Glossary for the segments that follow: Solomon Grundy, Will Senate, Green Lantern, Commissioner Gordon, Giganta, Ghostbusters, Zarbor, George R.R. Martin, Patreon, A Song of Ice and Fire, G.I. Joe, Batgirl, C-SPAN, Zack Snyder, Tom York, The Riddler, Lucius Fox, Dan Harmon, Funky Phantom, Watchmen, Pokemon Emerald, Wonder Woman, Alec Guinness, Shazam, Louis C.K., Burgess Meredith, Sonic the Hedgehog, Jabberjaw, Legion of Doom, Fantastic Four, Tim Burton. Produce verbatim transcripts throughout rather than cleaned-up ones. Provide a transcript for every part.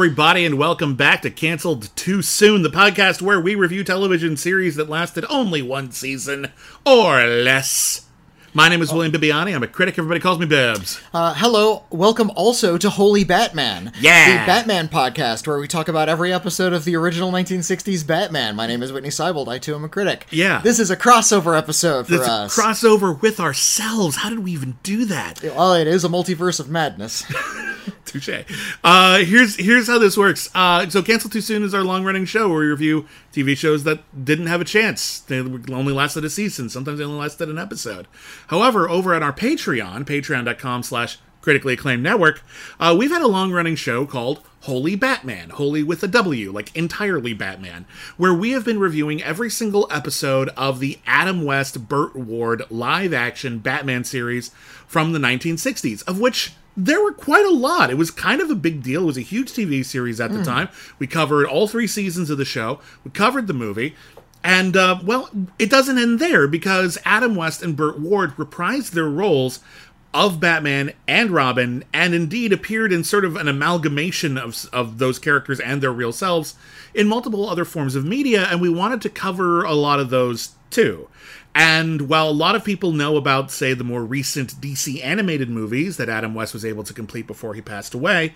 Everybody, and welcome back to Cancelled Too Soon, the podcast where we review television series that lasted only one season or less. My name is oh. William Bibiani. I'm a critic. Everybody calls me Bibbs. Uh, hello. Welcome also to Holy Batman. Yeah. The Batman podcast where we talk about every episode of the original nineteen sixties Batman. My name is Whitney Seibold. I too am a critic. Yeah. This is a crossover episode for it's us. A crossover with ourselves. How did we even do that? Well, it is a multiverse of madness. Touché. Uh, here's here's how this works. Uh, so Cancel Too Soon is our long-running show where we review T V shows that didn't have a chance. They only lasted a season. Sometimes they only lasted an episode. However, over at our Patreon, patreon.com slash critically acclaimed network, uh, we've had a long-running show called Holy Batman, Holy with a W, like entirely Batman, where we have been reviewing every single episode of the Adam West, Burt Ward live-action Batman series from the nineteen sixties, of which there were quite a lot. It was kind of a big deal. It was a huge T V series at the mm. time. We covered all three seasons of the show. We covered the movie. And, uh, well, it doesn't end there because Adam West and Burt Ward reprised their roles of Batman and Robin and indeed appeared in sort of an amalgamation of, of those characters and their real selves in multiple other forms of media. And we wanted to cover a lot of those, too. And while a lot of people know about, say, the more recent D C animated movies that Adam West was able to complete before he passed away,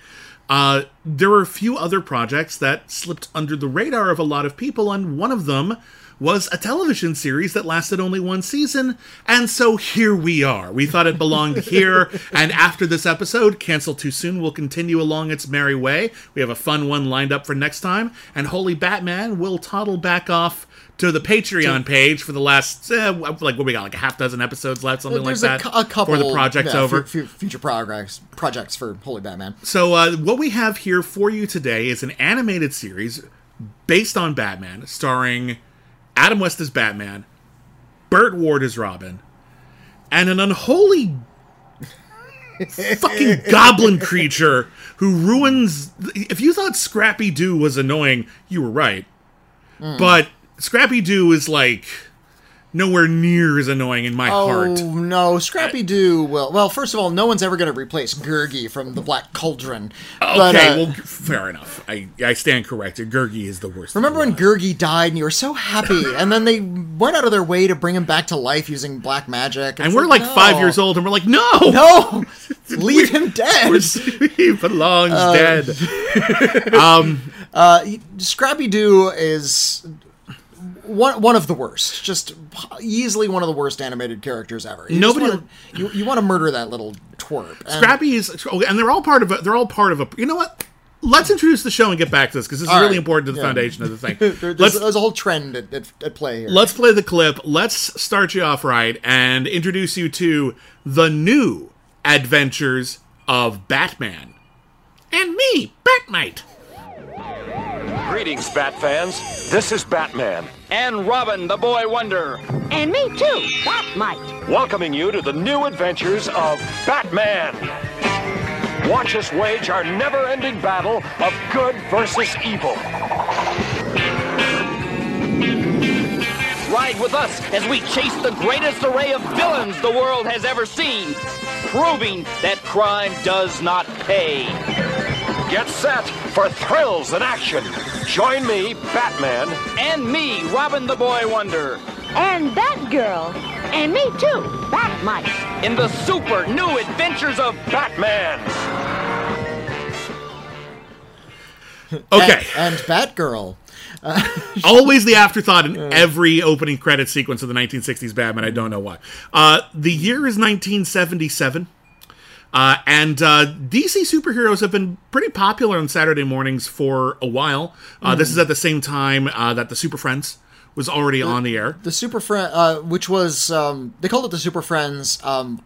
uh, there were a few other projects that slipped under the radar of a lot of people, and one of them was a television series that lasted only one season, and so here we are. We thought it belonged here, and after this episode, Cancel Too Soon will continue along its merry way. We have a fun one lined up for next time, and Holy Batman will toddle back off to the Patreon page for the last, uh, like, what we got, like a half dozen episodes left, something There's like a that. Cu- a couple. For the project's yeah, over. F- f- future progress, projects for Holy Batman. So uh, what we have here for you today is an animated series based on Batman, starring Adam West as Batman, Burt Ward as Robin, and an unholy fucking goblin creature who ruins... If you thought Scrappy-Doo was annoying, you were right. Mm. But Scrappy-Doo is, like, nowhere near as annoying in my oh, heart. Oh, no. Scrappy-Doo will... Well, first of all, no one's ever going to replace Gurgi from the Black Cauldron. Okay, but, uh, well, fair enough. I, I stand corrected. Gurgi is the worst. Remember when Gurgi died and you were so happy, and then they went out of their way to bring him back to life using black magic? And, and we're, like, no. five years old, and we're like, no! No! Leave him dead! We're, he belongs uh, dead. um, uh, Scrappy-Doo is... One one of the worst, just easily one of the worst animated characters ever. You Nobody, wanna, you, you want to murder that little twerp. And Scrappy is, and they're all part of a, they're all part of a. You know what? Let's introduce the show and get back to this because this is really right. important to the yeah. foundation of the thing. there's, let's, there's a whole trend at, at, at play here. Let's play the clip. Let's start you off right and introduce you to the new adventures of Batman and me, Bat-Mite. Greetings, Bat fans. This is Batman. And Robin, the Boy Wonder. And me too, Bat-Mite. Welcoming you to the new adventures of Batman. Watch us wage our never-ending battle of good versus evil. Ride with us as we chase the greatest array of villains the world has ever seen, proving that crime does not pay. Get set for thrills and action. Join me, Batman. And me, Robin the Boy Wonder. And Batgirl. And me too, Bat-Mite. In the super new adventures of Batman. Okay. And, and Batgirl. Uh, always the afterthought in every opening credit sequence of the nineteen sixties Batman. I don't know why. Uh, the year is nineteen seventy-seven. Uh, and uh, D C superheroes have been pretty popular on Saturday mornings for a while. Uh, mm. This is at the same time uh, that the Super Friends was already the, on the air. The Super Friends, uh, which was... Um, they called it the Super Friends. Um,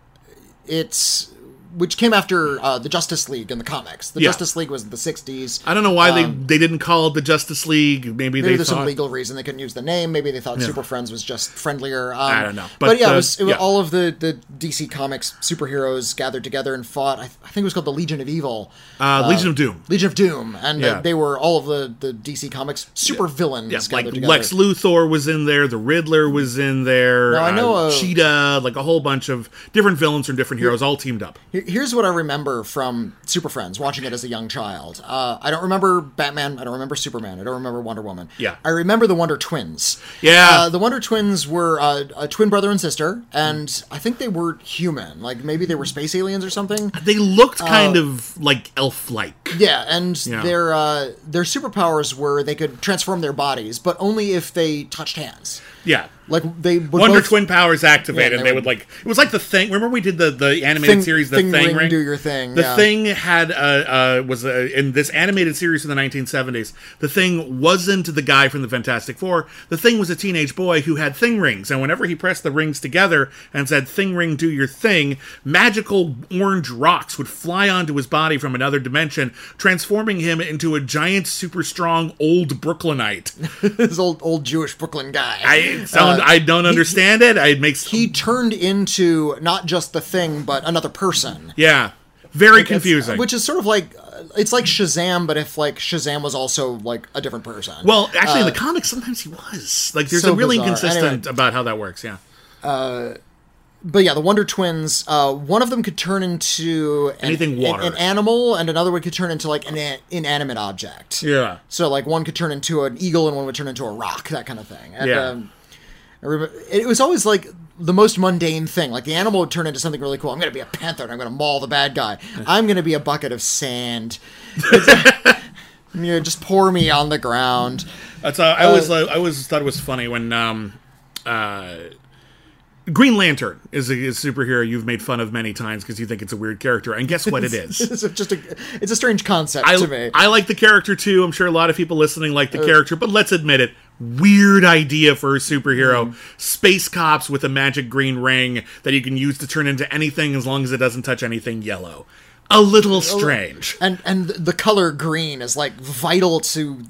it's... Which came after uh, the Justice League in the comics. The yeah. Justice League was in the sixties. I don't know why um, they, they didn't call it the Justice League. Maybe, maybe they there's thought... some legal reason they couldn't use the name. Maybe they thought yeah. Super Friends was just friendlier. Um, I don't know. But, but yeah, the, it was, it was yeah. all of the, the D C Comics superheroes gathered together and fought. I, th- I think it was called the Legion of Evil. Uh, uh, Legion of Doom. Legion of Doom. And yeah. uh, they were all of the, the D C Comics super yeah. villains yeah, gathered like together. Lex Luthor was in there. The Riddler was in there. Now, uh, I know a... Cheetah. Like a whole bunch of different villains from different heroes yeah. all teamed up. Here's what I remember from Super Friends, watching it as a young child. Uh, I don't remember Batman. I don't remember Superman. I don't remember Wonder Woman. Yeah. I remember the Wonder Twins. Yeah. Uh, the Wonder Twins were uh, a twin brother and sister, and mm. I think they were human. Like, maybe they were space aliens or something. They looked kind uh, of, like, elf-like. Yeah, and yeah. their uh, their superpowers were they could transform their bodies, but only if they touched hands. Yeah. Like they would Wonder both, Twin powers activate, yeah, and they, they would, would like it was like the Thing. Remember we did the, the animated thing, series, the Thing, thing ring, ring? Do your thing. The yeah. Thing had uh, uh, was uh, in this animated series in the nineteen seventies. The Thing wasn't the guy from the Fantastic Four. The Thing was a teenage boy who had Thing rings, and whenever he pressed the rings together and said "Thing ring, do your thing," magical orange rocks would fly onto his body from another dimension, transforming him into a giant, super strong old Brooklynite. This old old Jewish Brooklyn guy. I sound. Uh, I don't understand he, it. I makes some... He turned into not just the Thing, but another person. Yeah. Very like confusing. Which is sort of like, uh, it's like Shazam, but if like Shazam was also like a different person. Well, actually uh, in the comics, sometimes he was. Like there's so a really bizarre. Inconsistent anyway, about how that works, yeah. Uh, but yeah, the Wonder Twins, uh, one of them could turn into an, anything water. An, an animal, and another one could turn into like an inanimate object. Yeah. So like one could turn into an eagle and one would turn into a rock, that kind of thing. And, yeah. Um, it was always like the most mundane thing. Like the animal would turn into something really cool. I'm going to be a panther and I'm going to maul the bad guy. I'm going to be a bucket of sand. You know, just pour me on the ground. That's uh, I always uh, I always thought it was funny when um, uh, Green Lantern is a, is a superhero you've made fun of many times because you think it's a weird character. And guess what it is? It's just a, it's a strange concept I, to me. I like the character too. I'm sure a lot of people listening like the uh, character, but let's admit it. Weird idea for a superhero. Mm. Space cops with a magic green ring that you can use to turn into anything as long as it doesn't touch anything yellow. A little strange. And and the color green is like vital to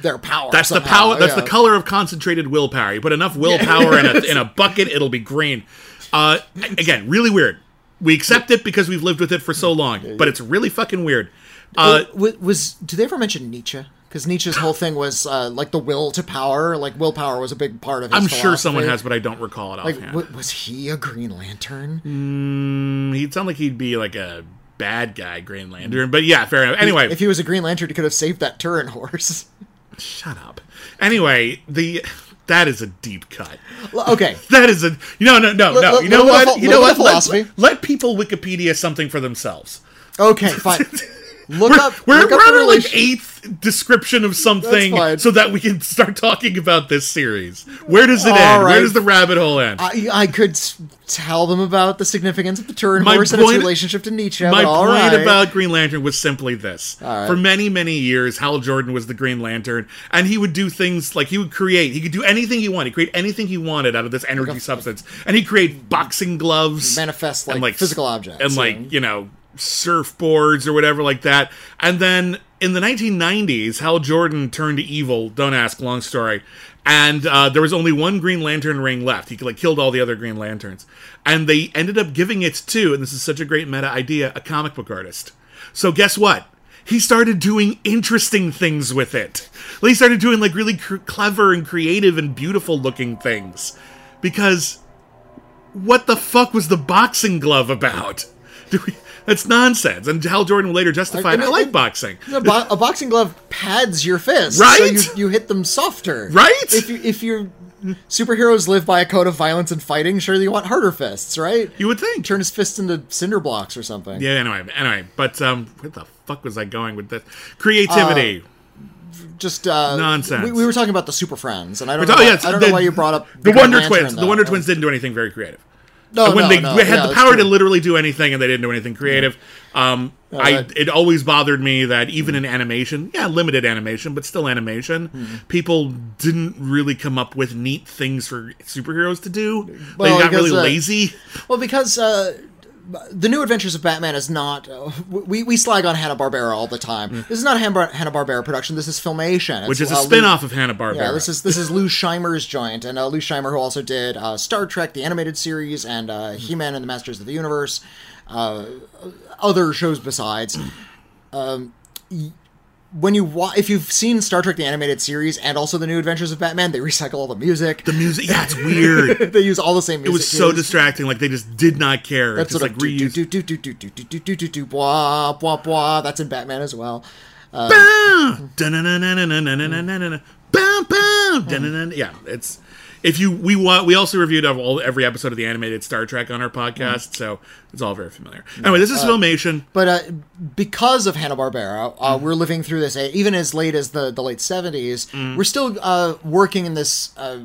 their power. That's somehow. the power that's yeah. the color of concentrated willpower. You put enough willpower in a in a bucket, it'll be green. Uh, again, really weird. We accept it because we've lived with it for so long, but it's really fucking weird. Uh, was, was did they ever mention Nietzsche? Because Nietzsche's whole thing was, uh, like, the will to power. Like, willpower was a big part of his I'm philosophy. Sure someone has, but I don't recall it offhand. Like, w- was he a Green Lantern? Mm, he'd sound like he'd be, like, a bad guy Green Lantern. But, yeah, fair enough. Anyway. If he was a Green Lantern, he could have saved that Turin horse. Shut up. Anyway, the... That is a deep cut. Okay. That is a... No, no, no, no. You know what? You know what? Let, let people Wikipedia something for themselves. Okay, fine. Look we're, up. We're, look we're up on our like eighth description of something, so that we can start talking about this series. Where does it All end? Right. Where does the rabbit hole end? I, I could tell them about the significance of the Turin horse and its relationship to Nietzsche. My all point right. about Green Lantern was simply this: right. for many, many years, Hal Jordan was the Green Lantern, and he would do things like he would create. He could do anything he wanted. He'd create anything he wanted out of this energy like a, substance, and he'd create boxing gloves, manifest like, like physical objects, and like yeah. you know. surfboards or whatever like that. And then in the nineteen nineties, Hal Jordan turned evil. Don't ask, long story. And uh, there was only one Green Lantern ring left. He like killed all the other Green Lanterns. And they ended up giving it to, and this is such a great meta idea, a comic book artist. So guess what? He started doing interesting things with it. Like, he started doing like really cr- clever and creative and beautiful looking things. Because what the fuck was the boxing glove about? Do we... That's nonsense. And Hal Jordan later justified, I, I, I like boxing. A, bo- a boxing glove pads your fists. Right? So you, you hit them softer. Right? If, you, if your superheroes live by a code of violence and fighting, sure, you want harder fists, right? You would think. Turn his fists into cinder blocks or something. Yeah, anyway. Anyway, but um, where the fuck was I going with this? Creativity. Uh, just uh, nonsense. We, we were talking about the Super Friends, and I don't. Know, oh, why, yes, I don't the, know why you brought up the, the Wonder Twins. Lantern, the Wonder Twins didn't do anything very creative. No, when no, they no, had yeah, the power to literally do anything, and they didn't do anything creative. Yeah. Um, yeah, I that, it always bothered me that even in animation, yeah, limited animation, but still animation, mm-hmm. people didn't really come up with neat things for superheroes to do. Well, they got because, really uh, lazy. Well, because. Uh, The New Adventures of Batman is not... Uh, we, we slag on Hanna-Barbera all the time. Mm. This is not a Hanna-Barbera production. This is Filmation. It's, Which is a uh, spin-off Lou, of Hanna-Barbera. Yeah, this is this is Lou Scheimer's joint. And uh, Lou Scheimer, who also did uh, Star Trek, the animated series, and uh, He-Man and the Masters of the Universe, uh, other shows besides. Um, when you wa- If you've seen Star Trek, the animated series, and also The New Adventures of Batman, they recycle all the music. The music... Yeah, it's weird. They use all the same music. It was so used. distracting. Like, they just did not care. That's it's what just, like, reused. Do, do, do, do, do, do, do, do, do, blah, blah, blah. That's in Batman as well. Uh, Bow! Da-na-na-na-na-na-na-na-na-na-na. Bow, bow! Da-na-na-na. Yeah, it's... If you... We we also reviewed all, every episode of the animated Star Trek on our podcast, mm. so it's all very familiar. Anyway, this is uh, Filmation. But uh, because of Hanna-Barbera, uh, mm. we're living through this, uh, even as late as the, the late seventies, mm. we're still uh, working in this uh,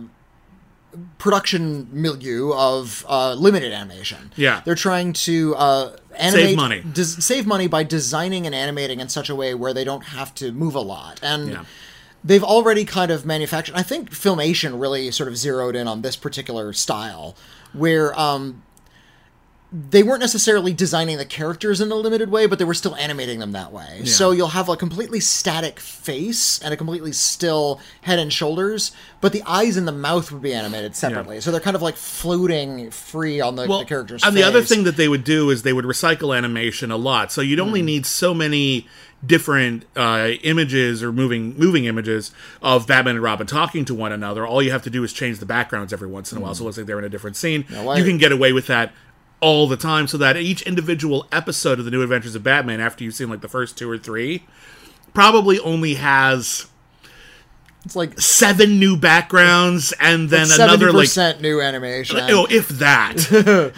production milieu of uh, limited animation. Yeah. They're trying to... Uh, Animate, save money. Des- save money by designing and animating in such a way where they don't have to move a lot. And... Yeah. They've already kind of manufactured... I think Filmation really sort of zeroed in on this particular style, where um, they weren't necessarily designing the characters in a limited way, but they were still animating them that way. Yeah. So you'll have a completely static face and a completely still head and shoulders, but the eyes and the mouth would be animated separately. Yeah. So they're kind of like floating free on the, well, the character's and face. And the other thing that they would do is they would recycle animation a lot. So you'd only mm. need so many... different uh, images or moving moving images of Batman and Robin talking to one another. All you have to do is change the backgrounds every once in a while, mm. so it looks like they're in a different scene. No way. You can get away with that all the time, so that each individual episode of The New Adventures of Batman, after you've seen like the first two or three, probably only has... It's like seven new backgrounds and then like another like seventy percent new animation. Oh, if that,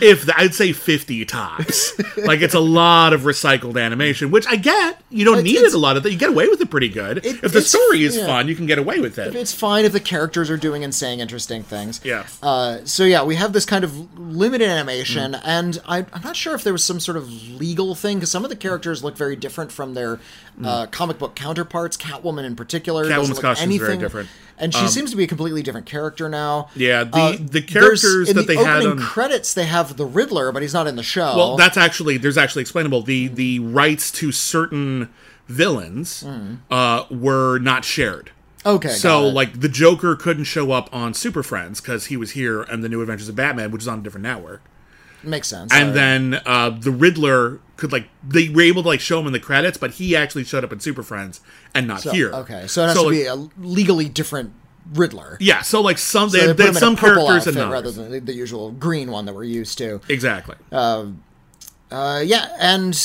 if that, I'd say fifty tops. Like it's a lot of recycled animation, which I get. You don't it's, need it's, it a lot of that. You get away with it pretty good. It, if the story is yeah. fun, you can get away with it. It's fine if the characters are doing and saying interesting things. Yeah. Uh, so yeah, we have this kind of limited animation, mm. and I, I'm not sure if there was some sort of legal thing because some of the characters look very different from their mm. uh, comic book counterparts. Catwoman in particular. Catwoman's costume is very different. And she um, seems to be a completely different character now. Yeah, the, uh, the characters that the they had on... In the credits, they have the Riddler, but he's not in the show. Well, that's actually... There's actually explainable. The, the rights to certain villains mm. uh, were not shared. Okay, So, like, the Joker couldn't show up on Super Friends because he was here on The New Adventures of Batman, which is on a different network. Makes sense. And right. then uh, the Riddler could, like, they were able to, like, show him in the credits, but he actually showed up in Super Friends and not so, here. Okay, so it has so, to like, be a legally different Riddler. Yeah, so, like, some, so they, they, they had some characters and others. Rather than the, the usual green one that we're used to. Exactly. Uh, uh, yeah, and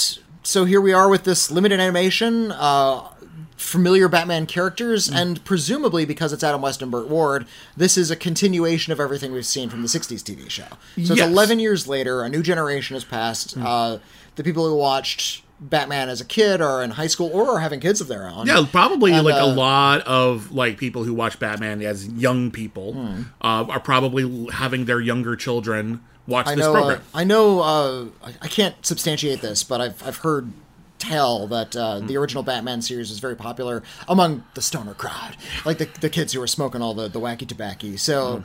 so here we are with this limited animation, uh, familiar Batman characters, mm. and presumably because it's Adam West and Burt Ward, this is a continuation of everything we've seen from the sixties T V show. So yes. it's eleven years later, a new generation has passed. Mm. Uh, the people who watched Batman as a kid are in high school or are having kids of their own. Yeah, probably and, like uh, a lot of like people who watch Batman as young people mm. uh, are probably having their younger children watch I this know, program. Uh, I know, uh, I can't substantiate this, but I've I've heard... tell that uh, the original Batman series was very popular among the stoner crowd, like the the kids who were smoking all the, the wacky tobacco. So mm.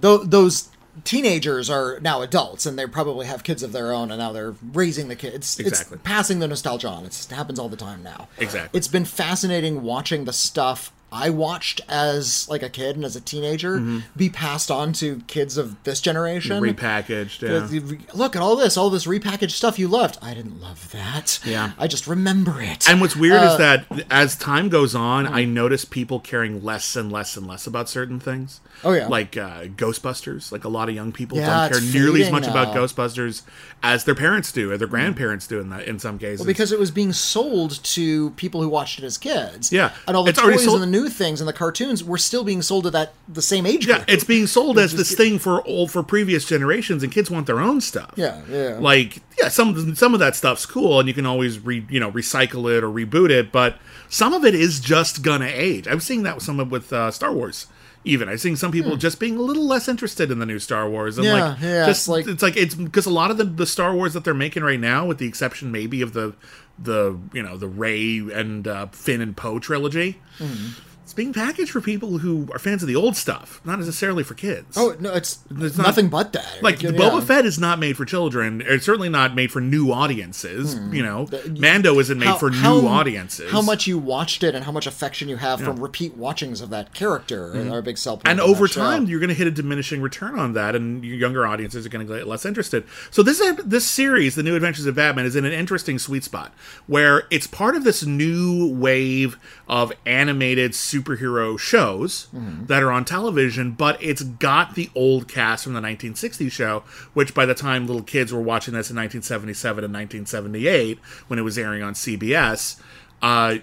th- those teenagers are now adults, and they probably have kids of their own, and now they're raising the kids. Exactly. It's passing the nostalgia on. It's, it happens all the time now. Exactly. It's been fascinating watching the stuff I watched as like a kid and as a teenager mm-hmm. be passed on to kids of this generation. Repackaged, yeah. Look at all this, all this repackaged stuff you loved. I didn't love that. Yeah. I just remember it. And what's weird uh, is that as time goes on, mm-hmm. I notice people caring less and less and less about certain things. Oh, yeah. Like uh, Ghostbusters. Like a lot of young people yeah, don't care nearly as much now. about Ghostbusters as their parents do or their grandparents mm-hmm. do in that, in some cases. Well, because it was being sold to people who watched it as kids. Yeah. And all the it's toys already sold- in the new new things in the cartoons were still being sold to that the same age group. Yeah, it's being sold as this thing for old for previous generations, and kids want their own stuff. Yeah, yeah. Like, yeah, some some of that stuff's cool, and you can always re, you know recycle it or reboot it. But some of it is just gonna age. I'm seeing that with some of with uh, Star Wars. Even I've seen some people hmm. just being a little less interested in the new Star Wars, and yeah, like, yeah, just like it's like it's because a lot of the, the Star Wars that they're making right now, with the exception maybe of the the you know the Rey and uh, Finn and Poe trilogy, mm-hmm. it's being packaged for people who are fans of the old stuff, not necessarily for kids. Oh no, it's, it's not, nothing but that. Like, like yeah. Boba Fett is not made for children. It's certainly not made for new audiences. Hmm. You know, Mando isn't made how, for how, new audiences. How much you watched it and how much affection you have yeah. from repeat watchings of that character mm-hmm. are a big sell point. And over time, show. you're going to hit a diminishing return on that, and your younger audiences are going to get less interested. So this this series, The New Adventures of Batman, is in an interesting sweet spot where it's part of this new wave of animated superhero shows mm-hmm. that are on television, but it's got the old cast from the nineteen sixties show, which by the time little kids were watching this in nineteen seventy-seven and nineteen seventy-eight, when it was airing on C B S, uh,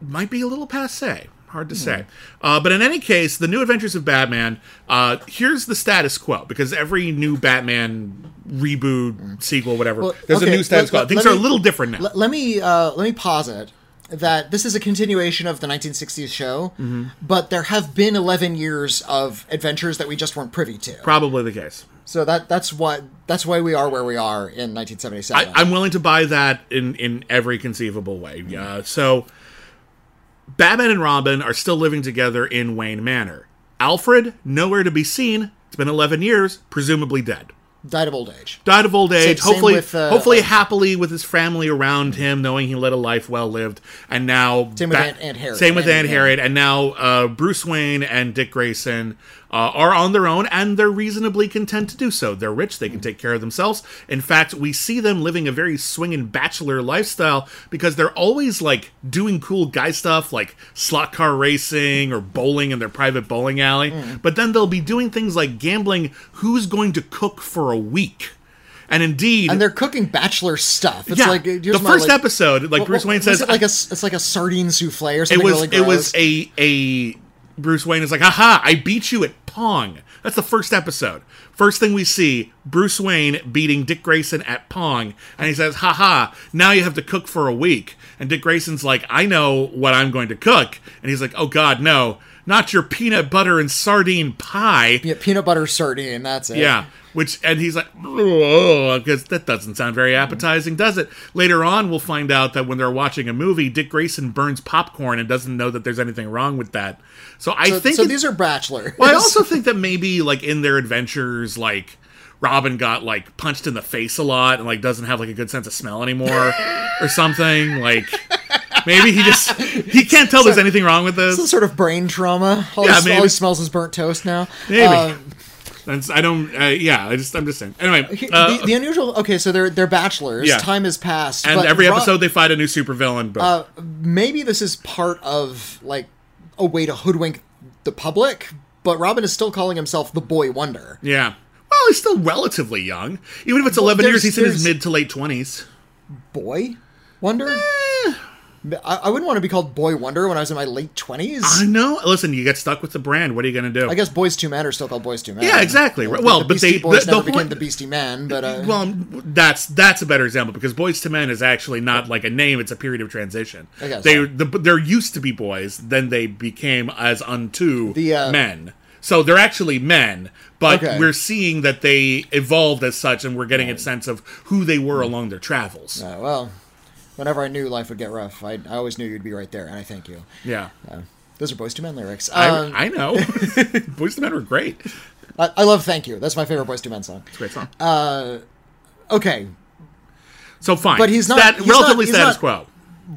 might be a little passé. Hard to mm-hmm. say. Uh, but in any case, The New Adventures of Batman, uh, here's the status quo, because every new Batman reboot, mm-hmm. sequel, whatever, well, there's okay, a new status let, quo. Things me, are a little different now. Let, let me uh, let me pause it. That this is a continuation of the nineteen sixties show, mm-hmm. but there have been eleven years of adventures that we just weren't privy to. Probably the case. So that that's why that's why we are where we are in nineteen seventy-seven. I, I'm willing to buy that in, in every conceivable way. Mm-hmm. Uh, so Batman and Robin are still living together in Wayne Manor. Alfred, nowhere to be seen. It's been eleven years, presumably dead. Died of old age. Died of old age. Same, hopefully, same with, uh, hopefully uh, happily with his family around mm-hmm. him, knowing he led a life well lived. And now, same with ba- Aunt, Aunt Harriet. Same with Aunt, Aunt Harriet. And now, uh, Bruce Wayne and Dick Grayson uh, are on their own, and they're reasonably content to do so. They're rich; they can mm-hmm. take care of themselves. In fact, we see them living a very swinging bachelor lifestyle because they're always like doing cool guy stuff, like slot car racing or bowling in their private bowling alley. Mm-hmm. But then they'll be doing things like gambling. Who's going to cook for a a week? And indeed, and they're cooking bachelor stuff. It's yeah, like the my, first like, episode, like well, Bruce Wayne says, it like a, it's like a sardine souffle or something. It was really gross. It was a a Bruce Wayne is like, haha, I beat you at Pong. That's the first episode. First thing we see, Bruce Wayne beating Dick Grayson at Pong, and he says, haha, now you have to cook for a week. And Dick Grayson's like, I know what I'm going to cook. And he's like, oh God, no. Not your peanut butter and sardine pie. Yeah, peanut butter sardine, that's it. Yeah, which, and he's like, oh, because that doesn't sound very appetizing, mm-hmm. does it? Later on, we'll find out that when they're watching a movie, Dick Grayson burns popcorn and doesn't know that there's anything wrong with that. So I so, think... So it, these are bachelors. Well, I also think that maybe, like, in their adventures, like, Robin got, like, punched in the face a lot and, like, doesn't have, like, a good sense of smell anymore or something, like... Maybe he just, he can't tell so, there's anything wrong with this. Some sort of brain trauma. All yeah, he, maybe. All he smells is burnt toast now. Maybe. Um, I don't, uh, yeah, I just, I'm just saying. Anyway. Uh, the, the unusual, okay, so they're they're bachelors. Yeah. Time has passed. And but every episode Rob, they fight a new supervillain. Uh, maybe this is part of, like, a way to hoodwink the public, but Robin is still calling himself the Boy Wonder. Yeah. Well, he's still relatively young. Even if it's eleven well, years, he's in his mid to late twenties. Boy Wonder? Eh. I wouldn't want to be called Boy Wonder when I was in my late twenties. I know. Listen, you get stuck with the brand. What are you going to do? I guess Boys Two Men are still called Boys Two Men. Yeah, exactly. Like, well, the but they Boys the, never the became point, the Beastie Men. But uh... well, that's that's a better example because Boys Two Men is actually not like a name; it's a period of transition. Okay, they the, there used to be boys, then they became as unto the, uh... men. So they're actually men, but okay. we're seeing that they evolved as such, and we're getting right. a sense of who they were mm. along their travels. Uh, well. Whenever I knew life would get rough, I, I always knew you'd be right there, and I thank you. Yeah. Uh, those are Boyz Two Men lyrics. Um, I, I know. Boyz Two Men were great. I, I love Thank You. That's my favorite Boyz Two Men song. It's a great song. Uh, okay. So fine. But he's not... That, he's relatively not, he's status not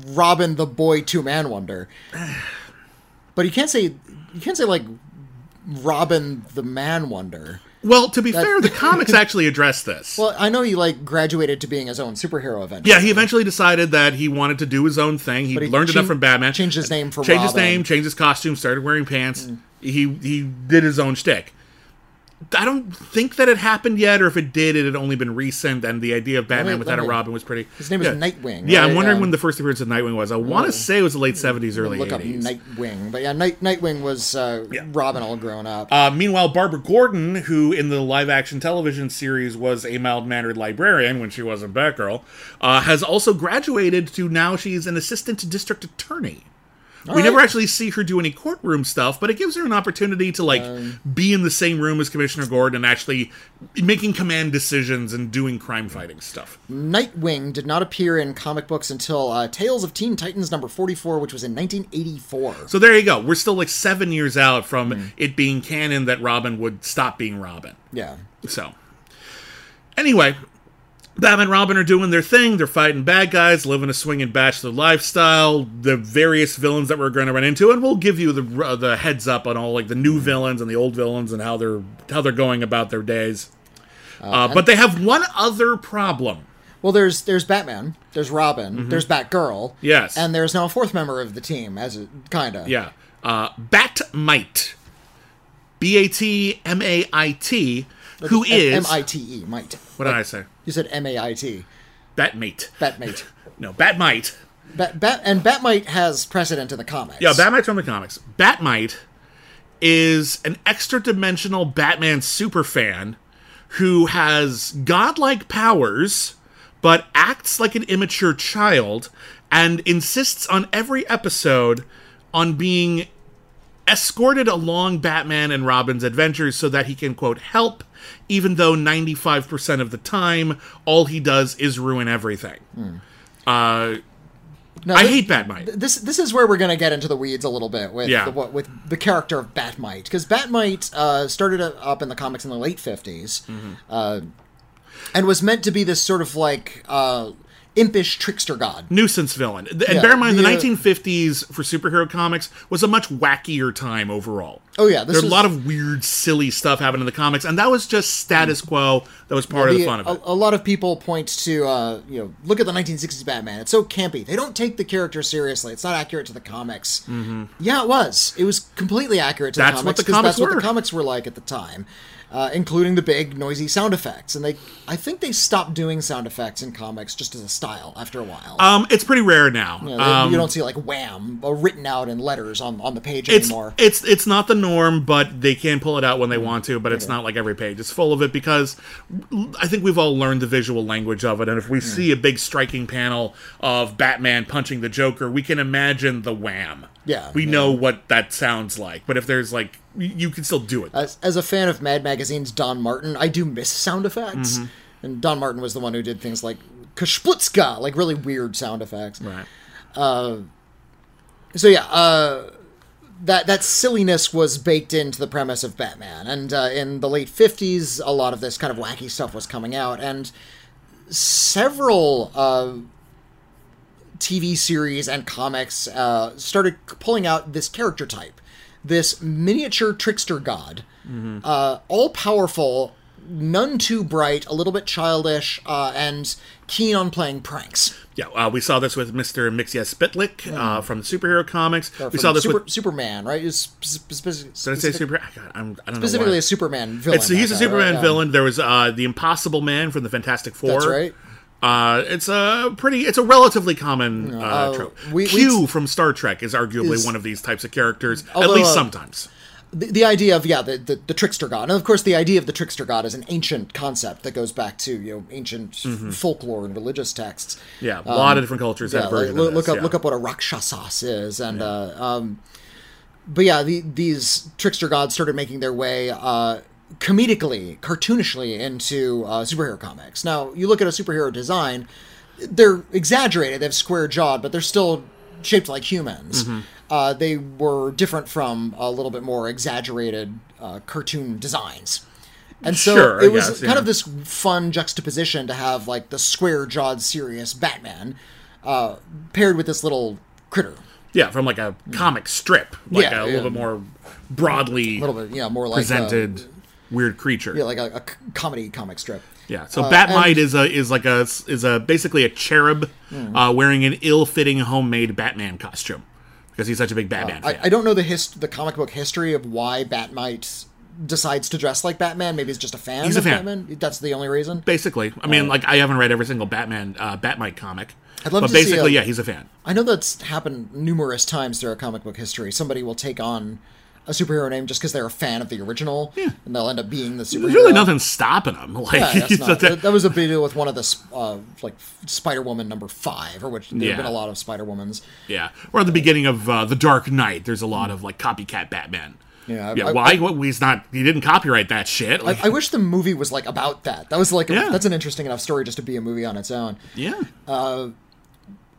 quo. Robin the Boy Two Man Wonder. But you can't say... You can't say, like, Robin the Man Wonder... Well, to be that, fair, the comics actually address this. Well, I know he, like, graduated to being his own superhero eventually. Yeah, he eventually decided that he wanted to do his own thing. He, he learned changed, enough from Batman. Changed his name for Robin. Changed his name, changed his costume, started wearing pants. Mm. He he did his own shtick. I don't think that it happened yet, or if it did, it had only been recent, and the idea of Batman wait, without wait. a Robin was pretty... His name yeah. was Nightwing. Yeah, right? I'm wondering um, when the first appearance of Nightwing was. I want to say it was the late seventies, early look eighties. Look up Nightwing. But yeah, Night, Nightwing was uh, yeah. Robin all grown up. Uh, meanwhile, Barbara Gordon, who in the live-action television series was a mild-mannered librarian when she wasn't Batgirl, uh, has also graduated to now she's an assistant district attorney. All we right. never actually see her do any courtroom stuff, but it gives her an opportunity to, like, um, be in the same room as Commissioner Gordon and actually making command decisions and doing crime-fighting stuff. Nightwing did not appear in comic books until uh, Tales of Teen Titans number forty-four, which was in nineteen eighty-four. So there you go. We're still, like, seven years out from mm. it being canon that Robin would stop being Robin. Yeah. So. Anyway... Batman and Robin are doing their thing. They're fighting bad guys, living a swinging bachelor lifestyle, the various villains that we're going to run into, and we'll give you the uh, the heads up on all like the new villains and the old villains and how they're how they're going about their days. Uh, uh, but they have one other problem. Well, there's there's Batman, there's Robin, mm-hmm. there's Batgirl, yes, and there's now a fourth member of the team, as it kind of yeah, uh, Bat-Mite, B A T M A I T. Who is... M I T E, Mite. What did like, I say? You said M A I T. Bat-Mite. Bat-Mite. No, Bat-Mite. Bat, bat, and Bat-Mite has precedent in the comics. Yeah, Bat-Mite's from the comics. Bat-Mite is an extra-dimensional Batman superfan who has godlike powers, but acts like an immature child, and insists on every episode on being escorted along Batman and Robin's adventures so that he can, quote, help, even though ninety-five percent of the time, all he does is ruin everything. Mm. Uh, now, I this, hate Bat-Mite. This this is where we're going to get into the weeds a little bit with, yeah. the, what, with the character of Bat-Mite. Because Bat-Mite uh, started up in the comics in the late fifties mm-hmm. uh, and was meant to be this sort of like... Uh, impish trickster god. Nuisance villain. And yeah, bear in mind, the yeah. nineteen fifties for superhero comics was a much wackier time overall. Oh, yeah. There's was... a lot of weird, silly stuff happening in the comics, and that was just status quo. That was part yeah, the, of the fun of it. A, a lot of people point to, uh, you know, look at the nineteen sixties Batman. It's so campy. They don't take the character seriously. It's not accurate to the comics. Mm-hmm. Yeah, it was. It was completely accurate to that's the comics. What the comics that's were. what the comics were like at the time. Uh, including the big, noisy sound effects. And they, I think they stopped doing sound effects in comics just as a style after a while. Um, it's pretty rare now. You know, um, you don't see, like, wham, written out in letters on, on the page it's, anymore. It's it's not the norm, but they can pull it out when they want to, but it's yeah. not like every page is full of it, because I think we've all learned the visual language of it, and if we mm. see a big striking panel of Batman punching the Joker, we can imagine the wham. Yeah, we yeah. know what that sounds like, but if there's, like, you can still do it. As, as a fan of Mad Magazine's Don Martin, I do miss sound effects. Mm-hmm. And Don Martin was the one who did things like Kashplitska, like really weird sound effects. Right. Uh, so yeah, uh, that that silliness was baked into the premise of Batman. And uh, in the late fifties, a lot of this kind of wacky stuff was coming out. And several... Uh, T V series and comics uh, started pulling out this character type, this miniature trickster god, mm-hmm. uh, all powerful, none too bright, a little bit childish, uh, and keen on playing pranks. Yeah, uh, we saw this with Mister Mixia Spitlick mm. uh, from the superhero comics. Or we saw this super, with Superman, right? Is sp- sp- Did I say Superman? God, I'm, I don't specifically know a Superman villain. It's, he's a guy, Superman right? villain. There was uh, the Impossible Man from the Fantastic Four. That's right. Uh, it's a pretty, it's a relatively common uh, uh, trope. We, Q from Star Trek is arguably is, one of these types of characters, although, at least uh, sometimes. The, the idea of, yeah, the, the, the trickster god. And of course, the idea of the trickster god is an ancient concept that goes back to, you know, ancient mm-hmm. folklore and religious texts. Yeah, a lot um, of different cultures yeah, have versions like, of look this. Up, yeah. Look up what a rakshasas is. And, yeah. uh, um, but yeah, the, these trickster gods started making their way, uh, comedically, cartoonishly into uh, superhero comics. Now, you look at a superhero design, they're exaggerated, they have square-jawed, but they're still shaped like humans. Mm-hmm. Uh, they were different from a little bit more exaggerated uh, cartoon designs. And so sure, it was guess, kind yeah. of this fun juxtaposition to have like the square-jawed, serious Batman uh, paired with this little critter. Yeah, from like a comic strip. Like yeah, a little yeah. bit more broadly a little bit, yeah, more like presented... A, weird creature. Yeah, like a, a comedy comic strip. Yeah, so uh, Bat-Mite is a is like a is a basically a cherub mm. uh, wearing an ill-fitting homemade Batman costume because he's such a big Batman uh, fan. I, I don't know the hist- the comic book history of why Bat-Mite decides to dress like Batman. Maybe he's just a fan he's of a fan. Batman. That's the only reason? Basically. I mean, um, like, I haven't read every single Batman, uh, Bat-Mite comic. I'd love but to basically, see basically, yeah, he's a fan. I know that's happened numerous times throughout comic book history. Somebody will take on a superhero name just because they're a fan of the original, yeah. and they'll end up being the superhero. There's really nothing stopping them. Like, yeah, that's not, that, that was a big deal with one of the uh, like Spider-Woman number five, or which there yeah. have been a lot of Spider-Womans. Yeah, or at the beginning of uh, The Dark Knight, there's a lot of like copycat Batman. Yeah, yeah. I, why? I, well, he's not. He didn't copyright that shit. Like, I, I wish the movie was like about that. That was like a, yeah. that's an interesting enough story just to be a movie on its own. Yeah. Uh,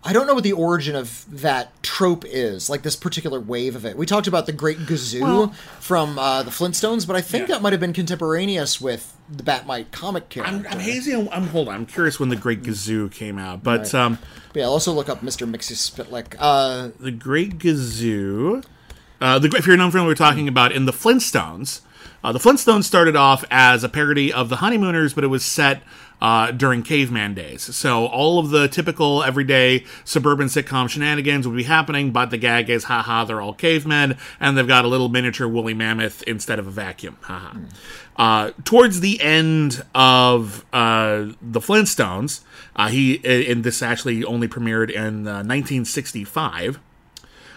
I don't know what the origin of that trope is, like this particular wave of it. We talked about the Great Gazoo well, from uh, the Flintstones, but I think yeah. that might have been contemporaneous with the Bat-Mite comic character. I'm, I'm hazy. I'm, I'm hold on. I'm curious when the Great Gazoo came out, but right. um, yeah, I'll also look up Mister Mixie Spitlick. Uh, the Great Gazoo. Uh, the if you're an unfamiliar, we're talking about in the Flintstones. Uh, the Flintstones started off as a parody of the Honeymooners, but it was set uh, during caveman days. So all of the typical everyday suburban sitcom shenanigans would be happening, but the gag is, haha, they're all cavemen, and they've got a little miniature woolly mammoth instead of a vacuum. Haha. Mm. Uh, towards the end of uh, the Flintstones, uh, he and this actually only premiered in uh, nineteen sixty-five.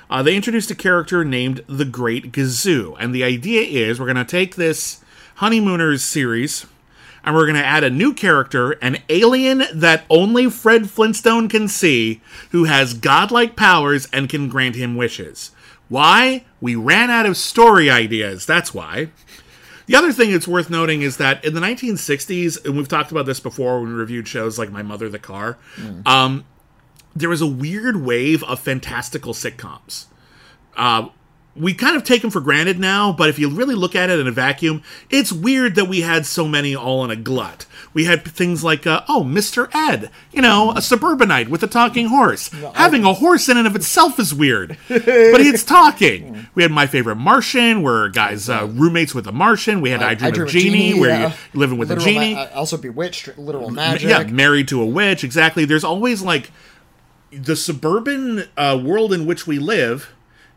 Uh, they introduced a character named the Great Gazoo. And the idea is we're going to take this Honeymooners series and we're going to add a new character, an alien that only Fred Flintstone can see, who has godlike powers and can grant him wishes. Why? We ran out of story ideas. That's why. The other thing that's worth noting is that in the nineteen sixties, and we've talked about this before when we reviewed shows like My Mother the Car, mm. um... there was a weird wave of fantastical sitcoms. Uh, we kind of take them for granted now, but if you really look at it in a vacuum, it's weird that we had so many all in a glut. We had things like, uh, oh, Mister Ed, you know, a suburbanite with a talking horse. No, Having I... a horse in and of itself is weird, but it's talking. We had My Favorite Martian, where guys uh, roommates with a Martian. We had I, I Dream, I Dream of Jeannie, Jeannie where yeah. you're living with literal a genie. Ma- also Bewitched, literal magic. Yeah, Married to a Witch, exactly. There's always, like... the suburban uh, world in which we live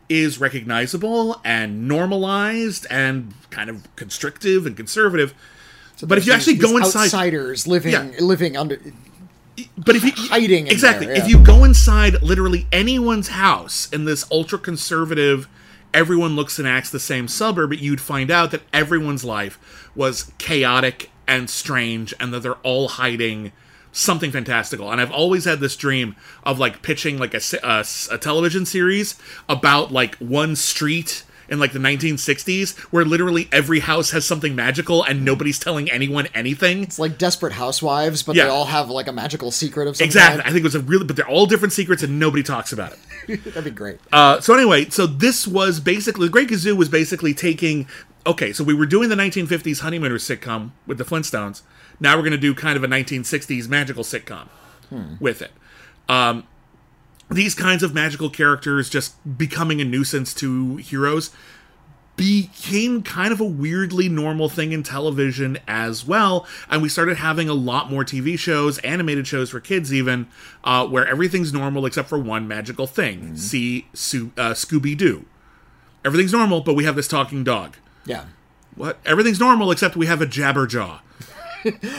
is recognizable and normalized and kind of constrictive and conservative. So but if you actually go inside, outsiders living yeah. living under, but if you, hiding exactly in there, yeah. if you go inside literally anyone's house in this ultra conservative, everyone looks and acts the same suburb, you'd find out that everyone's life was chaotic and strange, and that they're all hiding something fantastical. And I've always had this dream of, like, pitching, like, a, a, a television series about, like, one street in, like, the nineteen sixties where literally every house has something magical and nobody's telling anyone anything. It's like Desperate Housewives, but yeah. they all have, like, a magical secret of something. Exactly. I think it was a really... but they're all different secrets and nobody talks about it. That'd be great. Uh, so anyway, so this was basically... The Great Gazoo was basically taking... Okay, so we were doing the nineteen fifties Honeymooners sitcom with the Flintstones. Now we're going to do kind of a nineteen sixties magical sitcom hmm. with it. Um, these kinds of magical characters just becoming a nuisance to heroes became kind of a weirdly normal thing in television as well. And we started having a lot more T V shows, animated shows for kids even, uh, where everything's normal except for one magical thing. Mm-hmm. See Su- uh, Scooby-Doo. Everything's normal, but we have this talking dog. Yeah. What? Everything's normal except we have a Jabberjaw.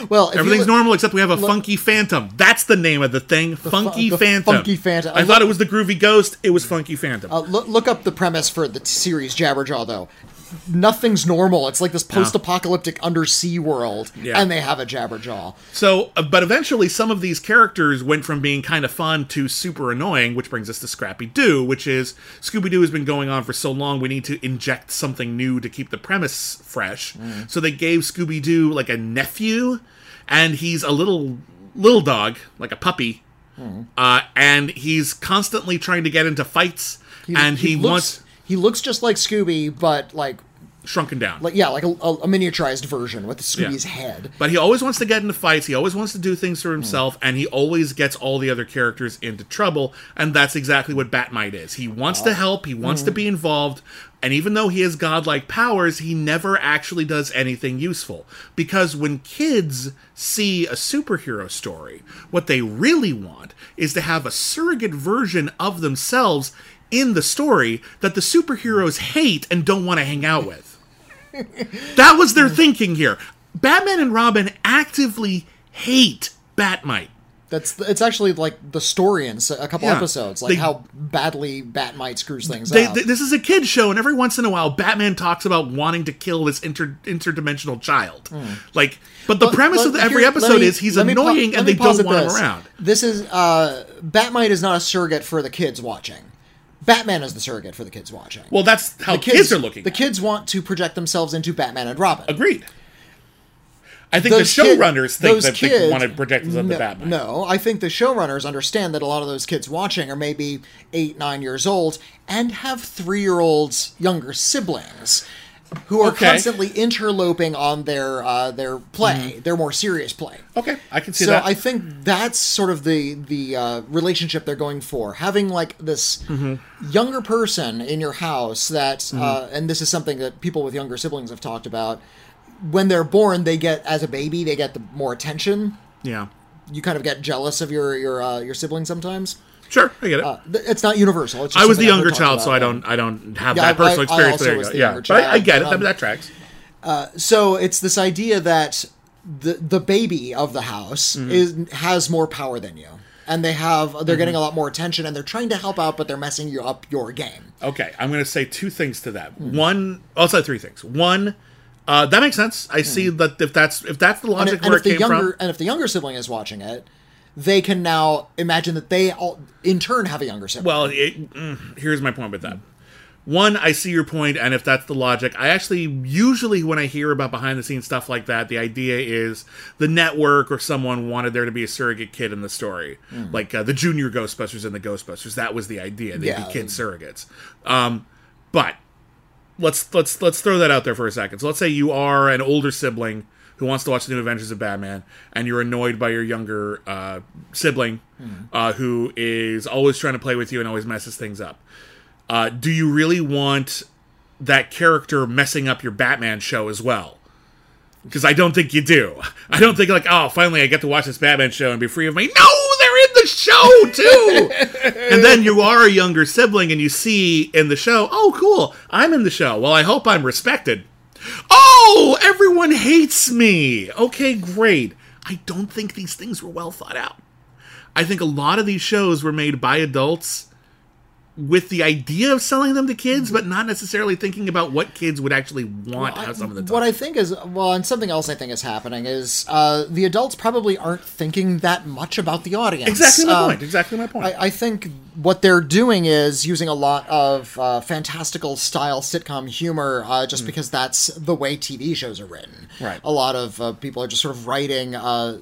Well, everything's look, normal except we have a look, Funky Phantom. That's the name of the thing, the Funky fu- the Phantom. Funky Phantom. I, I look, thought it was the Groovy Ghost. It was Funky Phantom. Uh, look, look up the premise for the series Jabberjaw, though. Nothing's normal. It's like this post-apocalyptic undersea world, yeah. and they have a Jabberjaw. So, uh, but eventually, some of these characters went from being kind of fun to super annoying, which brings us to Scrappy-Doo, which is Scooby-Doo has been going on for so long. We need to inject something new to keep the premise fresh. Mm. So they gave Scooby-Doo like a nephew, and he's a little little dog, like a puppy, mm. uh, and he's constantly trying to get into fights, he, and he, he looks- wants. He looks just like Scooby, but like... shrunken down. Like, yeah, like a, a, a miniaturized version with Scooby's yeah. head. But he always wants to get into fights, he always wants to do things for himself, mm. and he always gets all the other characters into trouble, and that's exactly what Bat-Mite is. He wants oh. to help, he wants mm. to be involved, and even though he has godlike powers, he never actually does anything useful. Because when kids see a superhero story, what they really want is to have a surrogate version of themselves in the story that the superheroes hate and don't want to hang out with. That was their thinking here. Batman and Robin actively hate Bat-Mite. That's it's actually like the story in a couple yeah, episodes, like they, how badly Bat-Mite screws things they, up. They, this is a kid's show, and every once in a while, Batman talks about wanting to kill this inter, interdimensional child. Mm. Like, but the let, premise let, of the, every here, episode me, is he's annoying, pa- and they don't want this. him around. This is uh, Bat-Mite is not a surrogate for the kids watching. Batman is the surrogate for the kids watching. Well, that's how the kids, kids are looking. The at. kids want to project themselves into Batman and Robin. Agreed. I think those the showrunners kid, think that kids, they want to protect us on no, the Batman. No, I think the showrunners understand that a lot of those kids watching are maybe eight, nine years old and have three-year-olds younger siblings who are okay. constantly interloping on their uh, their play, mm-hmm. their more serious play. Okay, I can see so that. So I think that's sort of the, the uh, relationship they're going for. Having like this mm-hmm. younger person in your house that, mm-hmm. uh, and this is something that people with younger siblings have talked about, when they're born, they get, as a baby, they get the more attention. Yeah. You kind of get jealous of your your uh, your sibling sometimes. Sure, I get it. Uh, th- it's not universal. It's just I was the younger child, so I don't I don't have yeah, that I, personal I, experience. I there you go. The yeah, but I, I get it. Um, that, that tracks. Uh, so it's this idea that the the baby of the house mm-hmm. is has more power than you, and they have they're mm-hmm. getting a lot more attention, and they're trying to help out, but they're messing you up your game. Okay, I'm going to say two things to that. Mm-hmm. One, also three things. One. Uh, that makes sense. I see that if that's if that's the logic and if, where and if it came the younger, from. And if the younger sibling is watching it, they can now imagine that they all, in turn, have a younger sibling. Well, it, mm, here's my point with that. One, I see your point, and if that's the logic, I actually, usually when I hear about behind-the-scenes stuff like that, the idea is the network or someone wanted there to be a surrogate kid in the story. Mm. Like uh, the junior Ghostbusters and the Ghostbusters. That was the idea. They'd yeah. be kid surrogates. Um, but... Let's let's let's throw that out there for a second. So let's say you are an older sibling who wants to watch the new Adventures of Batman, and you're annoyed by your younger uh, sibling mm. uh, who is always trying to play with you and always messes things up. Uh, do you really want that character messing up your Batman show as well? Because I don't think you do. I don't think like, oh, finally I get to watch this Batman show and be free of my... No! They're in the show, too! And then you are a younger sibling, and you see in the show, oh, cool, I'm in the show. Well, I hope I'm respected. Oh, everyone hates me! Okay, great. I don't think these things were well thought out. I think a lot of these shows were made by adults with the idea of selling them to kids, but not necessarily thinking about what kids would actually want well, out some of the time. What I think is, well, and something else I think is happening is uh, the adults probably aren't thinking that much about the audience. Exactly my um, point. Exactly my point. I, I think what they're doing is using a lot of uh, fantastical style sitcom humor uh, just mm. because that's the way T V shows are written. Right. A lot of uh, people are just sort of writing uh,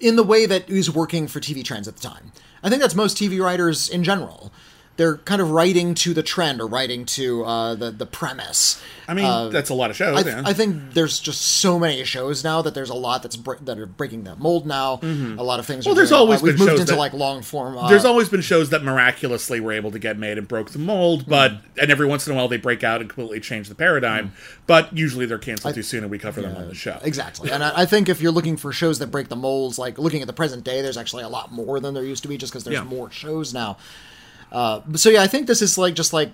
in the way that is working for T V trends at the time. I think that's most T V writers in general. They're kind of writing to the trend or writing to uh, the, the premise. I mean, uh, that's a lot of shows. I, th- yeah. I think there's just so many shows now that there's a lot that's bre- that are breaking that mold now. Mm-hmm. A lot of things. Well, are there's doing, always uh, been moved shows into that, like long form. Uh, there's always been shows that miraculously were able to get made and broke the mold, but mm-hmm. and every once in a while they break out and completely change the paradigm. Mm-hmm. But usually they're canceled I, too soon, and we cover yeah, them on the show. Exactly, and I, I think if you're looking for shows that break the molds, like looking at the present day, there's actually a lot more than there used to be, just because there's yeah. more shows now. Uh, so yeah, I think this is like just like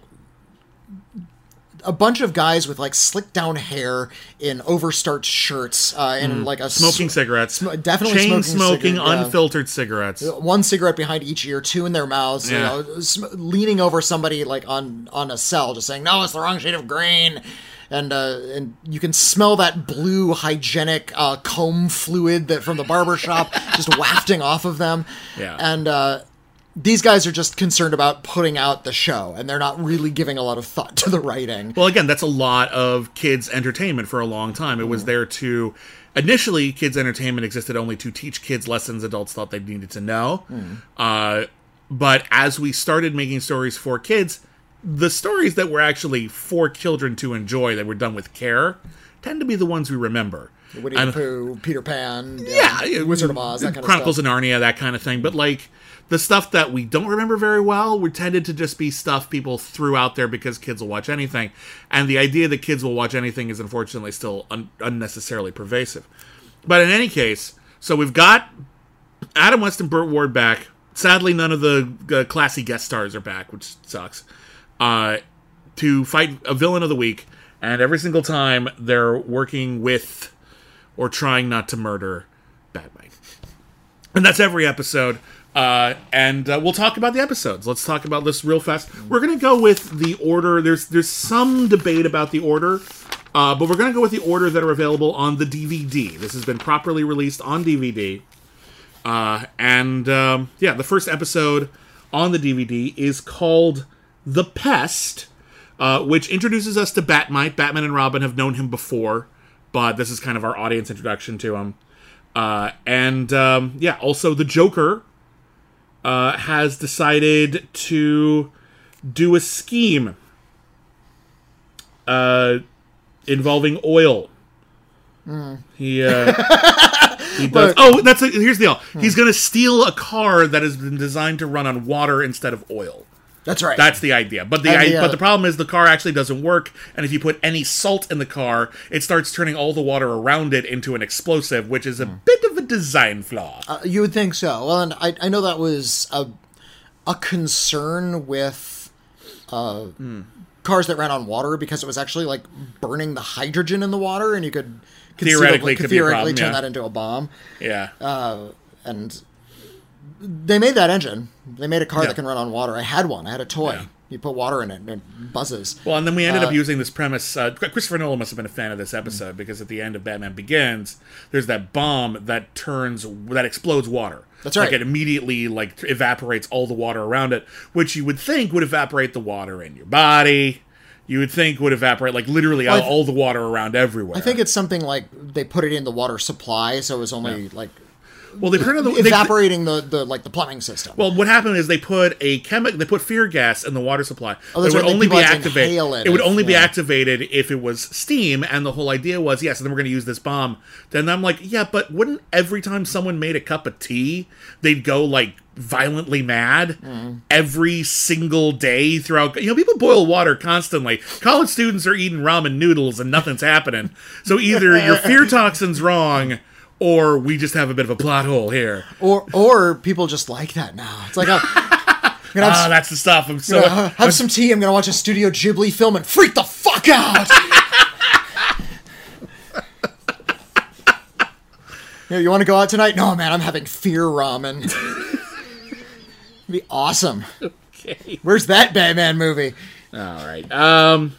a bunch of guys with like slicked down hair in overstarched shirts uh, and mm. like a smoking sw- cigarettes, sm- definitely chain smoking, smoking cigarette, unfiltered yeah. cigarettes. One cigarette behind each ear, two in their mouths, yeah. you know, sm- leaning over somebody like on on a cell, just saying, "No, it's the wrong shade of green." And uh, and you can smell that blue hygienic uh, comb fluid that from the barbershop just wafting off of them. Yeah, and. Uh, These guys are just concerned about putting out the show, and they're not really giving a lot of thought to the writing. Well, again, that's a lot of kids' entertainment for a long time. It mm. was there to... Initially, kids' entertainment existed only to teach kids lessons adults thought they needed to know. Mm. Uh, but as we started making stories for kids, the stories that were actually for children to enjoy, that were done with care, tend to be the ones we remember. Winnie the Pooh, Peter Pan, yeah, it, Wizard of Oz, that kind of Chronicles stuff. Chronicles of Narnia, that kind of thing. But, like... The stuff that we don't remember very well we tended to just be stuff people threw out there because kids will watch anything. And the idea that kids will watch anything is unfortunately still un- unnecessarily pervasive. But in any case, so we've got Adam West and Burt Ward back. Sadly, none of the uh, classy guest stars are back, which sucks, uh, to fight a villain of the week. And every single time, they're working with or trying not to murder Bat-Mite. And that's every episode. Uh, and uh, we'll talk about the episodes. Let's talk about this real fast. We're going to go with the order. There's there's some debate about the order, uh, but we're going to go with the order that are available on the D V D. This has been properly released on D V D. Uh, and, um, yeah, the first episode on the D V D is called The Pest, uh, which introduces us to Bat-Mite. Batman and Robin have known him before, but this is kind of our audience introduction to him. Uh, and, um, yeah, also the Joker uh, has decided to do a scheme uh, involving oil. Mm. He, uh, he does. Look. Oh, that's a, here's the deal. Mm. He's going to steal a car that has been designed to run on water instead of oil. That's right. That's the idea. But the, I, the uh, but the problem is the car actually doesn't work, and if you put any salt in the car, it starts turning all the water around it into an explosive, which is a mm. bit of a design flaw. Uh, you would think so. Well, and I, I know that was a, a concern with uh, mm. cars that ran on water, because it was actually like burning the hydrogen in the water, and you could theoretically, could theoretically turn yeah. that into a bomb. Yeah. Uh, and... They made that engine. They made a car yeah. that can run on water. I had one. I had a toy. Yeah. You put water in it and it buzzes. Well, and then we ended uh, up using this premise. Uh, Christopher Nolan must have been a fan of this episode mm-hmm. because at the end of Batman Begins, there's that bomb that turns, that explodes water. That's right. Like it immediately like evaporates all the water around it, which you would think would evaporate the water in your body. You would think would evaporate, like literally well, all, th- all the water around everywhere. I think it's something like they put it in the water supply, so it was only yeah. like... Well, they put it on the, evaporating they, the, the like the plumbing system. Well, what happened is they put a chemi- they put fear gas in the water supply. Oh, that's it right. would only be activated. It, it would if, only yeah. be activated if it was steam. And the whole idea was, yes, yeah, so then we're going to use this bomb. Then I'm like, yeah, but wouldn't every time someone made a cup of tea, they'd go like violently mad mm. every single day throughout? You know, people boil water constantly. College students are eating ramen noodles and nothing's happening. So either your fear toxin's wrong, or we just have a bit of a plot hole here. Or or people just like that now. It's like, oh, I'm gonna have ah, some, that's the stuff. I'm so have I'm, some tea. I'm gonna watch a Studio Ghibli film and freak the fuck out. You know, you want to go out tonight? No, man. I'm having fear ramen. It'd be awesome. Okay. Where's that Batman movie? All right. Um.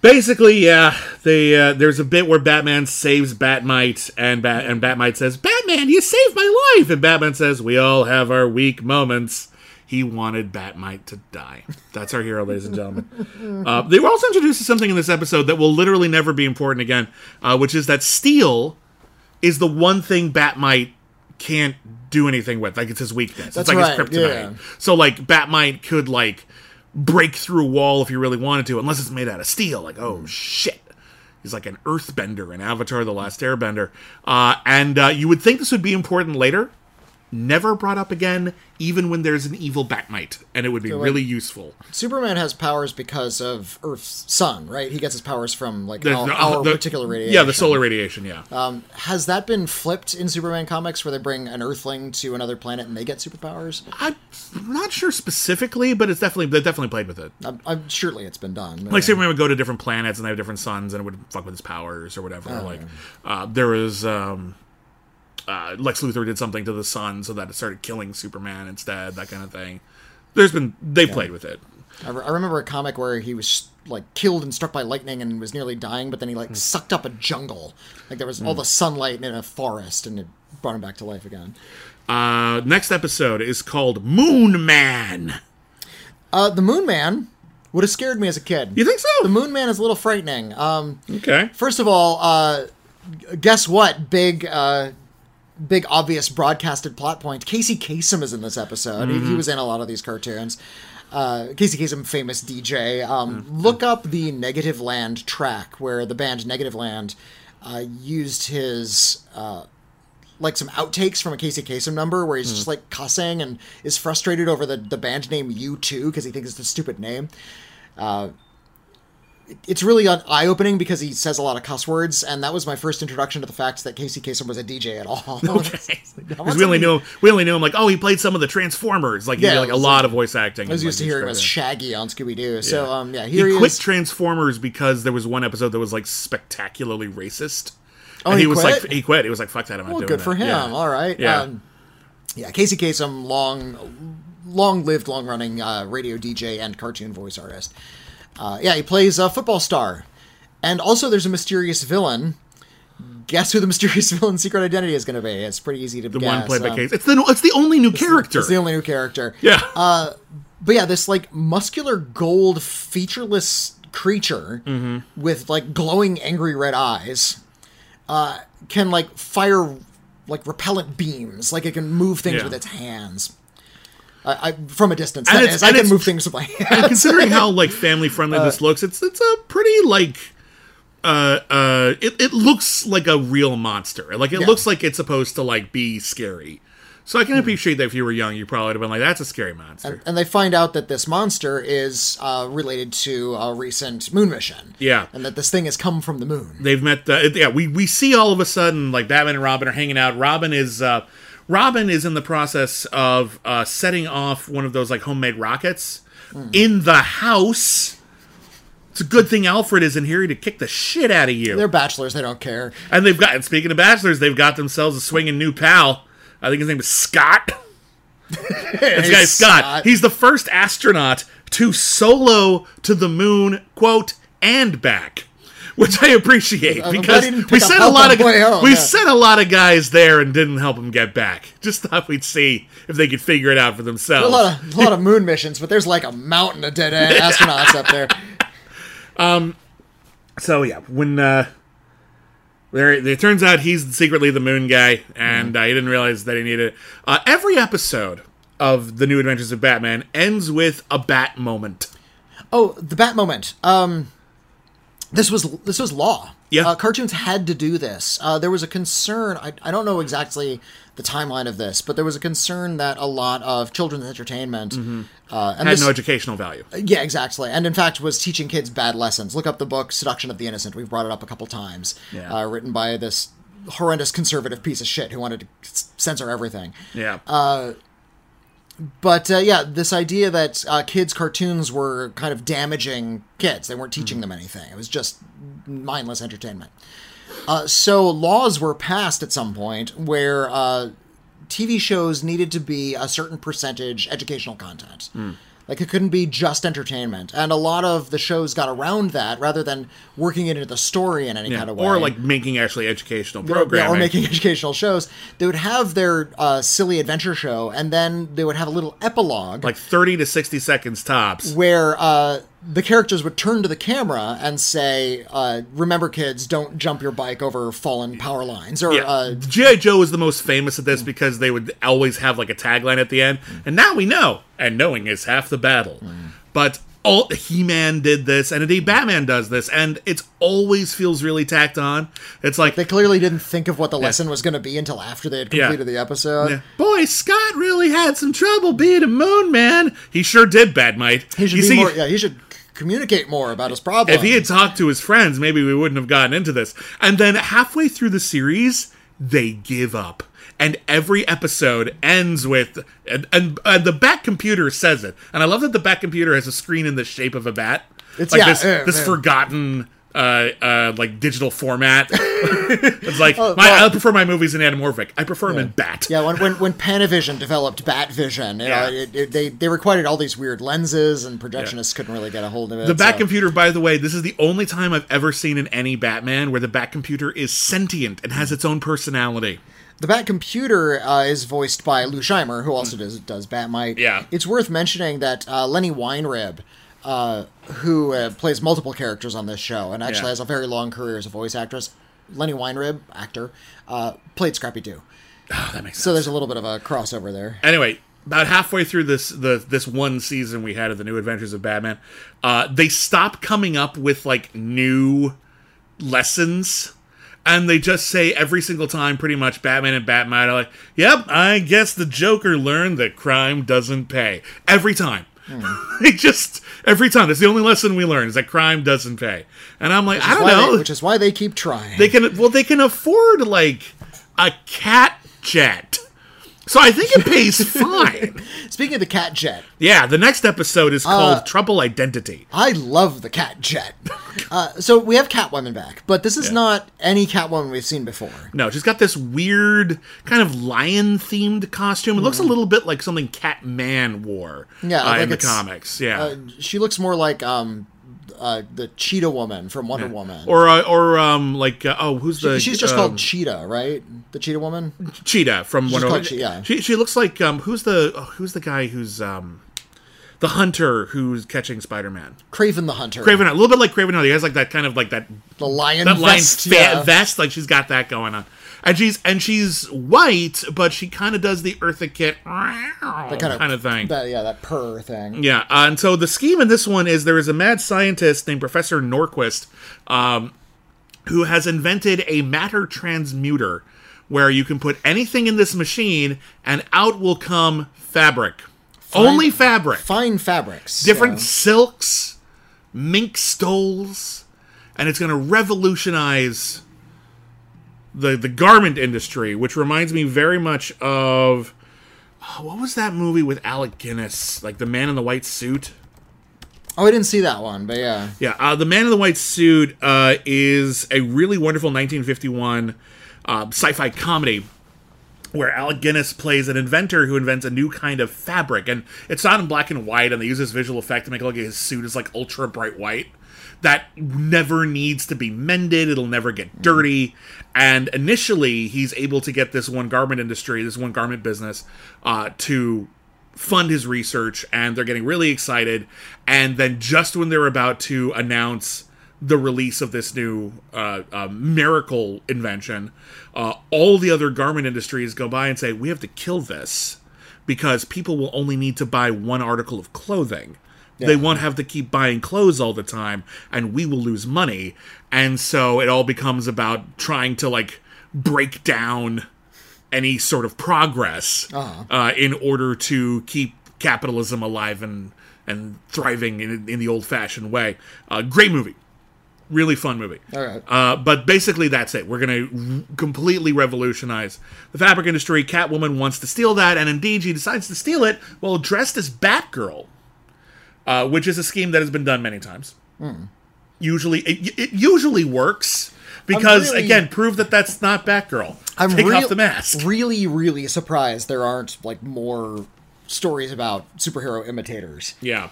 Basically, yeah, they, uh, there's a bit where Batman saves Bat-Mite, and, Bat- and Bat-Mite says, "Batman, you saved my life!" And Batman says, "We all have our weak moments." He wanted Bat-Mite to die. That's our hero, ladies and gentlemen. Uh, they were also introduced to something in this episode that will literally never be important again, uh, which is that steel is the one thing Bat-Mite can't do anything with. Like, it's his weakness. That's it's like right. his kryptonite. Yeah. So, like, Bat-Mite could, like, break through a wall if you really wanted to, unless it's made out of steel. Like, oh, shit. He's like an earthbender in Avatar The Last Airbender. Uh, and uh, you would think this would be important later. Never brought up again, even when there's an evil Bat-Mite. And it would be so, like, really useful. Superman has powers because of Earth's sun, right? He gets his powers from, like, the, our, the, our the, particular radiation. Yeah, the solar radiation, yeah. Um, has that been flipped in Superman comics, where they bring an Earthling to another planet and they get superpowers? I'm not sure specifically, but it's definitely they definitely played with it. I'm, I'm surely it's been done. Like, yeah. Superman would go to different planets and they have different suns, and it would fuck with his powers or whatever. Oh. Like, uh, there was... Um, Uh, Lex Luthor did something to the sun so that it started killing Superman instead, that kind of thing. There's been... They've yeah. played with it. I, re- I remember a comic where he was, like, killed and struck by lightning and was nearly dying, but then he, like, mm. sucked up a jungle. Like, there was mm. all the sunlight in a forest, and it brought him back to life again. Uh, next episode is called Moon Man. Uh, the Moon Man would have scared me as a kid. You think so? The Moon Man is a little frightening. Um, okay. First of all, uh, guess what? Big... Uh, Big obvious broadcasted plot point. Casey Kasem is in this episode. Mm-hmm. He, he was in a lot of these cartoons. Uh, Casey Kasem, famous D J. Um, mm-hmm. Look up the Negative Land track where the band Negative Land uh, used his uh, like some outtakes from a Casey Kasem number where he's mm-hmm. just like cussing and is frustrated over the, the band name U two because he thinks it's a stupid name. Uh, it's really eye-opening because he says a lot of cuss words, and that was my first introduction to the fact that Casey Kasem was a D J at all. Okay. Because we only knew him, we only knew him like, oh, he played some of the Transformers, like, yeah, he did, like a lot like, of voice acting. I was used like, to hearing him as Shaggy on Scooby-Doo. Yeah. So um, yeah, here he, he quit is. Transformers because there was one episode that was like spectacularly racist. Oh, and he, he was quit? like, he quit. He was like, fuck that, I'm not well, doing that. Well, good for him. Yeah. All right. Yeah. Um, yeah, Casey Kasem, long, long-lived, long-running uh, radio D J and cartoon voice artist. Uh, yeah, he plays a football star. And also there's a mysterious villain. Guess who the mysterious villain's secret identity is going to be? It's pretty easy to the guess. The one played by um, Casey. It's the, it's the only new it's character. The, it's the only new character. Yeah. Uh, but yeah, this like muscular, gold, featureless creature mm-hmm. with like glowing, angry red eyes uh, can like fire like repellent beams. Like it can move things yeah. with its hands. I, I, from a distance, that is. I can move things with my hands. And considering how like family friendly uh, this looks, it's it's a pretty like uh uh it, it looks like a real monster. Like it yeah. looks like it's supposed to like be scary. So I can mm. appreciate that if you were young, you probably would have been like, that's a scary monster. And, and they find out that this monster is uh, related to a recent moon mission. Yeah. And that this thing has come from the moon. They've met the yeah. We we see all of a sudden like Batman and Robin are hanging out. Robin is. Uh, Robin is in the process of uh, setting off one of those like homemade rockets mm. in the house. It's a good thing Alfred isn't here to kick the shit out of you. They're bachelors; they don't care. And they've got. And speaking of bachelors, they've got themselves a swinging new pal. I think his name is Scott. This guy's Scott. Scott. He's the first astronaut to solo to the moon, quote, and back. Which I appreciate because we sent a lot of we yeah. sent a lot of guys there and didn't help them get back. Just thought we'd see if they could figure it out for themselves. A lot of, a lot of moon missions, but there's like a mountain of dead end astronauts up there. Um, so yeah, when uh, there it turns out he's secretly the moon guy, and mm-hmm. uh, he didn't realize that he needed it. Uh, every episode of The New Adventures of Batman ends with a bat moment. Oh, the bat moment. Um. This was this was law. Yeah, uh, cartoons had to do this. Uh, there was a concern. I, I don't know exactly the timeline of this, but there was a concern that a lot of children's entertainment mm-hmm. uh, and had this, no educational value. Yeah, exactly. And in fact, was teaching kids bad lessons. Look up the book "Seduction of the Innocent." We've brought it up a couple times. Yeah. Uh, written by this horrendous conservative piece of shit who wanted to censor everything. Yeah. Uh, But, uh, yeah, this idea that uh, kids' cartoons were kind of damaging kids. They weren't teaching them anything. It was just mindless entertainment. Uh, so laws were passed at some point where uh, T V shows needed to be a certain percentage educational content. Mm. Like, it couldn't be just entertainment. And a lot of the shows got around that rather than working it into the story in any yeah, kind of way. Or, like, making actually educational programming. Yeah, or making educational shows. They would have their uh, silly adventure show, and then they would have a little epilogue. Like, thirty to sixty seconds tops. Where uh, the characters would turn to the camera and say, uh, remember, kids, don't jump your bike over fallen power lines. Or yeah. uh, G I. Joe was the most famous at this mm-hmm. because they would always have, like, a tagline at the end. Mm-hmm. And now we know. And knowing is half the battle. Mm. But all He-Man did this, and indeed Batman does this, and it always feels really tacked on. It's like... They clearly didn't think of what the lesson yeah. was going to be until after they had completed yeah. the episode. Yeah. Boy, Scott really had some trouble being a moon man. He sure did, Bat-Mite. He should, be see, more, yeah, he should communicate more about his problem. If he had talked to his friends, maybe we wouldn't have gotten into this. And then halfway through the series, they give up. And every episode ends with, and, and, and the Bat computer says it. And I love that the Bat computer has a screen in the shape of a bat. It's like yeah, this, uh, this uh, forgotten, uh, uh, like digital format. It's like oh, my, well, I prefer my movies in anamorphic. I prefer yeah. them in bat. Yeah, when when, when Panavision developed Bat Vision, you yeah. know, it, it, they they required all these weird lenses, and projectionists yeah. couldn't really get a hold of it. The Bat so. computer, by the way, this is the only time I've ever seen in any Batman where the Bat computer is sentient and has its own personality. The Bat Computer uh, is voiced by Lou Scheimer, who also does does Bat-Mite. Yeah. It's worth mentioning that uh, Lenny Weinrib, uh, who uh, plays multiple characters on this show and actually yeah. has a very long career as a voice actress, Lenny Weinrib, actor, uh, played Scrappy-Doo. Oh, that makes sense. So there's a little bit of a crossover there. Anyway, about halfway through this the this one season we had of The New Adventures of Batman, uh, they stopped coming up with like new lessons. And they just say every single time, pretty much, Batman and Bat-Mite are like, yep, I guess the Joker learned that crime doesn't pay. Every time. Mm. They just, every time, that's the only lesson we learn, is that crime doesn't pay. And I'm like, I don't know. They, which is why they keep trying. They can, well, they can afford, like, a cat jet. So I think it pays fine. Speaking of the cat jet. Yeah, the next episode is called uh, Trouble Identity. I love the cat jet. Uh, so we have Catwoman back, but this is yeah. not any Catwoman we've seen before. No, she's got this weird kind of lion-themed costume. It mm. looks a little bit like something Catman wore yeah, uh, like in the comics. Yeah, uh, she looks more like... Um, Uh, the Cheetah Woman from Wonder yeah. Woman, or uh, or um like uh, oh who's the she, she's just um, called Cheetah, right? The Cheetah Woman, Cheetah from she's Wonder Woman. She, yeah, she she looks like um who's the oh, who's the guy who's um the hunter who's catching Spider-Man, Kraven the Hunter, Kraven a little bit like Kraven. He has like that kind of like that the lion that vest, lion yeah. vest. Like she's got that going on. And she's and she's white, but she kind of does the Eartha Kitt that kind of, kind of thing. That, yeah, that purr thing. Yeah, uh, and so the scheme in this one is there is a mad scientist named Professor Norquist um, who has invented a matter transmuter where you can put anything in this machine and out will come fabric. Fine, Only fabric. Fine fabrics. Different yeah. silks, mink stoles, and it's going to revolutionize... The, the garment industry, which reminds me very much of... Oh, what was that movie with Alec Guinness? Like, The Man in the White Suit? Oh, I didn't see that one, but yeah. Yeah, uh, The Man in the White Suit uh, is a really wonderful nineteen fifty-one uh, sci-fi comedy where Alec Guinness plays an inventor who invents a new kind of fabric. And it's not in black and white, and they use this visual effect to make it look like his suit is, like, ultra bright white. That never needs to be mended. It'll never get dirty. And initially, he's able to get this one garment industry, this one garment business, uh, to fund his research. And they're getting really excited. And then just when they're about to announce the release of this new uh, uh, miracle invention, uh, all the other garment industries go by and say, we have to kill this because people will only need to buy one article of clothing. Yeah. They won't have to keep buying clothes all the time, and we will lose money. And so it all becomes about trying to, like, break down any sort of progress uh-huh. uh, in order to keep capitalism alive and, and thriving in, in the old-fashioned way. Uh, great movie. Really fun movie. All right. Uh, but basically that's it. We're going to r- completely revolutionize the fabric industry. Catwoman wants to steal that, and indeed she decides to steal it while dressed as Batgirl. Uh, which is a scheme that has been done many times. Mm. Usually, it, it usually works because, really, again, prove that that's not Batgirl. I'm Take real, off the mask. Really, really surprised there aren't like more stories about superhero imitators. Yeah.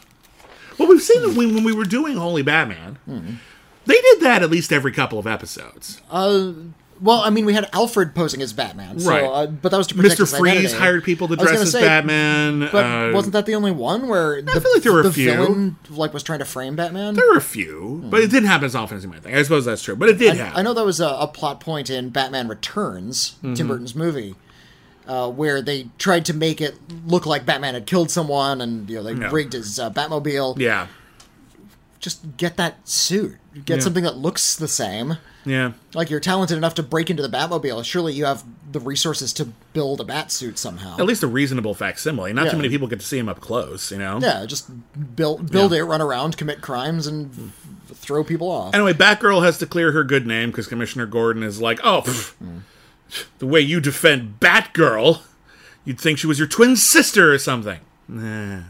Well, we've seen mm. them when, when we were doing Holy Batman. Mm. They did that at least every couple of episodes. Uh, well, I mean, we had Alfred posing as Batman. So, right. Uh, but that was to protect his identity. Mister Freeze hired people to dress as say, Batman. But uh, wasn't that the only one where the, I feel like there were the a few. villain like, was trying to frame Batman? There were a few, hmm. but it didn't happen as often as you might think. I suppose that's true, but it did I, happen. I know that was a, a plot point in Batman Returns, mm-hmm. Tim Burton's movie, uh, where they tried to make it look like Batman had killed someone and you know they no. rigged his uh, Batmobile. Yeah. Just get that suit. Get yeah. something that looks the same. Yeah. Like, you're talented enough to break into the Batmobile. Surely you have the resources to build a bat suit somehow. At least a reasonable facsimile. Not yeah. too many people get to see him up close, you know? Yeah, just build build yeah. it, run around, commit crimes, and mm. throw people off. Anyway, Batgirl has to clear her good name because Commissioner Gordon is like, oh, pff, mm. the way you defend Batgirl, you'd think she was your twin sister or something. Nah.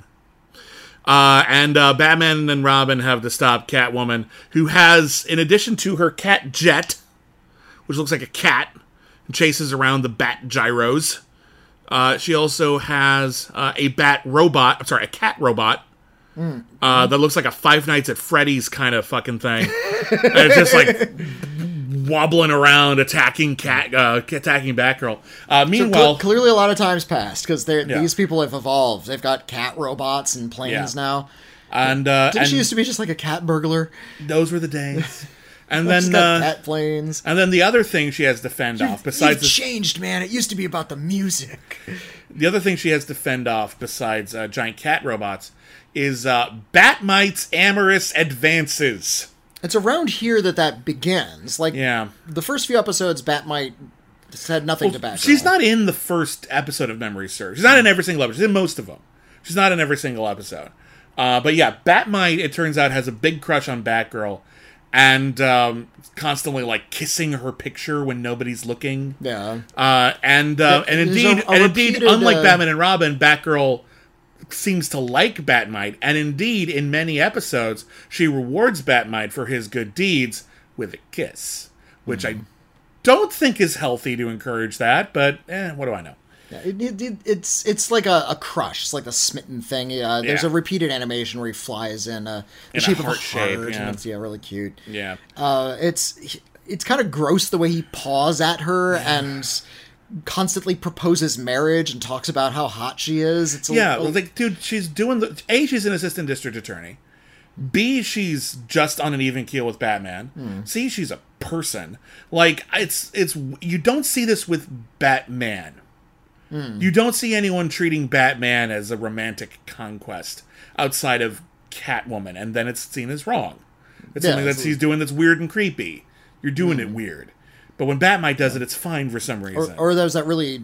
Uh, and uh, Batman and Robin have to stop Catwoman, who has, in addition to her cat jet, which looks like a cat, and chases around the bat gyros, uh, she also has uh, a bat robot, I'm sorry, a cat robot, mm. uh, that looks like a Five Nights at Freddy's kind of fucking thing. And it's just like wobbling around, attacking cat, uh, attacking Batgirl. Uh, meanwhile, so cl- clearly a lot of time's passed because yeah. these people have evolved. They've got cat robots and planes yeah. now. And uh, didn't and she used to be just like a cat burglar? Those were the days. And then uh, cat planes. And then the other thing she has to fend you've, off besides the, changed, man. It used to be about the music. The other thing she has to fend off besides uh, giant cat robots is uh, Bat-Mite's amorous advances. It's around here that that begins. Like, yeah. the first few episodes, Bat-Mite said nothing well, to Batgirl. She's not in the first episode of Memory Surge. She's not in every single episode. She's in most of them. She's not in every single episode. Uh, but yeah, Bat-Mite, it turns out, has a big crush on Batgirl. And um, constantly, like, kissing her picture when nobody's looking. Yeah. Uh, and uh, and indeed, a, a and indeed repeated, unlike uh... Batman and Robin, Batgirl seems to like Bat-Mite. And indeed, in many episodes, she rewards Bat-Mite for his good deeds with a kiss. Which mm-hmm. I don't think is healthy to encourage that, but eh, what do I know? Yeah, it, it, it, it's it's like a, a crush. It's like a smitten thing. Uh, there's yeah. a repeated animation where he flies in uh, the in shape a heart of a shape, heart. Yeah. And it's, yeah, really cute. Yeah, uh, it's it's kind of gross the way he paws at her yeah. and constantly proposes marriage and talks about how hot she is. It's a, yeah, a, well, like, dude, she's doing the, A, she's an assistant district attorney. B, she's just on an even keel with Batman. Hmm. C, she's a person. Like, it's it's you don't see this with Batman. Mm. You don't see anyone treating Batman as a romantic conquest outside of Catwoman, and then it's seen as wrong. It's yeah, something that he's doing that's weird and creepy. You're doing mm. it weird. But when Batmite does yeah. it, it's fine for some reason. Or, or there's that really,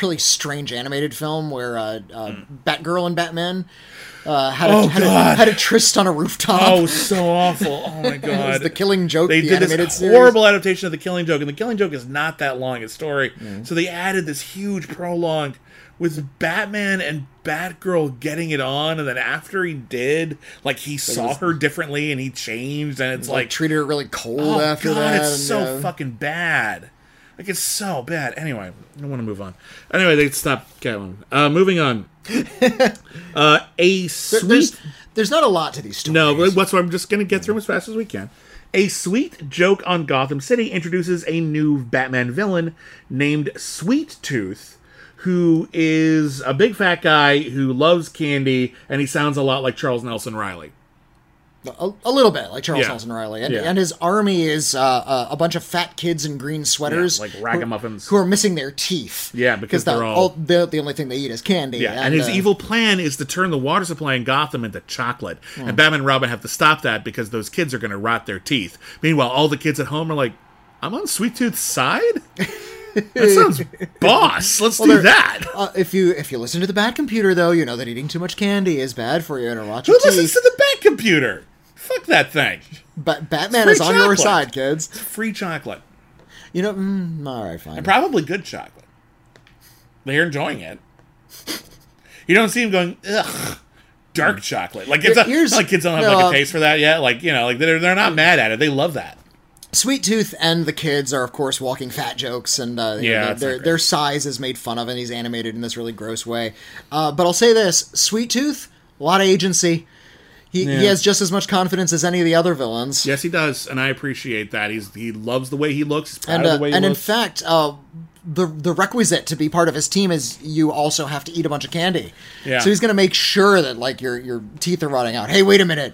really strange animated film where uh, uh, mm. Batgirl and Batman uh, had, a, oh, had, a, had a tryst on a rooftop. Oh, so awful. Oh, my God. It was The Killing Joke, they the did animated this horrible series. Adaptation of The Killing Joke, and The Killing Joke is not that long a story. Mm. So they added this huge prologue with Batman and Batgirl getting it on, and then after he did, like, he so saw was, her differently, and he changed, and it's like, like... treated her really cold oh, after God, that. Oh, God, it's so yeah. fucking bad. Like, it's so bad. Anyway, I want to move on. Anyway, they stopped Catwoman. Uh, moving on. uh, a sweet... There's, there's not a lot to these stories. No, but so I'm just going to get through them as fast as we can. A sweet joke on Gotham City introduces a new Batman villain named Sweet Tooth, who is a big fat guy who loves candy, and he sounds a lot like Charles Nelson Reilly. A, a little bit, like Charles yeah. Nelson Reilly. And, yeah. and his army is uh, uh, a bunch of fat kids in green sweaters. Yeah, like ragamuffins. Who, who are missing their teeth. Yeah, because they're all... all they're, the only thing they eat is candy. Yeah, and, and his uh, evil plan is to turn the water supply in Gotham into chocolate. Mm. And Batman and Robin have to stop that because those kids are going to rot their teeth. Meanwhile, all the kids at home are like, I'm on Sweet Tooth's side? That sounds boss. Let's well, do that. Uh, if you if you listen to the Bat Computer, though, you know that eating too much candy is bad for you. And Who your listens teeth. to the Bat Computer? Fuck that thing. But Batman is on chocolate. your side, kids. It's free chocolate. You know, mm, all right, fine. And probably good chocolate. They're enjoying it. You don't see them going, ugh, dark chocolate. Like, it's Here, a, like kids don't have no, like a taste for that yet. Like, you know, like they're they're not mad at it. They love that. Sweet Tooth and the kids are, of course, walking fat jokes, and uh, yeah, their their size is made fun of, and he's animated in this really gross way. Uh, but I'll say this: Sweet Tooth, a lot of agency. He, yeah. he has just as much confidence as any of the other villains. Yes, he does, and I appreciate that. He's he loves the way he looks. He's proud and, uh, of the way he and looks. And in fact, uh, the the requisite to be part of his team is you also have to eat a bunch of candy. Yeah. So he's going to make sure that like your your teeth are rotting out. Hey, wait a minute.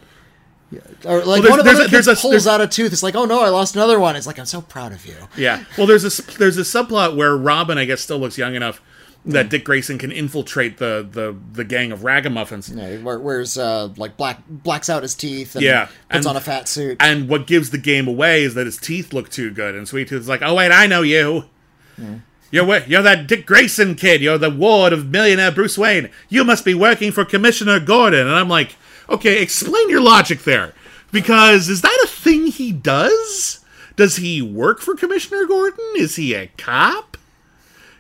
Yeah. Or like well, one of the kids a, pulls out a tooth. It's like, oh no, I lost another one. It's like, I'm so proud of you. Yeah. Well, there's a there's a subplot where Robin, I guess, still looks young enough that mm. Dick Grayson can infiltrate the the, the gang of ragamuffins. Yeah. Where, where's uh, like black blacks out his teeth. And yeah. Puts and, on a fat suit. And what gives the game away is that his teeth look too good. And Sweet Tooth's like, oh wait, I know you. Mm. You're you're that Dick Grayson kid. You're the ward of millionaire Bruce Wayne. You must be working for Commissioner Gordon. And I'm like, okay, explain your logic there. Because is that a thing he does? Does he work for Commissioner Gordon? Is he a cop?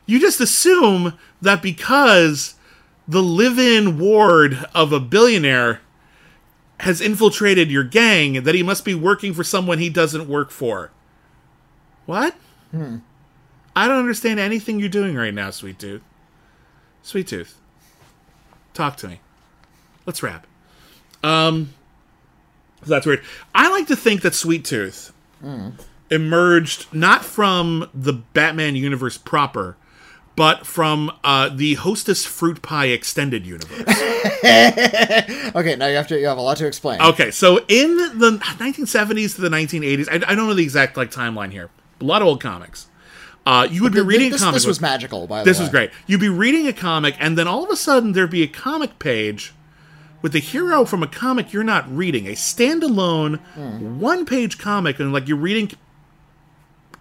You just assume that because the live-in ward of a billionaire has infiltrated your gang, that he must be working for someone he doesn't work for. What? Hmm. I don't understand anything you're doing right now, Sweet Tooth. Sweet Tooth, talk to me. Let's wrap. Um, so that's weird. I like to think that Sweet Tooth mm. emerged not from the Batman universe proper, but from uh, the Hostess Fruit Pie extended universe. Okay, now you have to you have a lot to explain. Okay, so in the nineteen seventies to the nineteen eighties, I, I don't know the exact like timeline here. But a lot of old comics. Uh, you would but be reading this, a comic. This was with, magical, by the this way. This was great. You'd be reading a comic, and then all of a sudden there'd be a comic page with a hero from a comic you're not reading, a standalone mm. one-page comic, and like you're reading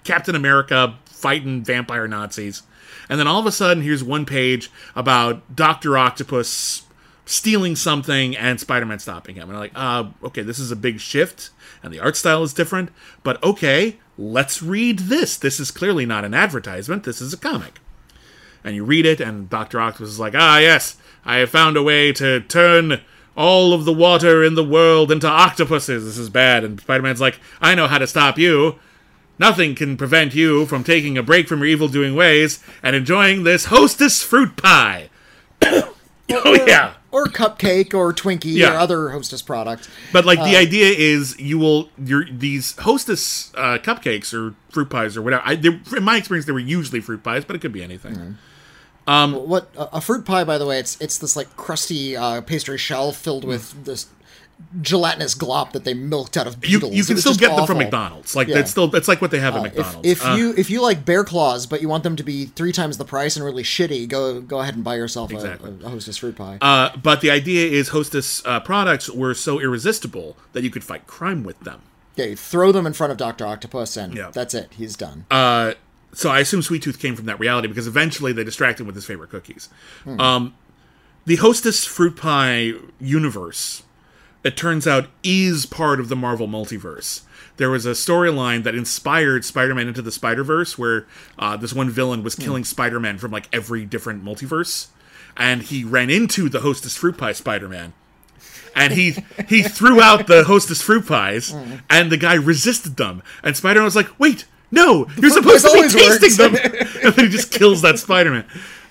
Captain America fighting vampire Nazis, and then all of a sudden here's one page about Doctor Octopus stealing something and Spider-Man stopping him. And I'm like, uh, okay, this is a big shift, and the art style is different, but okay, let's read this. This is clearly not an advertisement. This is a comic. And you read it, and Doctor Octopus is like, ah, yes, I have found a way to turn all of the water in the world into octopuses. This is bad. And Spider-Man's like, I know how to stop you. Nothing can prevent you from taking a break from your evil-doing ways and enjoying this Hostess fruit pie. Oh, yeah. Or, or cupcake or Twinkie yeah. or other Hostess product. But, like, uh, the idea is you will... Your, these Hostess uh, cupcakes or fruit pies or whatever... I, they, in my experience, they were usually fruit pies, but it could be anything. Mm-hmm. Um, what a fruit pie, by the way, it's it's this like crusty uh, pastry shell filled with this gelatinous glop that they milked out of beetles. You, you can still get awful. them from McDonald's. Like yeah. it's still it's like what they have uh, at McDonald's. If, if uh, you if you like Bear Claws, but you want them to be three times the price and really shitty, go go ahead and buy yourself exactly. a, a Hostess fruit pie. Uh, but the idea is Hostess uh, products were so irresistible that you could fight crime with them. Yeah, you throw them in front of Doctor Octopus, and yeah. that's it. He's done. Uh, So I assume Sweet Tooth came from that reality because eventually they distracted him with his favorite cookies. Hmm. Um, the Hostess fruit pie universe, it turns out, is part of the Marvel multiverse. There was a storyline that inspired Spider-Man Into the Spider-Verse where uh, this one villain was killing hmm. Spider-Man from like every different multiverse. And he ran into the Hostess fruit pie Spider-Man. And he he threw out the Hostess fruit pies hmm. and the guy resisted them. And Spider-Man was like, wait! No, you're supposed to be tasting them. And then he just kills that Spider-Man.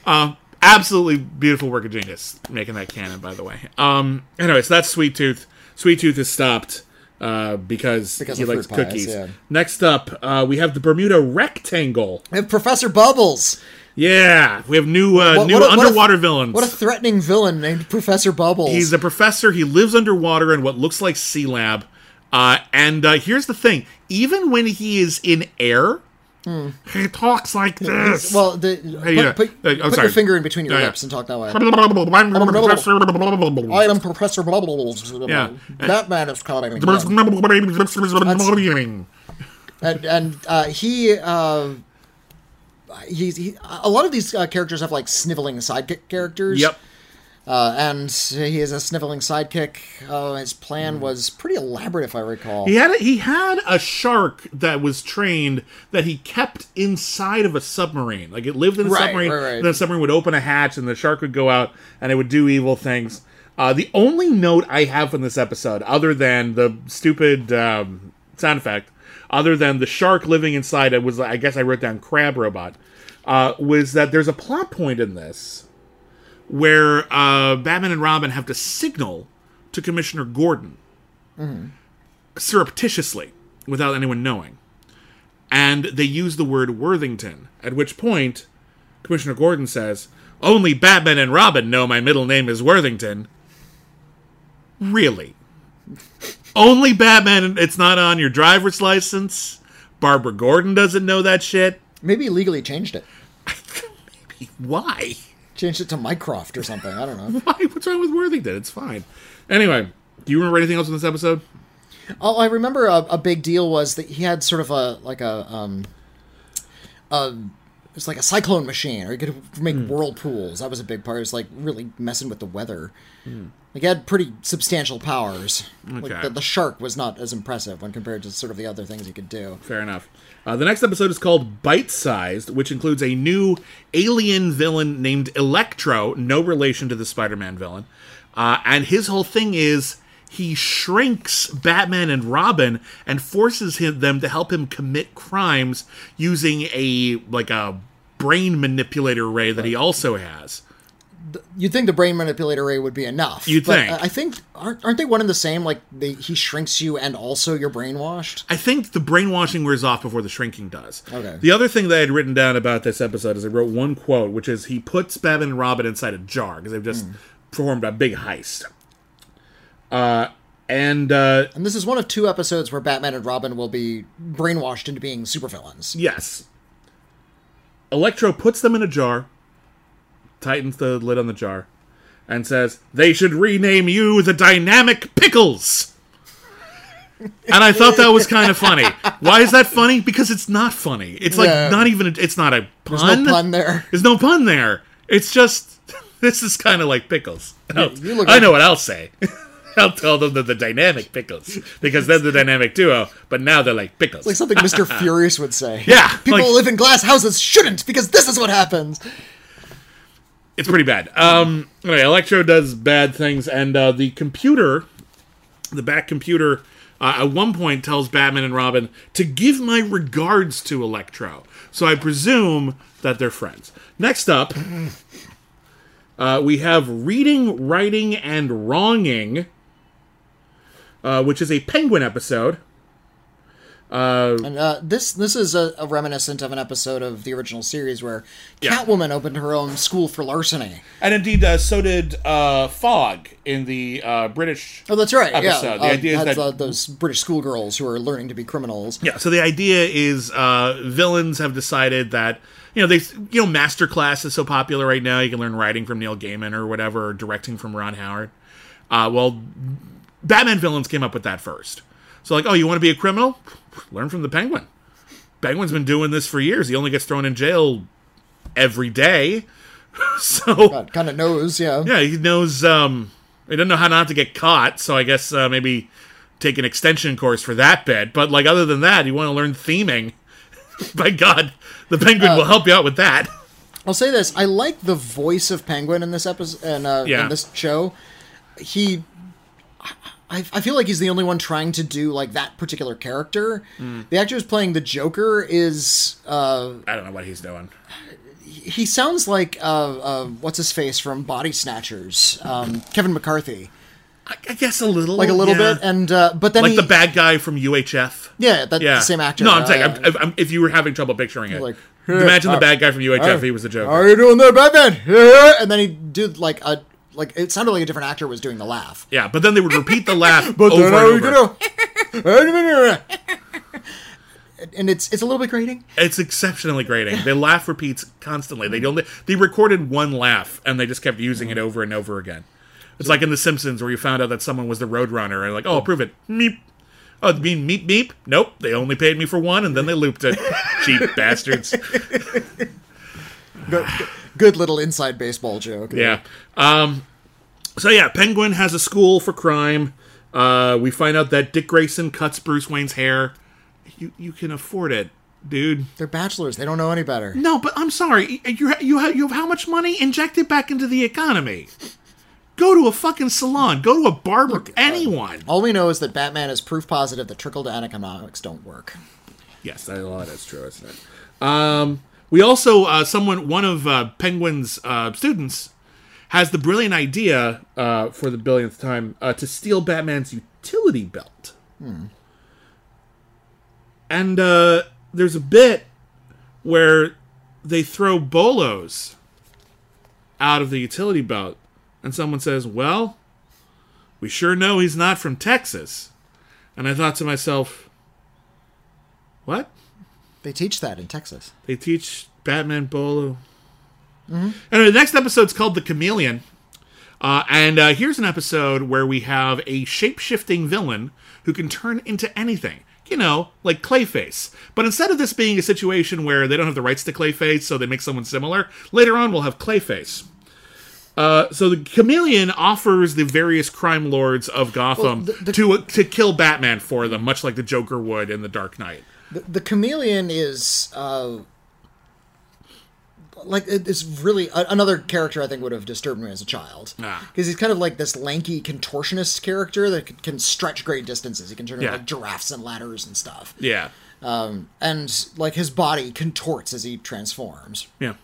Um, absolutely beautiful work of genius, making that canon, by the way. Um, anyway, so that's Sweet Tooth. Sweet Tooth is stopped uh, because, because he likes cookies. Pies, yeah. Next up, uh, we have the Bermuda Rectangle. We have Professor Bubbles. Yeah, we have new uh, what, new what a, underwater what a, villains. What a threatening villain named Professor Bubbles. He's a professor. He lives underwater in what looks like Sea Lab. Uh, and uh, here's the thing. Even when he is in air, mm. he talks like this. He's, well, the, hey, put, yeah. put, put, put your finger in between your yeah, lips yeah. and talk that way. I am Professor Bubbles. Yeah. Batman is calling me. And, and uh, he... Uh, he's, he a lot of these uh, characters have, like, sniveling sidekick characters. Yep. Uh, and he is a sniveling sidekick. Uh, his plan was pretty elaborate, if I recall. He had a, he had a shark that was trained that he kept inside of a submarine. Like, it lived in a right, submarine, right, right. and the submarine would open a hatch, and the shark would go out, and it would do evil things. Uh, the only note I have from this episode, other than the stupid um, sound effect, other than the shark living inside, it was, I guess I wrote down crab robot, uh, was that there's a plot point in this where uh, Batman and Robin have to signal to Commissioner Gordon mm-hmm. surreptitiously, without anyone knowing. And they use the word Worthington, at which point Commissioner Gordon says, only Batman and Robin know my middle name is Worthington. Really? Only Batman, it's not on your driver's license. Barbara Gordon doesn't know that shit. Maybe legally changed it. Maybe. Why? Changed it to Mycroft or something. I don't know. Why? What's wrong with Worthington? It's fine. Anyway, do you remember anything else in this episode? Oh, I remember a, a big deal was that he had sort of a like a um, a it's like a cyclone machine, or he could make mm. whirlpools. That was a big part. It was like really messing with the weather. Mm. Like, he had pretty substantial powers. Okay. Like the, the shark was not as impressive when compared to sort of the other things he could do. Fair enough. Uh, the next episode is called Bite-Sized, which includes a new alien villain named Electro, no relation to the Spider-Man villain. Uh, and his whole thing is he shrinks Batman and Robin and forces him, them to help him commit crimes using a like a brain manipulator ray that he also has. You'd think the brain manipulator ray would be enough. You'd but think. I think, aren't, aren't they one and the same? Like, they, he shrinks you and also you're brainwashed? I think the brainwashing wears off before the shrinking does. Okay. The other thing that I had written down about this episode is I wrote one quote, which is he puts Batman and Robin inside a jar, because they've just mm. performed a big heist. Uh, and, uh... And this is one of two episodes where Batman and Robin will be brainwashed into being supervillains. Yes. Electro puts them in a jar, tightens the lid on the jar, and says, they should rename you the Dynamic Pickles! And I thought that was kind of funny. Why is that funny? Because it's not funny. It's like no. not even, a, it's not a pun. There's no pun there. There's no pun there. It's just, This is kind of like Pickles. You, you look I like know what I'll say. I'll tell them that the dynamic Pickles, because they're the dynamic duo, but now they're like Pickles. It's like something Mister Furious would say. Yeah. People like, who live in glass houses shouldn't, because this is what happens. It's pretty bad. Um, anyway, Electro does bad things, and uh, the computer, the back computer, uh, at one point tells Batman and Robin to give my regards to Electro. So I presume that they're friends. Next up, uh, we have Reading, Writing, and Wronging, uh, which is a Penguin episode. Uh, and uh, this this is a, a reminiscent of an episode of the original series where yeah. Catwoman opened her own school for larceny, and indeed uh, so did uh, Fogg in the uh, British. Oh, that's right. Episode. Yeah, the uh, idea is that uh, those British schoolgirls who are learning to be criminals. Yeah. So the idea is uh, villains have decided that you know they you know masterclass is so popular right now. You can learn writing from Neil Gaiman or whatever, or directing from Ron Howard. Uh, well, Batman villains came up with that first. So like, oh, you want to be a criminal? Learn from the Penguin. Penguin's been doing this for years. He only gets thrown in jail every day. So kind of knows, yeah. Yeah, he knows. Um, he doesn't know how not to get caught. So I guess uh, maybe take an extension course for that bit. But like, other than that, you want to learn theming. By God, the Penguin uh, will help you out with that. I'll say this: I like the voice of Penguin in this episode and uh, yeah. in this show. He. I feel like he's the only one trying to do, like, that particular character. Mm. The actor who's playing the Joker is... Uh, I don't know what he's doing. He sounds like, uh, uh, what's-his-face from Body Snatchers, um, Kevin McCarthy. I, I guess a little. Like a little yeah. bit, and uh, but then Like he, the bad guy from U H F. Yeah, that's yeah. the same actor. No, I'm uh, saying, I'm, I'm, if you were having trouble picturing it. Like, hey, imagine uh, the bad guy from U H F, uh, he was the Joker. How are you doing there, Batman? And then he did, like, a... Like, it sounded like a different actor was doing the laugh. Yeah, but then they would repeat the laugh but over and over. And it's it's a little bit grating. It's exceptionally grating. The laugh repeats constantly. They only they recorded one laugh, and they just kept using it over and over again. It's like in The Simpsons, where you found out that someone was the Roadrunner, and like, oh, I'll prove it. Meep. Oh, you mean meep, meep? Nope, they only paid me for one, and then they looped it. Cheap bastards. Go, go. Good little inside baseball joke. Yeah. Um, so, yeah, Penguin has a school for crime. Uh, we find out that Dick Grayson cuts Bruce Wayne's hair. You you can afford it, dude. They're bachelors. They don't know any better. No, but I'm sorry. You, you, have, you have how much money? Inject it back into the economy. Go to a fucking salon. Go to a barber. Look, anyone. Uh, all we know is that Batman is proof positive that trickle-down economics don't work. Yes, I know that's true, isn't it? Um... We also, uh, someone, one of uh, Penguin's uh, students has the brilliant idea, uh, for the billionth time, uh, to steal Batman's utility belt. Hmm. And uh, there's a bit where they throw Bolos out of the utility belt, and someone says, well, we sure know he's not from Texas. And I thought to myself, what? They teach that in Texas. They teach Batman Bolo. Mm-hmm. Anyway, the next episode's called The Chameleon. Uh, and uh, here's an episode where we have a shape-shifting villain who can turn into anything. You know, like Clayface. But instead of this being a situation where they don't have the rights to Clayface, so they make someone similar, later on we'll have Clayface. Uh, so the Chameleon offers the various crime lords of Gotham well, the, the... to uh, to kill Batman for them, much like the Joker would in The Dark Knight. The, the Chameleon is, uh, like, it's really... Uh, another character I think would have disturbed me as a child. Because ah. he's kind of like this lanky contortionist character that can, can stretch great distances. He can turn yeah. into, like, giraffes and ladders and stuff. Yeah. Um, and, like, his body contorts as he transforms. Yeah.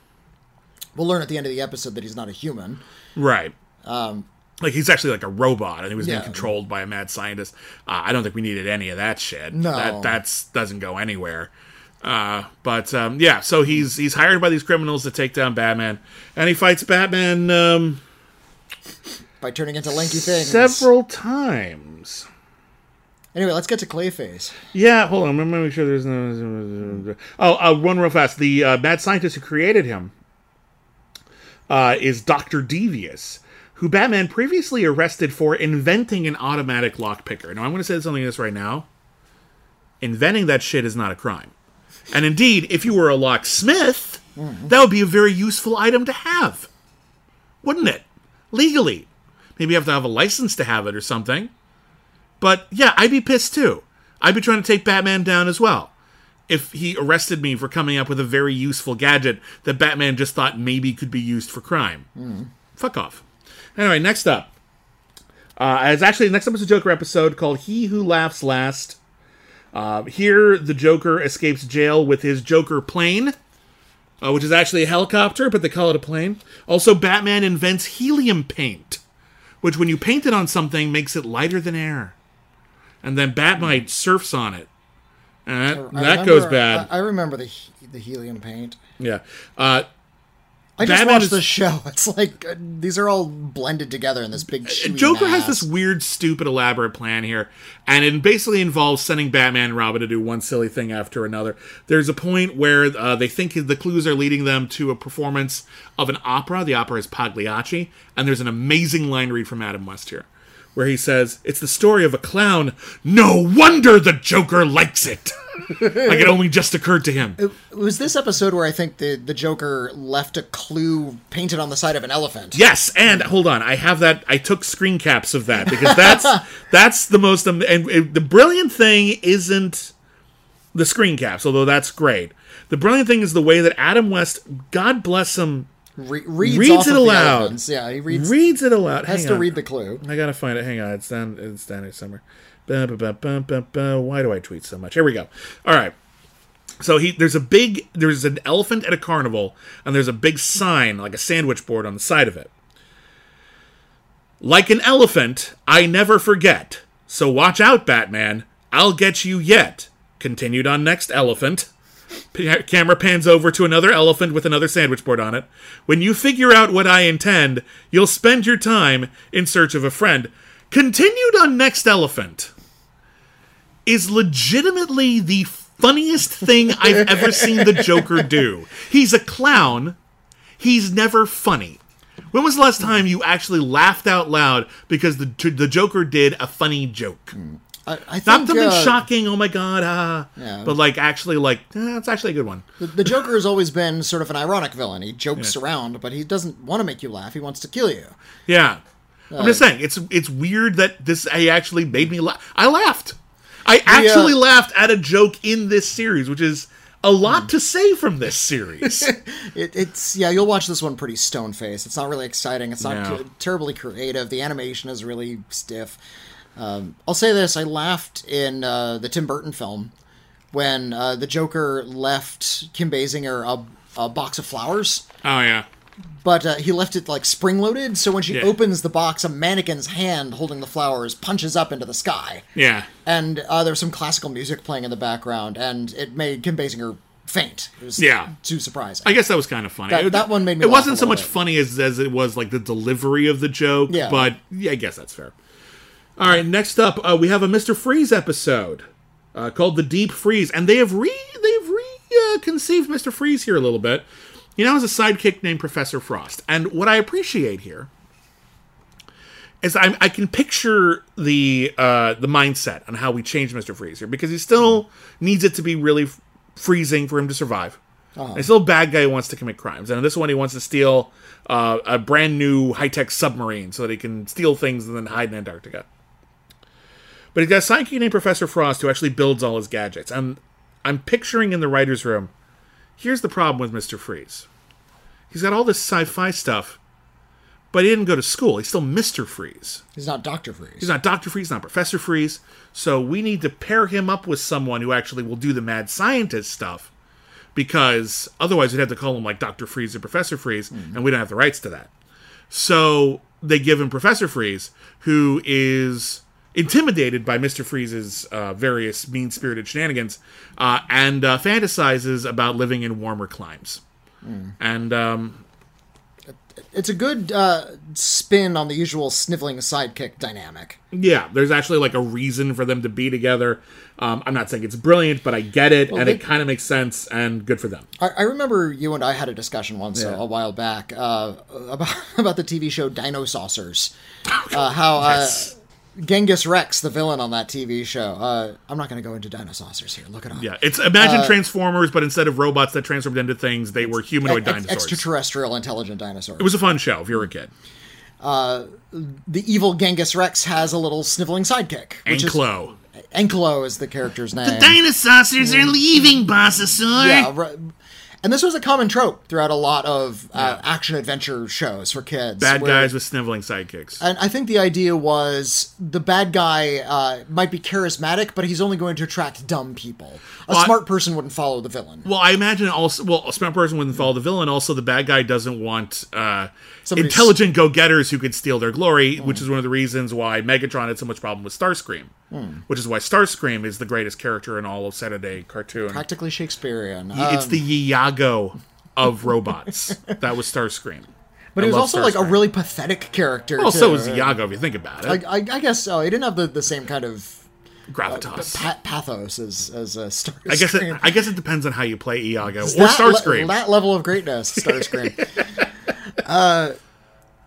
We'll learn at the end of the episode that he's not a human. Right. Um... Like, he's actually like a robot, and he was yeah. being controlled by a mad scientist. Uh, I don't think we needed any of that shit. No. That that's, doesn't go anywhere. Uh, but, um, yeah, so he's he's hired by these criminals to take down Batman, and he fights Batman... Um, by turning into lanky things. Several times. Anyway, let's get to Clayface. Yeah, hold on. Let me make sure there's no... Oh, I'll run real fast. The uh, mad scientist who created him uh, is Doctor Devious, who Batman previously arrested for inventing an automatic lockpicker. Now, I'm going to say something like this right now. Inventing that shit is not a crime. And indeed, if you were a locksmith, that would be a very useful item to have. wouldn't it? Legally. Maybe you have to have a license to have it or something. But yeah, I'd be pissed too. I'd be trying to take Batman down as well. If he arrested me for coming up with a very useful gadget that Batman just thought maybe could be used for crime. Mm. Fuck off. Anyway, next up. Uh, it's actually, next up is a Joker episode called He Who Laughs Last. Uh, here, the Joker escapes jail with his Joker plane, uh, which is actually a helicopter, but they call it a plane. Also, Batman invents helium paint, which when you paint it on something, makes it lighter than air. And then Bat-Mite surfs on it. And that, remember, that goes bad. I, I remember the the helium paint. Yeah. Uh, I just Batman watched is, the show. It's like, uh, these are all blended together in this big chewy Joker mass. Has this weird, stupid, elaborate plan here. And it basically involves sending Batman and Robin to do one silly thing after another. There's a point where uh, they think the clues are leading them to a performance of an opera. The opera is Pagliacci. And there's an amazing line read from Adam West here, where he says, "It's the story of a clown. No wonder the Joker likes it." Like it only just occurred to him. It was this episode where I think the, the Joker left a clue painted on the side of an elephant. Yes, and hold on, I have that. I took screen caps of that because that's that's the most. And it, the brilliant thing isn't the screen caps, although that's great. The brilliant thing is the way that Adam West, God bless him, Re- reads, reads it aloud. Yeah, he reads, reads it aloud. Has Hang to on. read the clue. I gotta find it. Hang on, it's down. It's down here somewhere. Ba, ba, ba, ba, ba. Why do I tweet so much? Here we go. All right. So he there's a big there's an elephant at a carnival, and there's a big sign like a sandwich board on the side of it. "Like an elephant, I never forget. So watch out, Batman. I'll get you yet." Continued on next elephant. Camera pans over to another elephant with another sandwich board on it. "When you figure out what I intend, you'll spend your time in search of a friend." Continued on next elephant is legitimately the funniest thing I've ever seen the Joker do. He's a clown. He's never funny. When was the last time you actually laughed out loud because the the Joker did a funny joke? Mm. I, I think, Not something uh, shocking, oh my god, ah. Yeah. But like actually like, eh, that's actually a good one. The, the Joker has always been sort of an ironic villain. He jokes yeah. around, but he doesn't want to make you laugh. He wants to kill you. Yeah. Uh, I'm just saying, it's it's weird that this he actually made me laugh. I laughed. I actually the, uh, laughed at a joke in this series, which is a lot hmm. to say from this series. it, it's Yeah, you'll watch this one pretty stone-faced. It's not really exciting. It's not no. t- terribly creative. The animation is really stiff. Um, I'll say this, I laughed in uh, the Tim Burton film when uh, the Joker left Kim Basinger a, a box of flowers. Oh, yeah. But uh, he left it, like, spring-loaded, so when she yeah. opens the box, a mannequin's hand holding the flowers punches up into the sky. Yeah. And uh, there was some classical music playing in the background, and it made Kim Basinger faint. It was yeah. too surprising. I guess that was kind of funny. That, it, that one made me It laugh wasn't so much bit. funny as, as it was, like, the delivery of the joke, yeah. but yeah, I guess that's fair. All right, next up, uh, we have a Mister Freeze episode uh, called The Deep Freeze, and they have re they've reconceived uh, Mister Freeze here a little bit. He now has a sidekick named Professor Frost, and what I appreciate here is I, I can picture the uh, the mindset on how we change Mister Freeze here because he still needs it to be really f- freezing for him to survive. Uh-huh. He's still a bad guy who wants to commit crimes, and in this one he wants to steal uh, a brand new high tech submarine so that he can steal things and then hide in Antarctica. But he's got a sidekick named Professor Frost who actually builds all his gadgets. And I'm picturing in the writer's room, here's the problem with Mister Freeze. He's got all this sci-fi stuff, but he didn't go to school. He's still Mister Freeze. He's not Doctor Freeze. He's not Doctor Freeze, not Professor Freeze. So we need to pair him up with someone who actually will do the mad scientist stuff, because otherwise we'd have to call him like Doctor Freeze or Professor Freeze, mm-hmm. and we don't have the rights to that. So they give him Professor Freeze, who is intimidated by Mister Freeze's uh, various mean-spirited shenanigans, uh, and uh, fantasizes about living in warmer climes. Mm. And um, it's a good uh, spin on the usual sniveling sidekick dynamic. Yeah, there's actually like a reason for them to be together. Um, I'm not saying it's brilliant, but I get it, well, and they, it kind of makes sense, and good for them. I, I remember you and I had a discussion once yeah. a, a while back uh, about about the T V show Dino Saucers. Uh, how... Uh, yes. Genghis Rex, the villain on that T V show. Uh, I'm not going to go into dinosaurs here. Look it up. Yeah, it's imagine uh, Transformers, but instead of robots that transformed into things, they were humanoid ex- dinosaurs. Extraterrestrial intelligent dinosaurs. It was a fun show if you were a kid. Uh, the evil Genghis Rex has a little sniveling sidekick. Anklo. Is, Anklo is the character's name. The dinosaurs mm. are leaving, Bossasaur. Yeah, right. And this was a common trope throughout a lot of uh, yeah. action-adventure shows for kids. Bad where, guys with sniveling sidekicks. And I think the idea was the bad guy uh, might be charismatic, but he's only going to attract dumb people. A well, smart person wouldn't follow the villain. Well, I imagine also... Well, a smart person wouldn't follow the villain. Also, the bad guy doesn't want uh, intelligent go-getters who could steal their glory, mm. which is one of the reasons why Megatron had so much problem with Starscream. Mm. Which is why Starscream is the greatest character in all of Saturday cartoon. Practically Shakespearean. Um, it's the Iago of robots. That was Starscream. But I it was also Starscream. Like a really pathetic character. Well, too. So was Iago if you think about it. Like, I, I guess so. He didn't have the, the same kind of gravitas, uh, pa- pathos as as uh, Starscream. I guess it, I guess it depends on how you play Iago or that Starscream. Le- that level of greatness, Starscream. uh,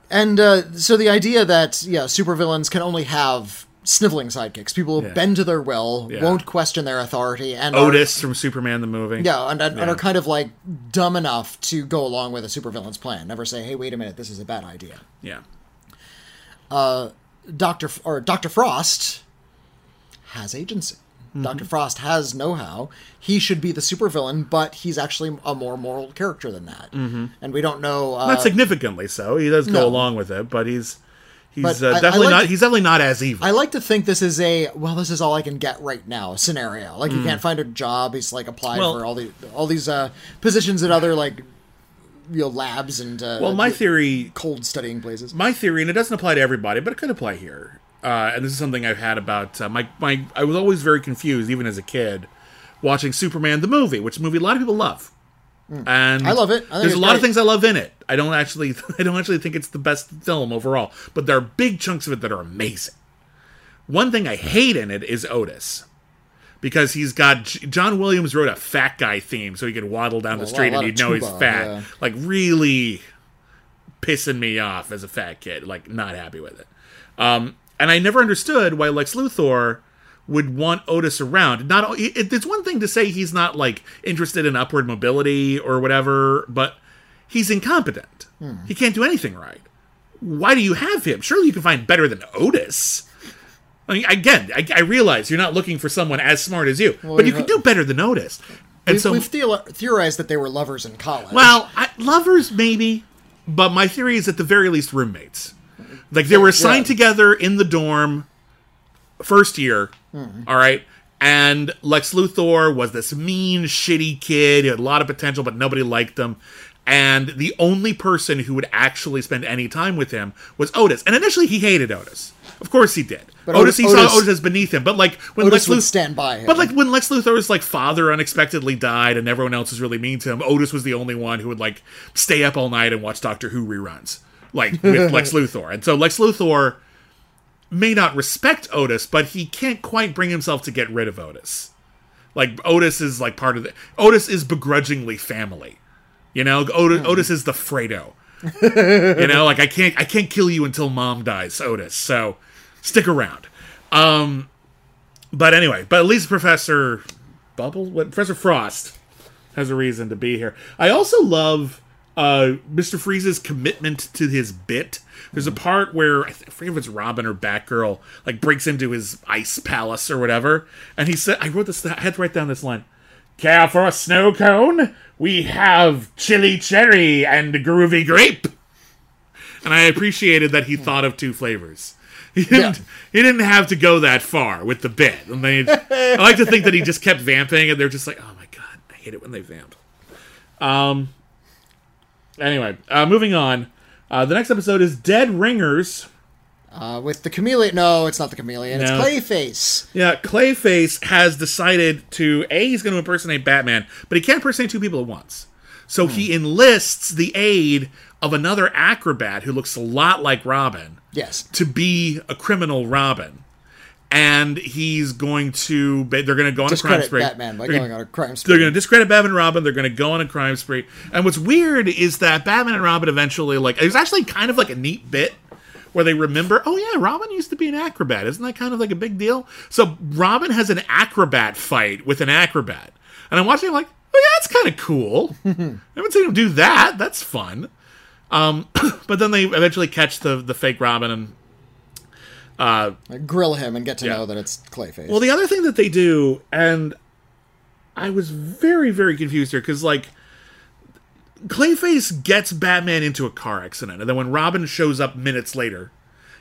and uh, so the idea that yeah, supervillains can only have sniveling sidekicks, people who yeah. bend to their will, yeah. won't question their authority, and Otis are, from Superman the movie. Yeah, and, and, yeah. and are kind of like dumb enough to go along with a supervillain's plan. Never say, "Hey, wait a minute, this is a bad idea." Yeah. Uh, Doctor or Doctor Frost has agency. Mm-hmm. Doctor Frost has know-how. He should be the supervillain, but he's actually a more moral character than that. Mm-hmm. And we don't know. Uh, Not significantly so. He does go no. along with it, but he's. He's uh, I, definitely I like not. To, he's definitely not as evil. I like to think this is a well. This is all I can get right now scenario. Like mm. he can't find a job. He's like applied well, for all the all these uh, positions at other like you know labs and uh, well, my theory cold studying places. My theory, and it doesn't apply to everybody, but it could apply here. Uh, and this is something I've had about uh, my my. I was always very confused, even as a kid, watching Superman the movie, which movie a lot of people love. Mm. And I love it. I there's a lot great. of things I love in it. I don't actually, I don't actually think it's the best film overall, but there are big chunks of it that are amazing. One thing I hate in it is Otis, because he's got John Williams wrote a fat guy theme, so he could waddle down well, the street and you'd know tuba, he's fat. Yeah. Like really pissing me off as a fat kid. Like not happy with it. Um, and I never understood why Lex Luthor would want Otis around. Not it, it's one thing to say he's not like interested in upward mobility or whatever, but he's incompetent. Mm. He can't do anything right. Why do you have him? Surely you can find better than Otis. I mean, again, I, I realize you're not looking for someone as smart as you, well, but you can do better than Otis. And we've, so we've theorized that they were lovers in college. Well, I, lovers maybe, but my theory is at the very least roommates. Like they were assigned yeah. together in the dorm. First year, mm. all right, and Lex Luthor was this mean, shitty kid. He had a lot of potential, but nobody liked him. And the only person who would actually spend any time with him was Otis. And initially, he hated Otis. Of course, he did. But Otis, he Otis, saw Otis as beneath him. But like when Otis Lex Luthor would stand by him. But like when Lex Luthor's like father unexpectedly died, and everyone else was really mean to him, Otis was the only one who would like stay up all night and watch Doctor Who reruns, like with Lex Luthor. And so Lex Luthor may not respect Otis, but he can't quite bring himself to get rid of Otis. Like, Otis is, like, part of the... Otis is begrudgingly family. You know? Otis, oh. Otis is the Fredo. You know? Like, I can't I can't kill you until Mom dies, Otis. So, stick around. Um, but anyway, but at least Professor... Bubble? What? Professor Frost has a reason to be here. I also love uh, Mister Freeze's commitment to his bit. There's a part where, I forget if it's Robin or Batgirl, like, breaks into his ice palace or whatever. And he said, I wrote this, I had to write down this line. Care for a snow cone? We have chili cherry and groovy grape. And I appreciated that he thought of two flavors. He didn't, yeah. he didn't have to go that far with the bit. And they, I like to think that he just kept vamping, and they're just like, oh my god, I hate it when they vamp. Um. Anyway, uh, moving on. Uh, the next episode is Dead Ringers. Uh, with the chameleon. No, it's not the chameleon. No. It's Clayface. Yeah, Clayface has decided to, A, he's going to impersonate Batman, but he can't impersonate two people at once. So hmm. he enlists the aid of another acrobat who looks a lot like Robin. Yes. To be a criminal Robin. And he's going to... They're going to go on discredit a crime spree. Batman by going on a crime spree. They're going to discredit Batman and Robin. They're going to go on a crime spree. And what's weird is that Batman and Robin eventually... like it was actually kind of like a neat bit where they remember, oh yeah, Robin used to be an acrobat. Isn't that kind of like a big deal? So Robin has an acrobat fight with an acrobat. And I'm watching it like, oh yeah, that's kind of cool. I haven't seen him do that. That's fun. Um, but then they eventually catch the, the fake Robin and uh, grill him and get to yeah. know that it's Clayface. Well, the other thing that they do, and I was very, very confused here, because like Clayface gets Batman into a car accident, and then when Robin shows up minutes later,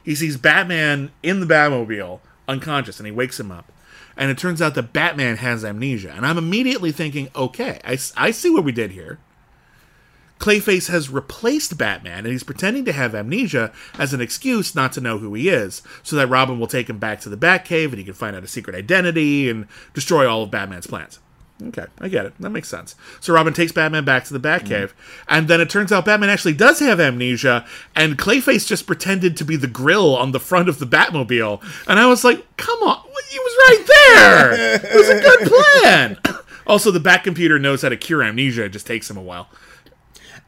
he sees Batman in the Batmobile, unconscious, and he wakes him up. And it turns out that Batman has amnesia. And I'm immediately thinking, okay, I, I see what we did here. Clayface has replaced Batman, and he's pretending to have amnesia as an excuse not to know who he is, so that Robin will take him back to the Batcave, and he can find out his secret identity and destroy all of Batman's plans. Okay, I get it. That makes sense. So Robin takes Batman back to the Batcave, mm. and then it turns out Batman actually does have amnesia, and Clayface just pretended to be the grill on the front of the Batmobile. And I was like, come on, he was right there! It was a good plan! Also, the Batcomputer knows how to cure amnesia, it just takes him a while.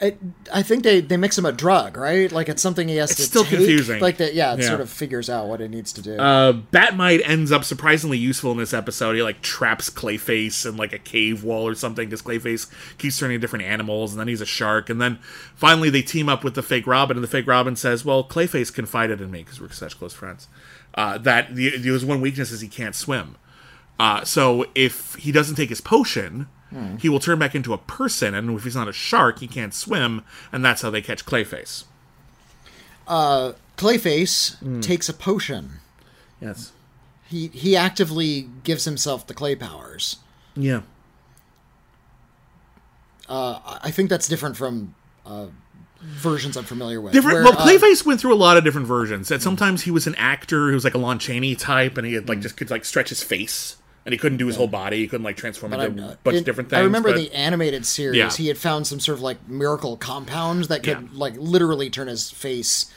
I, I think they, they mix him a drug, right? Like it's something he has it's to still take. Confusing. Like that, yeah. It yeah. sort of figures out what it needs to do. Uh, Bat-Mite ends up surprisingly useful in this episode. He like traps Clayface in like a cave wall or something because Clayface keeps turning into different animals, and then he's a shark, and then finally they team up with the fake Robin, and the fake Robin says, "Well, Clayface confided in me because we're such close friends. Uh, that the, the his one weakness is he can't swim. Uh, so if he doesn't take his potion." Hmm. He will turn back into a person, and if he's not a shark, he can't swim, and that's how they catch Clayface. Uh, Clayface mm. takes a potion. Yes. He he actively gives himself the clay powers. Yeah. Uh, I think that's different from uh, versions I'm familiar with. Different, where, well, Clayface uh, went through a lot of different versions. And sometimes he was an actor who was like a Lon Chaney type, and he had, like mm. just could like stretch his face. And he couldn't do his whole body. He couldn't, like, transform but into a bunch it, of different things. I remember but, the animated series. Yeah. He had found some sort of, like, miracle compound that could, yeah. like, literally turn his face...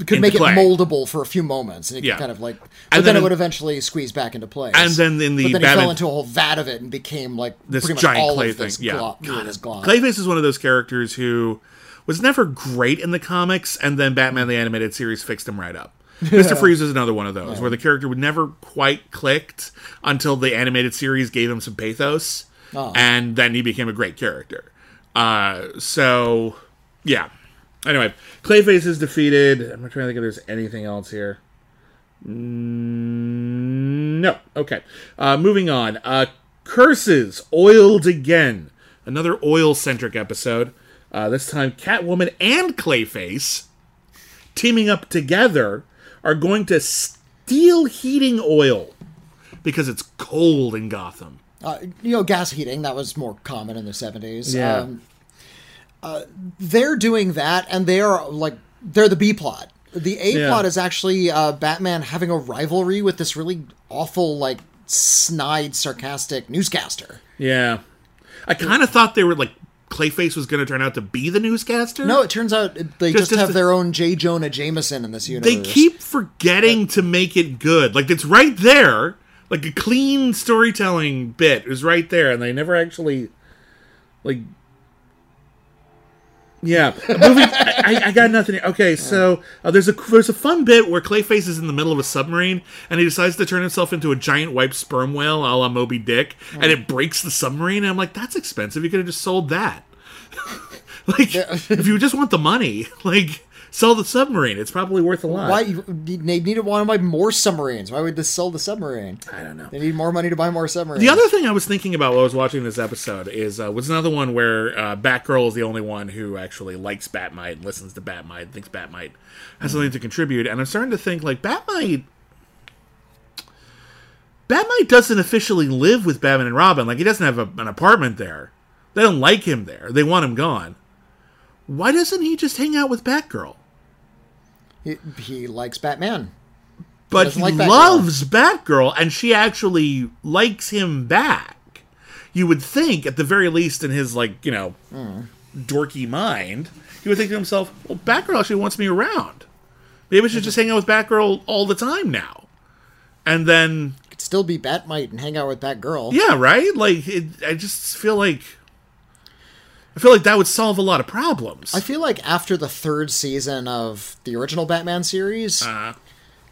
Could into make clay. It moldable for a few moments. And it yeah. could kind of, like... But then, then it would eventually squeeze back into place. And then in the... But then Batman, he fell into a whole vat of it and became, like... This pretty much giant all clay of thing. Yeah. Glo- God, his glop. Clayface is one of those characters who was never great in the comics, and then Batman the Animated Series fixed him right up. Mister Freeze is another one of those, yeah. where the character would never quite clicked until the animated series gave him some pathos, oh. and then he became a great character. Uh, so, yeah. Anyway, Clayface is defeated. I'm trying to think if there's anything else here. No. Okay. Uh, moving on. Uh, Curses, Oiled Again. Another oil-centric episode. Uh, this time, Catwoman and Clayface, teaming up together, are going to steal heating oil because it's cold in Gotham. Uh, you know, gas heating, that was more common in the seventies. Yeah. Um, uh, they're doing that, and they are like, they're the B plot. The A yeah. plot is actually uh, Batman having a rivalry with this really awful, like, snide, sarcastic newscaster. Yeah. I kind of thought they were like, Clayface was going to turn out to be the newscaster? No, it turns out they just, just, just have their own J. Jonah Jameson in this universe. They keep forgetting but, to make it good. Like, it's right there. Like, a clean storytelling bit is right there, and they never actually, like... Yeah. Moving, I, I got nothing. Okay, so uh, there's a there's a fun bit where Clayface is in the middle of a submarine, and he decides to turn himself into a giant wiped sperm whale a la Moby Dick, and it breaks the submarine, and I'm like, that's expensive. You could have just sold that. Like, if you just want the money, like, sell the submarine. It's probably worth a lot. Why you, they need to want to buy more submarines. Why would they sell the submarine? I don't know. They need more money to buy more submarines. The other thing I was thinking about while I was watching this episode is uh, was another one where uh, Batgirl is the only one who actually likes Bat-Mite, listens to Bat-Mite, thinks Bat-Mite has something to contribute. And I'm starting to think, like, Bat-Mite... Bat-Mite doesn't officially live with Batman and Robin. Like, he doesn't have a, an apartment there. They don't like him there. They want him gone. Why doesn't he just hang out with Batgirl? He, he likes Batman. But he, he like Batgirl. loves Batgirl, and she actually likes him back. You would think, at the very least, in his, like, you know, mm. dorky mind, he would think to himself, well, Batgirl actually wants me around. Maybe I should mm-hmm. just hang out with Batgirl all the time now. And then... Could still be Bat-Mite and hang out with Batgirl. Yeah, right? Like, it, I just feel like... I feel like that would solve a lot of problems. I feel like after the third season of the original Batman series, uh,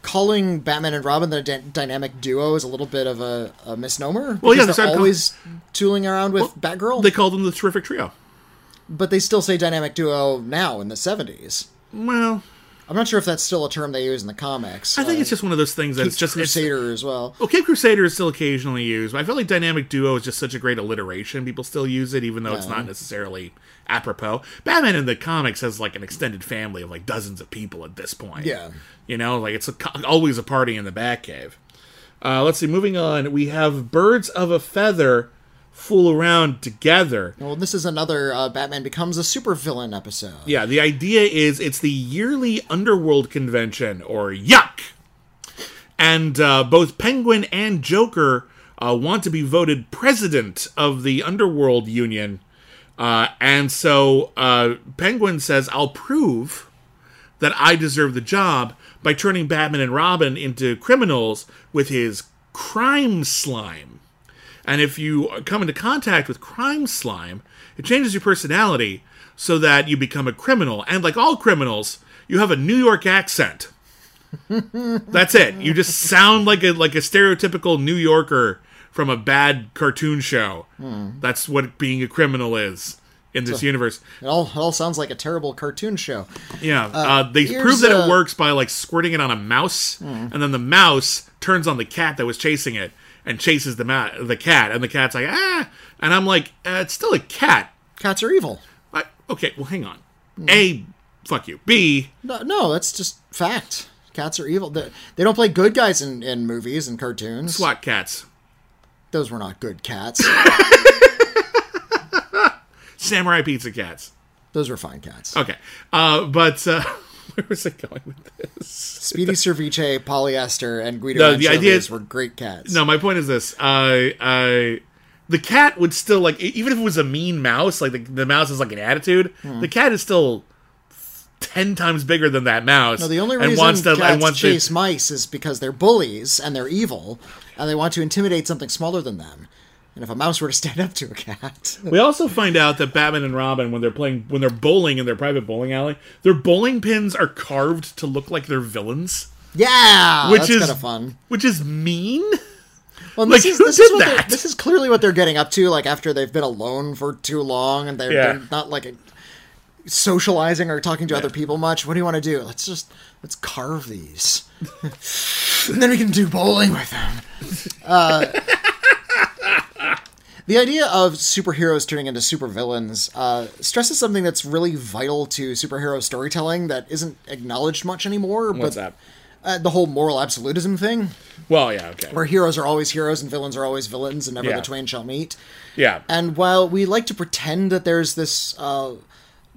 calling Batman and Robin the d- dynamic duo is a little bit of a, a misnomer. Well, yeah, they're, they're always call- tooling around with well, Batgirl. They call them the Terrific Trio. But they still say dynamic duo now in the seventies. Well... I'm not sure if that's still a term they use in the comics. I think uh, it's just one of those things that's just... Crusader as well. Well, Cape Crusader is still occasionally used, but I feel like dynamic duo is just such a great alliteration. People still use it, even though yeah. it's not necessarily apropos. Batman in the comics has, like, an extended family of, like, dozens of people at this point. Yeah. You know, like, it's a, always a party in the Batcave. Uh, let's see, moving on, we have Birds of a Feather fool around together. Well, this is another uh, Batman Becomes a Supervillain episode. Yeah, the idea is it's the yearly Underworld Convention, or Yuck! And uh, both Penguin and Joker uh, want to be voted president of the Underworld Union. Uh, and so uh, Penguin says, I'll prove that I deserve the job by turning Batman and Robin into criminals with his crime slime. And if you come into contact with crime slime, it changes your personality so that you become a criminal. And like all criminals, you have a New York accent. That's it. You just sound like a like a stereotypical New Yorker from a bad cartoon show. Hmm. That's what being a criminal is in this so, universe. It all, it all sounds like a terrible cartoon show. Yeah. Uh, uh, they prove that a... it works by like squirting it on a mouse. Hmm. And then the mouse turns on the cat that was chasing it. And chases the ma- the cat, and the cat's like, ah! And I'm like, uh, it's still a cat. Cats are evil. I, okay, well, hang on. Mm. A, fuck you. B. No, no, that's just fact. Cats are evil. They, they don't play good guys in, in movies and cartoons. SWAT cats. Those were not good cats. Samurai pizza cats. Those were fine cats. Okay. Uh, but... Uh... Where was I going with this? Speedy Cerviche, Polyester, and Guido no, the idea is, were great cats. No, my point is this. Uh, uh, the cat would still, like, even if it was a mean mouse, like the, the mouse is like an attitude, hmm. the cat is still ten times bigger than that mouse. No, the only reason and wants to, cats and wants chase to... mice is because they're bullies and they're evil, and they want to intimidate something smaller than them. And if a mouse were to stand up to a cat... We also find out that Batman and Robin, when they're playing, when they're bowling in their private bowling alley, their bowling pins are carved to look like they're villains. Yeah, which that's is kind of fun. Which is mean. Well, like, this is, who this did is what that? This is clearly what they're getting up to. Like after they've been alone for too long, and they're, yeah. they're not like a, socializing or talking to yeah. other people much. What do you want to do? Let's just let's carve these, and then we can do bowling with them. Uh... The idea of superheroes turning into supervillains uh, stresses something that's really vital to superhero storytelling that isn't acknowledged much anymore. What's but, that? Uh, the whole moral absolutism thing. Well, yeah, okay. Where heroes are always heroes and villains are always villains and never yeah. the twain shall meet. Yeah. And while we like to pretend that there's this... Uh,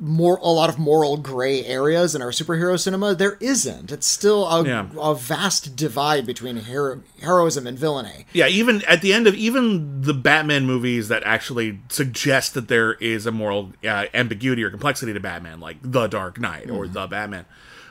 More, a lot of moral gray areas in our superhero cinema, there isn't. It's still a, yeah. a vast divide between hero, heroism and villainy. Yeah, even at the end of even the Batman movies that actually suggest that there is a moral uh, ambiguity or complexity to Batman, like The Dark Knight or mm. The Batman,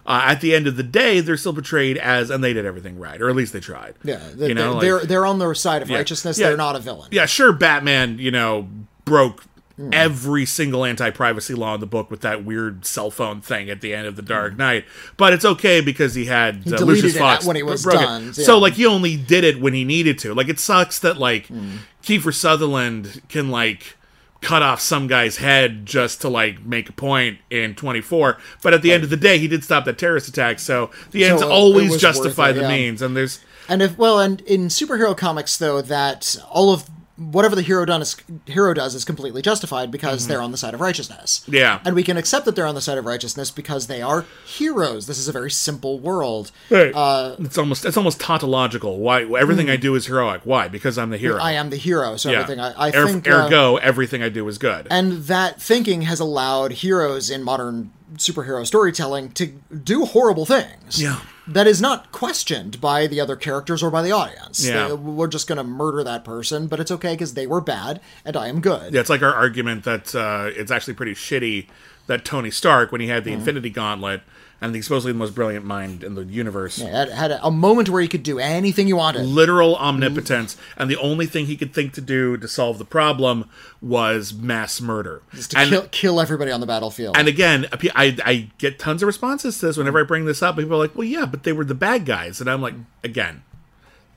uh, at the end of the day, they're still portrayed as, and they did everything right, or at least they tried. Yeah, they, you know, they, like, they're, they're on their side of yeah, righteousness, yeah, they're not a villain. Yeah, sure, Batman, you know, broke... Mm. every single anti-privacy law in the book with that weird cell phone thing at the end of The Dark mm. Knight. But it's okay because he had he uh, Lucius Fox when he was done. Yeah. So like he only did it when he needed to. Like it sucks that like mm. Kiefer Sutherland can like cut off some guy's head just to like make a point in twenty-four. But at the like, end of the day, he did stop that terrorist attack. So the so ends always justify it, the yeah. means. And there's and if well and in superhero comics though that all of whatever the hero, done is, hero does is completely justified because mm-hmm. they're on the side of righteousness. Yeah. And we can accept that they're on the side of righteousness because they are heroes. This is a very simple world. Right. Uh, it's almost it's almost tautological. Why everything mm. I do is heroic. Why? Because I'm the hero. I am the hero. So yeah. everything I, I er, think... Ergo, uh, everything I do is good. And that thinking has allowed heroes in modern superhero storytelling to do horrible things. Yeah. That is not questioned by the other characters or by the audience. Yeah. They, we're just going to murder that person, but it's okay because they were bad and I am good. Yeah, it's like our argument that uh, it's actually pretty shitty that Tony Stark when he had the mm-hmm. Infinity Gauntlet and the supposedly the most brilliant mind in the universe. Yeah, that had a, a moment where he could do anything you wanted. Literal omnipotence. Mm-hmm. And the only thing he could think to do to solve the problem was mass murder. Just to and, kill, kill everybody on the battlefield. And again, I, I get tons of responses to this whenever I bring this up. People are like, well, yeah, but they were the bad guys. And I'm like, again.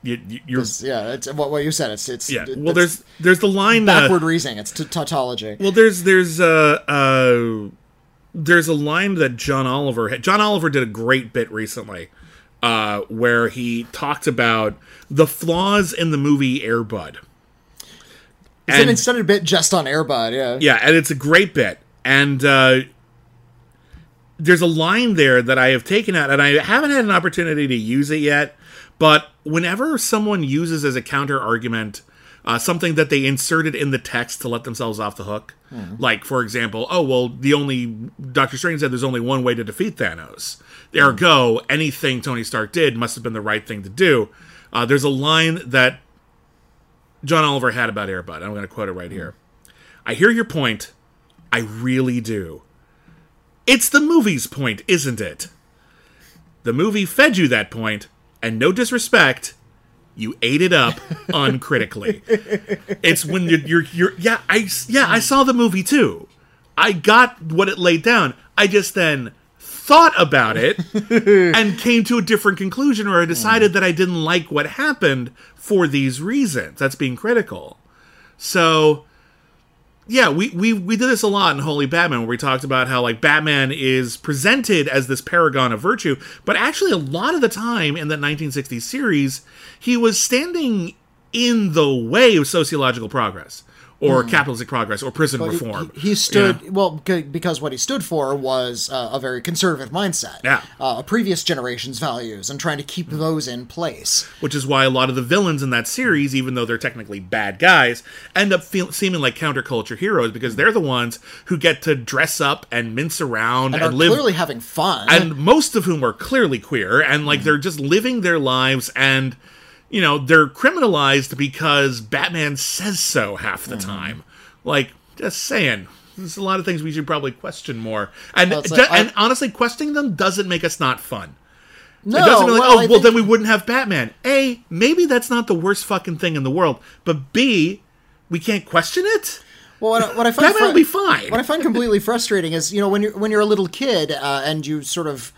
You, you, you're, this, yeah, it's what, what you said. It's it's yeah. Well, it's there's there's the line backward uh, reasoning. It's t- tautology. Well, there's there's uh, uh there's a line that John Oliver had. John Oliver did a great bit recently, uh, where he talked about the flaws in the movie Air Bud. It's and, an extended bit just on Air Bud. Yeah, yeah, and it's a great bit. And uh, there's a line there that I have taken out, and I haven't had an opportunity to use it yet. But whenever someone uses as a counter-argument uh, something that they inserted in the text to let themselves off the hook, mm. like, for example, oh, well, the only... Doctor Strange said there's only one way to defeat Thanos. Mm. Ergo, anything Tony Stark did must have been the right thing to do. Uh, there's a line that John Oliver had about Air Bud. I'm going to quote it right mm. here. I hear your point. I really do. It's the movie's point, isn't it? The movie fed you that point. And no disrespect, you ate it up uncritically. It's when you're, you're, you're, yeah, I, yeah, I saw the movie too. I got what it laid down. I just then thought about it and came to a different conclusion, or I decided that I didn't like what happened for these reasons. That's being critical. So, yeah, we, we, we did this a lot in Holy Batman, where we talked about how, like, Batman is presented as this paragon of virtue, but actually a lot of the time in the nineteen sixties series, he was standing in the way of sociological progress, or mm. capitalistic progress, or prison but reform. He, he stood, you know? Well, c- because what he stood for was uh, a very conservative mindset. Yeah. Uh, a previous generation's values, and trying to keep mm. those in place. Which is why a lot of the villains in that series, even though they're technically bad guys, end up feel- seeming like counterculture heroes, because they're the ones who get to dress up and mince around. And, and are live, clearly having fun. And most of whom are clearly queer, and like mm. they're just living their lives, and... You know, they're criminalized because Batman says so half the mm. time. Like, just saying. There's a lot of things we should probably question more. And, well, like, and I... honestly, questioning them doesn't make us not fun. No, it doesn't mean, like, well, oh, I well, think... then we wouldn't have Batman. A, maybe that's not the worst fucking thing in the world. But B, we can't question it? Well, what, what I find Batman fr- will be fine. What I find completely frustrating is, you know, when you're, when you're a little kid uh, and you sort of...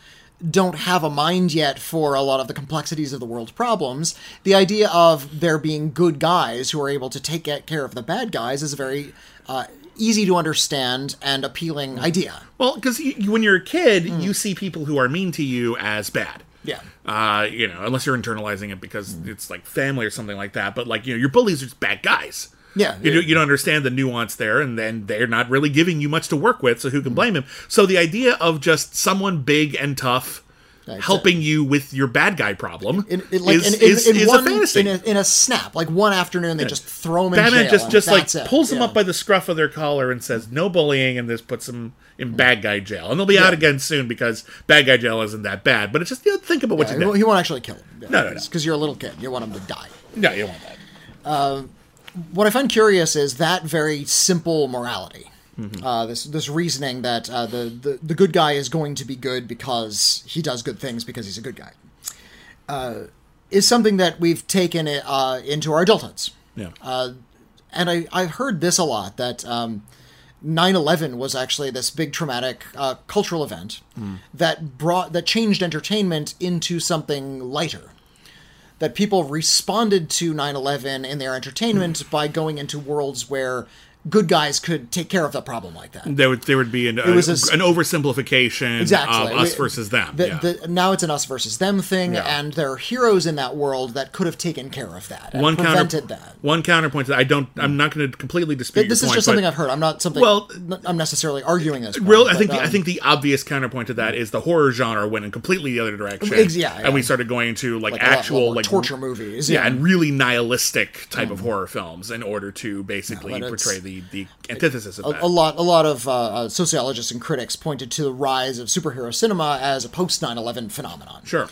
don't have a mind yet for a lot of the complexities of the world's problems, the idea of there being good guys who are able to take care of the bad guys is a very uh, easy to understand and appealing idea. Well, because you, when you're a kid, mm. you see people who are mean to you as bad. Yeah. Uh, you know, unless you're internalizing it because mm. it's like family or something like that. But like, you know, your bullies are just bad guys. Yeah, you, yeah. Do, you don't understand the nuance there, and then they're not really giving you much to work with, so who can blame him? So the idea of just someone big and tough right, helping it. you with your bad guy problem in, in, like, is, in, in, is, in is one, a fantasy. In a, in a snap, like one afternoon, they yeah. just throw him in Batman jail. Batman just, just like it. pulls yeah. them up by the scruff of their collar and says, no bullying, and this puts them in yeah. bad guy jail. And they'll be yeah. out again soon because bad guy jail isn't that bad, but it's just, you know, think about what yeah, you do. He won't actually kill him. Yeah, no, no, no. Because you're a little kid. You want him to die. No, you don't want that. Uh, What I find curious is that very simple morality, mm-hmm. uh, this this reasoning that uh, the, the, the good guy is going to be good because he does good things because he's a good guy, uh, is something that we've taken uh, into our adulthoods. Yeah. Uh, and I, I've heard this a lot, that um, nine eleven was actually this big traumatic uh, cultural event mm. that brought that changed entertainment into something lighter. That people responded to nine eleven in their entertainment mm. by going into worlds where good guys could take care of the problem like that. There would, there would be an, a, a, an oversimplification exactly. of us we, versus them. The, yeah. the, now it's an us versus them thing, yeah. and there are heroes in that world that could have taken care of that and one prevented counter, that. One counterpoint to that, I don't, I'm not going to completely dispute Th- This your is point, just something I've heard. I'm not something well, I'm necessarily arguing this. Point, real, I, think but, the, um, I think the obvious counterpoint to that is the horror genre went in completely the other direction. Ex- yeah, yeah. And we started going into like, like actual... like torture movies. Yeah, yeah, and really nihilistic type mm. of horror films in order to basically no, portray the... The, the antithesis of that. A, a lot, a lot of uh, sociologists and critics pointed to the rise of superhero cinema as a post nine eleven phenomenon. Sure.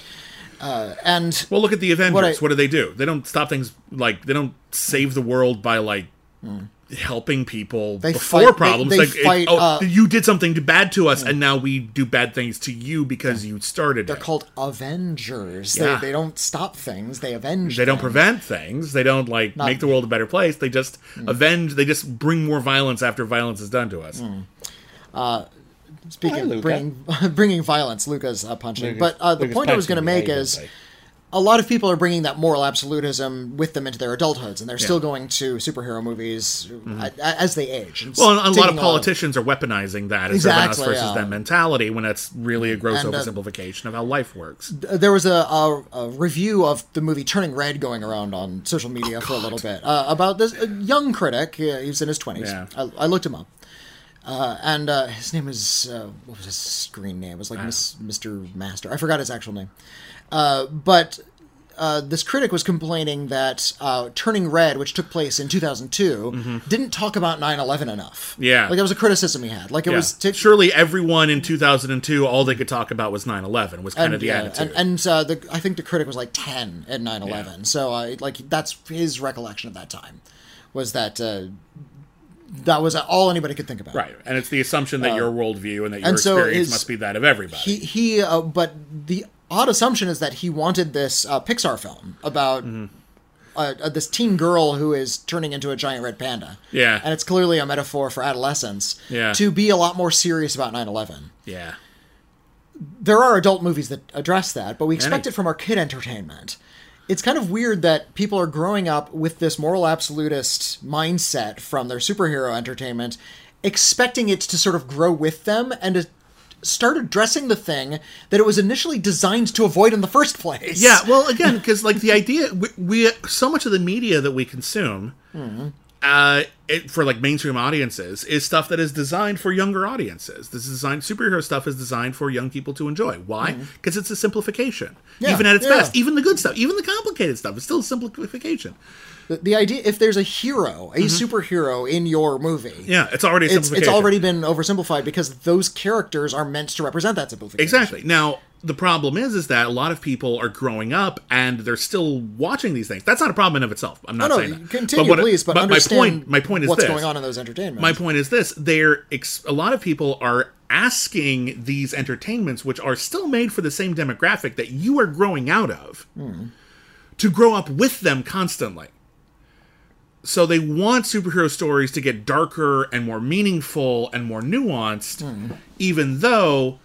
Uh, and well, look at the Avengers. What, I, what do they do? They don't stop things like they don't save the world by like mm. helping people they before fight, problems. They, they like fight, it, oh, uh, you did something bad to us, and now we do bad things to you because yeah. you started. They're it. called Avengers. Yeah. They, they don't stop things; they avenge. They things. don't prevent things. They don't like Not, make the world a better place. They just mm. avenge. They just bring more violence after violence is done to us. Mm. Uh, speaking Hi, of bringing, bringing violence, Luca's uh, punching. Luca's, but uh, the Luca's point I was going to make is. Like. A lot of people are bringing that moral absolutism with them into their adulthoods, and they're yeah. still going to superhero movies mm-hmm. as they age. It's well, and a lot of politicians of... are weaponizing that as exactly, us versus yeah. them mentality, when that's really a gross and, oversimplification uh, of how life works. There was a, a, a review of the movie Turning Red going around on social media oh, for a little bit uh, about this a young critic. Uh, he was in his twenties. Yeah. I, I looked him up. Uh, and uh, his name is, uh, what was his screen name? It was like ah. Miss, Mister Master. I forgot his actual name. Uh, but uh, this critic was complaining that uh, Turning Red, which took place in two thousand two, mm-hmm. didn't talk about nine eleven enough. Yeah. Like, that was a criticism he had. Like, it yeah. was... T- Surely everyone in two thousand two, all they could talk about was nine eleven, was kind and, of the yeah, attitude. And, and uh, the, I think the critic was, like, ten at nine eleven. Yeah. So, uh, like, that's his recollection of that time, was that... Uh, That was all anybody could think about. Right. And it's the assumption that uh, your worldview and that your and so experience his, must be that of everybody. He, he uh, but the odd assumption is that he wanted this uh, Pixar film about mm-hmm. uh, uh, this teen girl who is turning into a giant red panda. Yeah. And it's clearly a metaphor for adolescence. Yeah. To be a lot more serious about nine eleven. Yeah. There are adult movies that address that, but we expect I... it from our kid entertainment. It's kind of weird that people are growing up with this moral absolutist mindset from their superhero entertainment, expecting it to sort of grow with them and to start addressing the thing that it was initially designed to avoid in the first place. Yeah, well, again, because like the idea, we, we so much of the media that we consume mm-hmm. uh, it, for like mainstream audiences is stuff that is designed for younger audiences. This is designed superhero stuff is designed for young people to enjoy. Why? Because mm-hmm. it's a simplification. Yeah, even at its yeah. best, even the good stuff, even the complicated stuff, it's still a simplification. The, the idea, if there's a hero, a mm-hmm. superhero in your movie, yeah, it's already a simplification. It's, it's already been oversimplified because those characters are meant to represent that simplification. Exactly. Now, the problem is, is that a lot of people are growing up and they're still watching these things. That's not a problem in of itself. I'm not no, saying no, that. Continue, but what, please. But, but understand my point. My point is what's this. going on in those entertainments. My point is this: they're ex- a lot of people are asking these entertainments, which are still made for the same demographic that you are growing out of, mm. to grow up with them constantly. So they want superhero stories to get darker and more meaningful and more nuanced, mm. even though.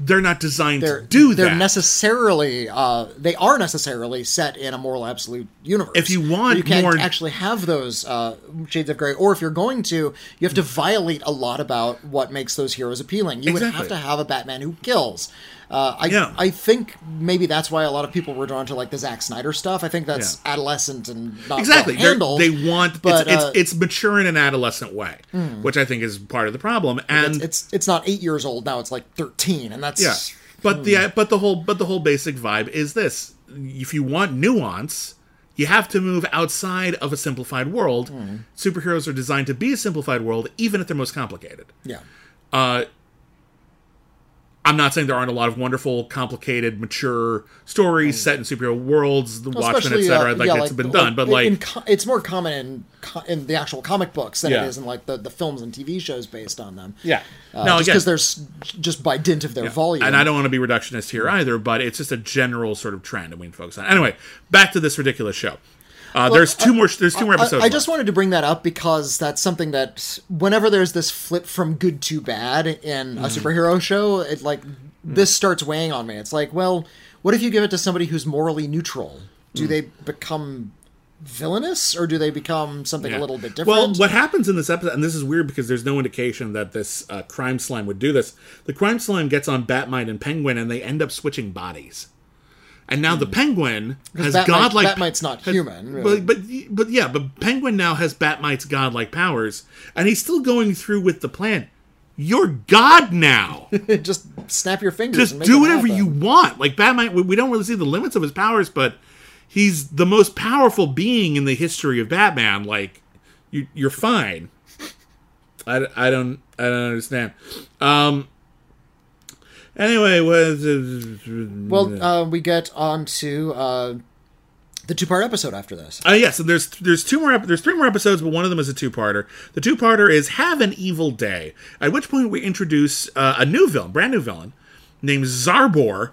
They're not designed they're, to do they're that. They're necessarily, uh, they are necessarily set in a moral absolute universe. If you want you can't more... actually have those uh, shades of gray, or if you're going to, you have to violate a lot about what makes those heroes appealing. You exactly. would have to have a Batman who kills. Uh, I yeah. I think maybe that's why a lot of people were drawn to like the Zack Snyder stuff. I think that's yeah. adolescent and not exactly well handled. They want, but it's, uh, it's, it's mature in an adolescent way, mm. which I think is part of the problem. And it's, it's it's not eight years old now; it's like thirteen, and that's yeah. But mm. the but the whole but the whole basic vibe is this: if you want nuance, you have to move outside of a simplified world. Mm. Superheroes are designed to be a simplified world, even if they're most complicated. Yeah. Uh, I'm not saying there aren't a lot of wonderful, complicated, mature stories mm. set in superhero worlds, the well, Watchmen, et cetera. Uh, like yeah, that's like, been done, like, but like in co- it's more common in, co- in the actual comic books than yeah. it is in like the, the films and T V shows based on them. Yeah, uh, no, because there's just by dint of their yeah. volume. And I don't want to be reductionist here either, but it's just a general sort of trend that we can focus on. Anyway, back to this ridiculous show. Uh, well, there's two I, more. There's two I, more episodes. I, I just wanted to bring that up because that's something that whenever there's this flip from good to bad in mm. a superhero show, it like mm. this starts weighing on me. It's like, well, what if you give it to somebody who's morally neutral? Do mm. they become villainous, or do they become something yeah. a little bit different? Well, what happens in this episode, and this is weird because there's no indication that this uh, crime slime would do this. The crime slime gets on Bat-Mite and Penguin, and they end up switching bodies. And now mm. the Penguin has Bat-Mite, godlike... Bat-Mite's not has, human, really. But, but, but yeah, but Penguin now has Bat-Mite's godlike powers, and he's still going through with the plan. You're God now! Just snap your fingers Just and make do whatever happen. You want. Like, Bat-Mite, we, we don't really see the limits of his powers, but he's the most powerful being in the history of Batman. Like, you, you're fine. I, I, don't, I don't understand. Um... Anyway, well, uh, we get on to uh, the two-part episode after this. Uh, yes, yeah, so there's there's two more there's three more episodes, but one of them is a two-parter. The two-parter is Have an Evil Day, at which point we introduce uh, a new villain, brand new villain, named Zarbor,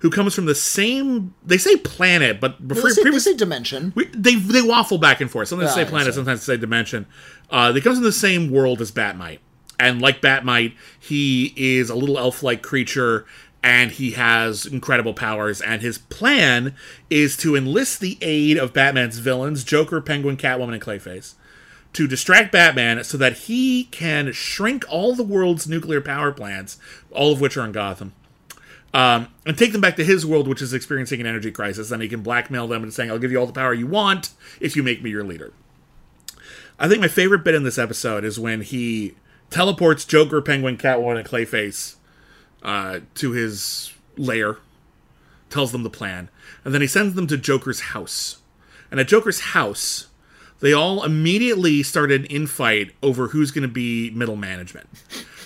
who comes from the same, they say planet, but before, they, say, previous, they say dimension. We, they they waffle back and forth. Sometimes ah, they say planet, sometimes they say dimension. Uh, they comes from the same world as Bat-Mite. And like Bat-Mite, he is a little elf-like creature, and he has incredible powers, and his plan is to enlist the aid of Batman's villains, Joker, Penguin, Catwoman, and Clayface, to distract Batman so that he can shrink all the world's nuclear power plants, all of which are in Gotham, um, and take them back to his world, which is experiencing an energy crisis, and he can blackmail them and saying, I'll give you all the power you want if you make me your leader. I think my favorite bit in this episode is when he teleports Joker, Penguin, Catwoman, and Clayface uh, to his lair, tells them the plan, and then he sends them to Joker's house. And at Joker's house, they all immediately start an infight over who's going to be middle management.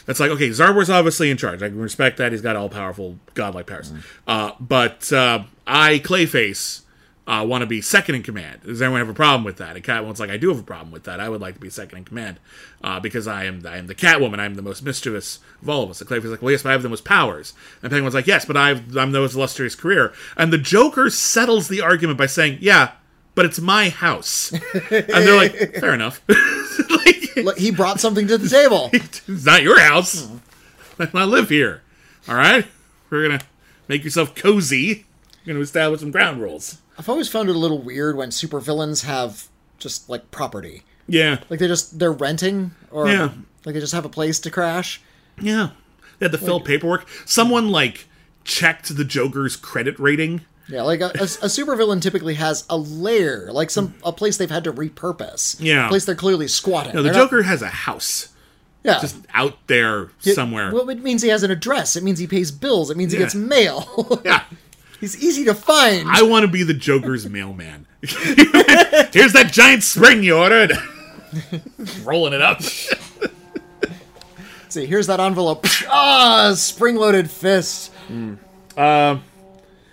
That's like, okay, Zarbor's obviously in charge. I can respect that. He's got all-powerful, godlike powers. Mm. Uh, but uh, I, Clayface, uh, want to be second in command. Does anyone have a problem with that? And Catwoman's like, I do have a problem with that. I would like to be second in command uh, because I am I am the Catwoman. I am the most mischievous of all of us. And Clayface's like, well, yes, but I have the most powers. And Penguin's like, yes, but I've, I'm the most illustrious career. And the Joker settles the argument by saying, yeah, but it's my house. And they're like, fair enough. Like, look, he brought something to the table. It's not your house. Hmm. I live here. All right? We're going to make yourself cozy. We're going to establish some ground rules. I've always found it a little weird when supervillains have just, like, property. Yeah. Like, they just, they're renting, or, yeah, like, they just have a place to crash. Yeah. They had to like, fill paperwork. Someone, like, checked the Joker's credit rating. Yeah, like, a, a, a supervillain typically has a lair, like, some a place they've had to repurpose. Yeah. A place they're clearly squatting. No, the they're Joker not... has a house. Yeah. Just out there it, somewhere. Well, it means he has an address. It means he pays bills. It means yeah. he gets mail. Yeah. He's easy to find. I want to be the Joker's mailman. Here's that giant spring you ordered. Rolling it up. See, here's that envelope. Ah, spring-loaded fist. Mm. Um,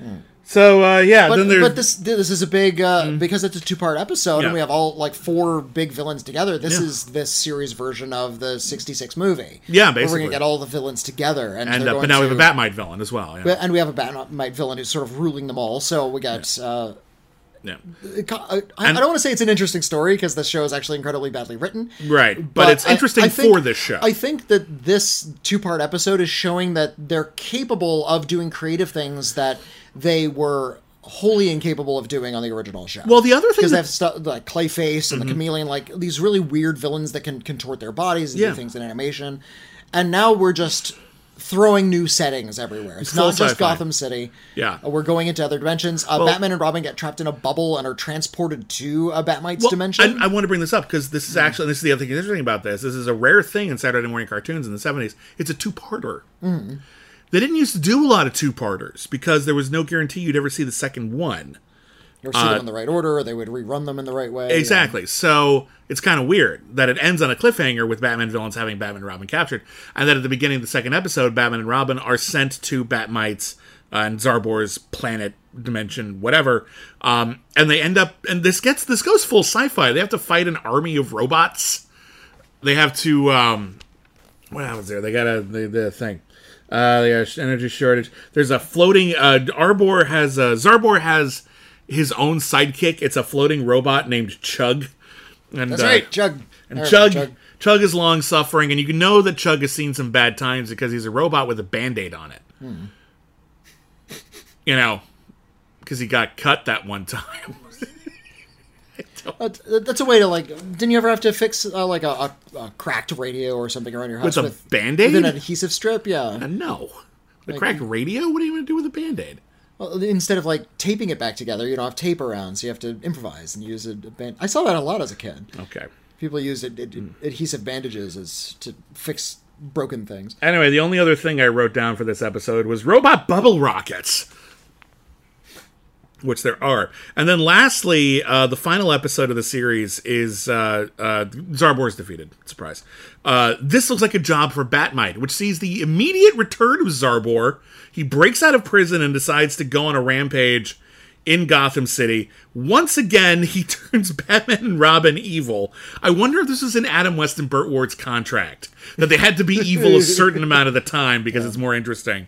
mm. So, uh, yeah. But, then there's... but this this is a big, uh, mm. because it's a two-part episode, yeah. and we have all, like, four big villains together, this yeah. is this series version of the sixty-six movie. Yeah, basically. Where we're going to get all the villains together. And, and uh, going But now to... we have a Bat-Mite villain as well. Yeah. And we have a Bat-Mite villain who's sort of ruling them all, so we got... Yeah. Uh, yeah. I, I don't want to say it's an interesting story, because the show is actually incredibly badly written. Right, but, but it's interesting I, I think, for this show. I think that this two-part episode is showing that they're capable of doing creative things that... they were wholly incapable of doing on the original show. Well, the other thing... Because they have stuff like Clayface and mm-hmm. the Chameleon, like these really weird villains that can contort their bodies and yeah. do things in animation. And now we're just throwing new settings everywhere. It's, it's not just sci-fi. Gotham City. Yeah. We're going into other dimensions. Uh, well, Batman and Robin get trapped in a bubble and are transported to a Batmite's well, dimension. I, I want to bring this up because this is actually... Mm. This is the other thing interesting about this. This is a rare thing in Saturday morning cartoons in the seventies. It's a two-parter. Mm-hmm. They didn't used to do a lot of two-parters because there was no guarantee you'd ever see the second one. Or see uh, them in the right order, or they would rerun them in the right way. Exactly. And... So it's kind of weird that it ends on a cliffhanger with Batman villains having Batman and Robin captured, and that at the beginning of the second episode, Batman and Robin are sent to Bat-Mite's uh, and Zarbor's planet, dimension, whatever. Um, and they end up... And this gets this goes full sci-fi. They have to fight an army of robots. They have to... Um, what happens there? They got a the, the thing. Uh, there's energy shortage. There's a floating, uh, Arbor has, uh, Zarbor has his own sidekick. It's a floating robot named Chug. And, That's uh, right, Chug. And Chug, Chug, Chug is long suffering, and you can know that Chug has seen some bad times because he's a robot with a Band-Aid on it. Hmm. You know, because he got cut that one time. Uh, that's a way to, like, didn't you ever have to fix, uh, like, a, a, a cracked radio or something around your house? With a with, Band-Aid? With an adhesive strip, yeah. Uh, no. The like, cracked radio? What do you want to do with a Band-Aid? Well, instead of, like, taping it back together, you don't have tape around, so you have to improvise and use a, a band. I saw that a lot as a kid. Okay. People used ad- ad- mm. adhesive bandages as to fix broken things. Anyway, the only other thing I wrote down for this episode was robot bubble rockets. Which there are. And then lastly, uh, the final episode of the series is uh, uh, Zarbor's defeated. Surprise. Uh, this looks like a job for Bat-Mite, which sees the immediate return of Zarbor. He breaks out of prison and decides to go on a rampage in Gotham City. Once again, he turns Batman and Robin evil. I wonder if this is in Adam West and Burt Ward's contract, that they had to be evil a certain amount of the time because yeah. it's more interesting.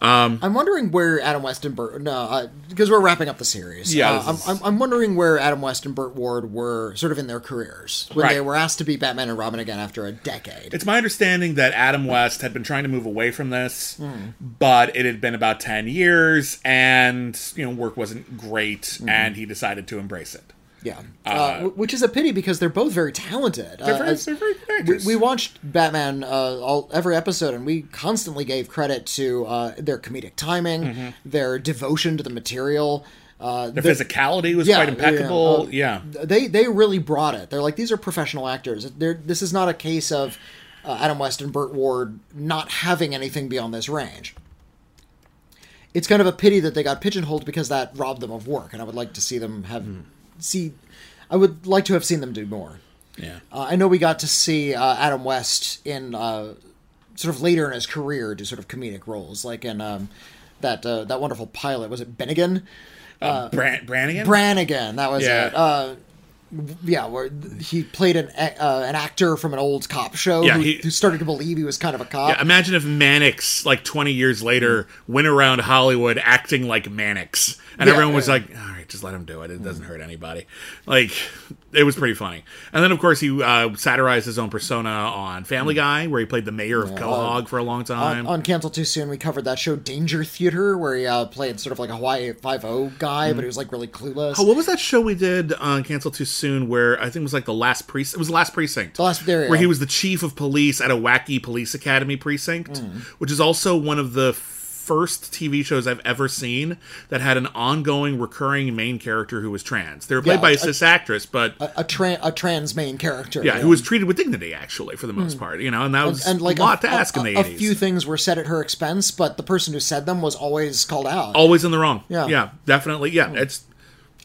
Um, I'm wondering where Adam West and Burt... No, because uh, we're wrapping up the series. Yeah, uh, is... I'm, I'm wondering where Adam West and Burt Ward were sort of in their careers when right. they were asked to be Batman and Robin again after a decade. It's my understanding that Adam West had been trying to move away from this, mm. but it had been about ten years, and you know work wasn't great, mm. and he decided to embrace it. Yeah, uh, uh, which is a pity because they're both very talented. They're very, uh, they're very actors. We, we watched Batman uh, all, every episode, and we constantly gave credit to uh, their comedic timing, mm-hmm. their devotion to the material. Uh, their the, physicality was yeah, quite impeccable. Yeah, uh, yeah, they they really brought it. They're like, these are professional actors. They're, this is not a case of uh, Adam West and Burt Ward not having anything beyond this range. It's kind of a pity that they got pigeonholed because that robbed them of work, and I would like to see them have... Mm. See, I would like to have seen them do more. Yeah, uh, I know we got to see uh, Adam West in uh, sort of later in his career do sort of comedic roles, like in um, that uh, that wonderful pilot. Was it Bennigan? Uh, uh, Bran- Brannigan. Brannigan. That was yeah. it. Uh, yeah, where he played an uh, an actor from an old cop show yeah, who, he, who started to believe he was kind of a cop. Yeah, imagine if Mannix, like twenty years later, mm-hmm. went around Hollywood acting like Mannix. And yeah, everyone was yeah. like, all right, just let him do it. It doesn't mm-hmm. hurt anybody. Like, it was pretty funny. And then, of course, he uh, satirized his own persona on Family Guy, where he played the mayor of yeah, Kellogg uh, for a long time. On, on Cancelled Too Soon, we covered that show Danger Theater, where he uh, played sort of like a Hawaii Five-O guy, mm-hmm. but he was, like, really clueless. Oh, what was that show we did on Cancelled Too Soon where I think it was, like, the last precinct? It was the last precinct. The last, there, yeah. Where he was the chief of police at a wacky police academy precinct, mm-hmm. which is also one of the... first T V shows I've ever seen that had an ongoing, recurring main character who was trans. They were played yeah, by a cis actress, but... A, a, tra- a trans main character. Yeah, yeah, who was treated with dignity, actually, for the most mm. part. You know, and that was and, and like a lot a, to ask a, in the a eighties. A few things were said at her expense, but the person who said them was always called out. Always in the wrong. Yeah. Yeah, definitely. Yeah, mm. it's...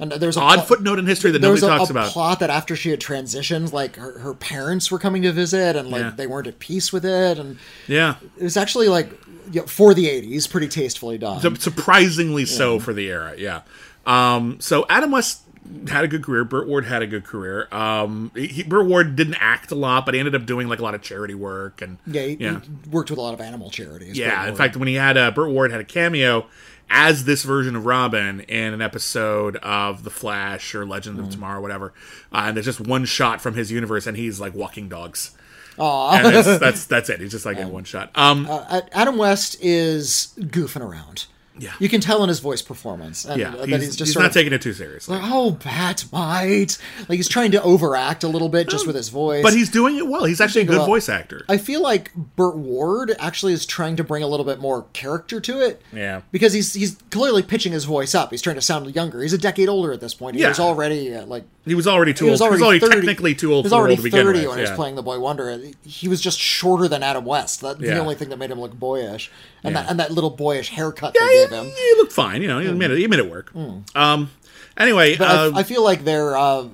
And there's an odd pl- footnote in history that nobody a, talks a about. There's a plot that after she had transitioned, like, her, her parents were coming to visit, and, like, yeah. they weren't at peace with it, and... Yeah. It was actually, like, you know, for the eighties, pretty tastefully done. Su- surprisingly yeah. so for the era, yeah. Um, so Adam West had a good career. Burt Ward had a good career. Um, he, Burt Ward didn't act a lot, but he ended up doing, like, a lot of charity work, and... Yeah, he, yeah. he worked with a lot of animal charities. Yeah, in fact, when he had... Uh, Burt Ward had a cameo... as this version of Robin in an episode of The Flash or Legend mm. of Tomorrow, whatever. Uh, and there's just one shot from his universe, and he's, like, walking dogs. Aww. And that's, that's, that's it. He's just, like, um, in one shot. Um, uh, Adam West is goofing around. Yeah. You can tell in his voice performance. And yeah. He's, that he's, just he's not of, taking it too seriously. Like, oh, Bat-Mite. Like, he's trying to overact a little bit just um, with his voice. But he's doing it well. He's actually he's a good well. voice actor. I feel like Burt Ward actually is trying to bring a little bit more character to it. Yeah. Because he's he's clearly pitching his voice up. He's trying to sound younger. He's a decade older at this point. He yeah. was already, uh, like... He was already too old. He was already, he was already technically too old for the world to begin with. He was already thirty when yeah. he was playing the Boy Wonder. He was just shorter than Adam West. That's yeah. the only thing that made him look boyish. And, yeah. that, and that little boyish haircut yeah, they gave him. He looked fine. You know, he, mm. made, it, he made it work. Mm. Um, anyway. But uh, I, I feel like they're, uh,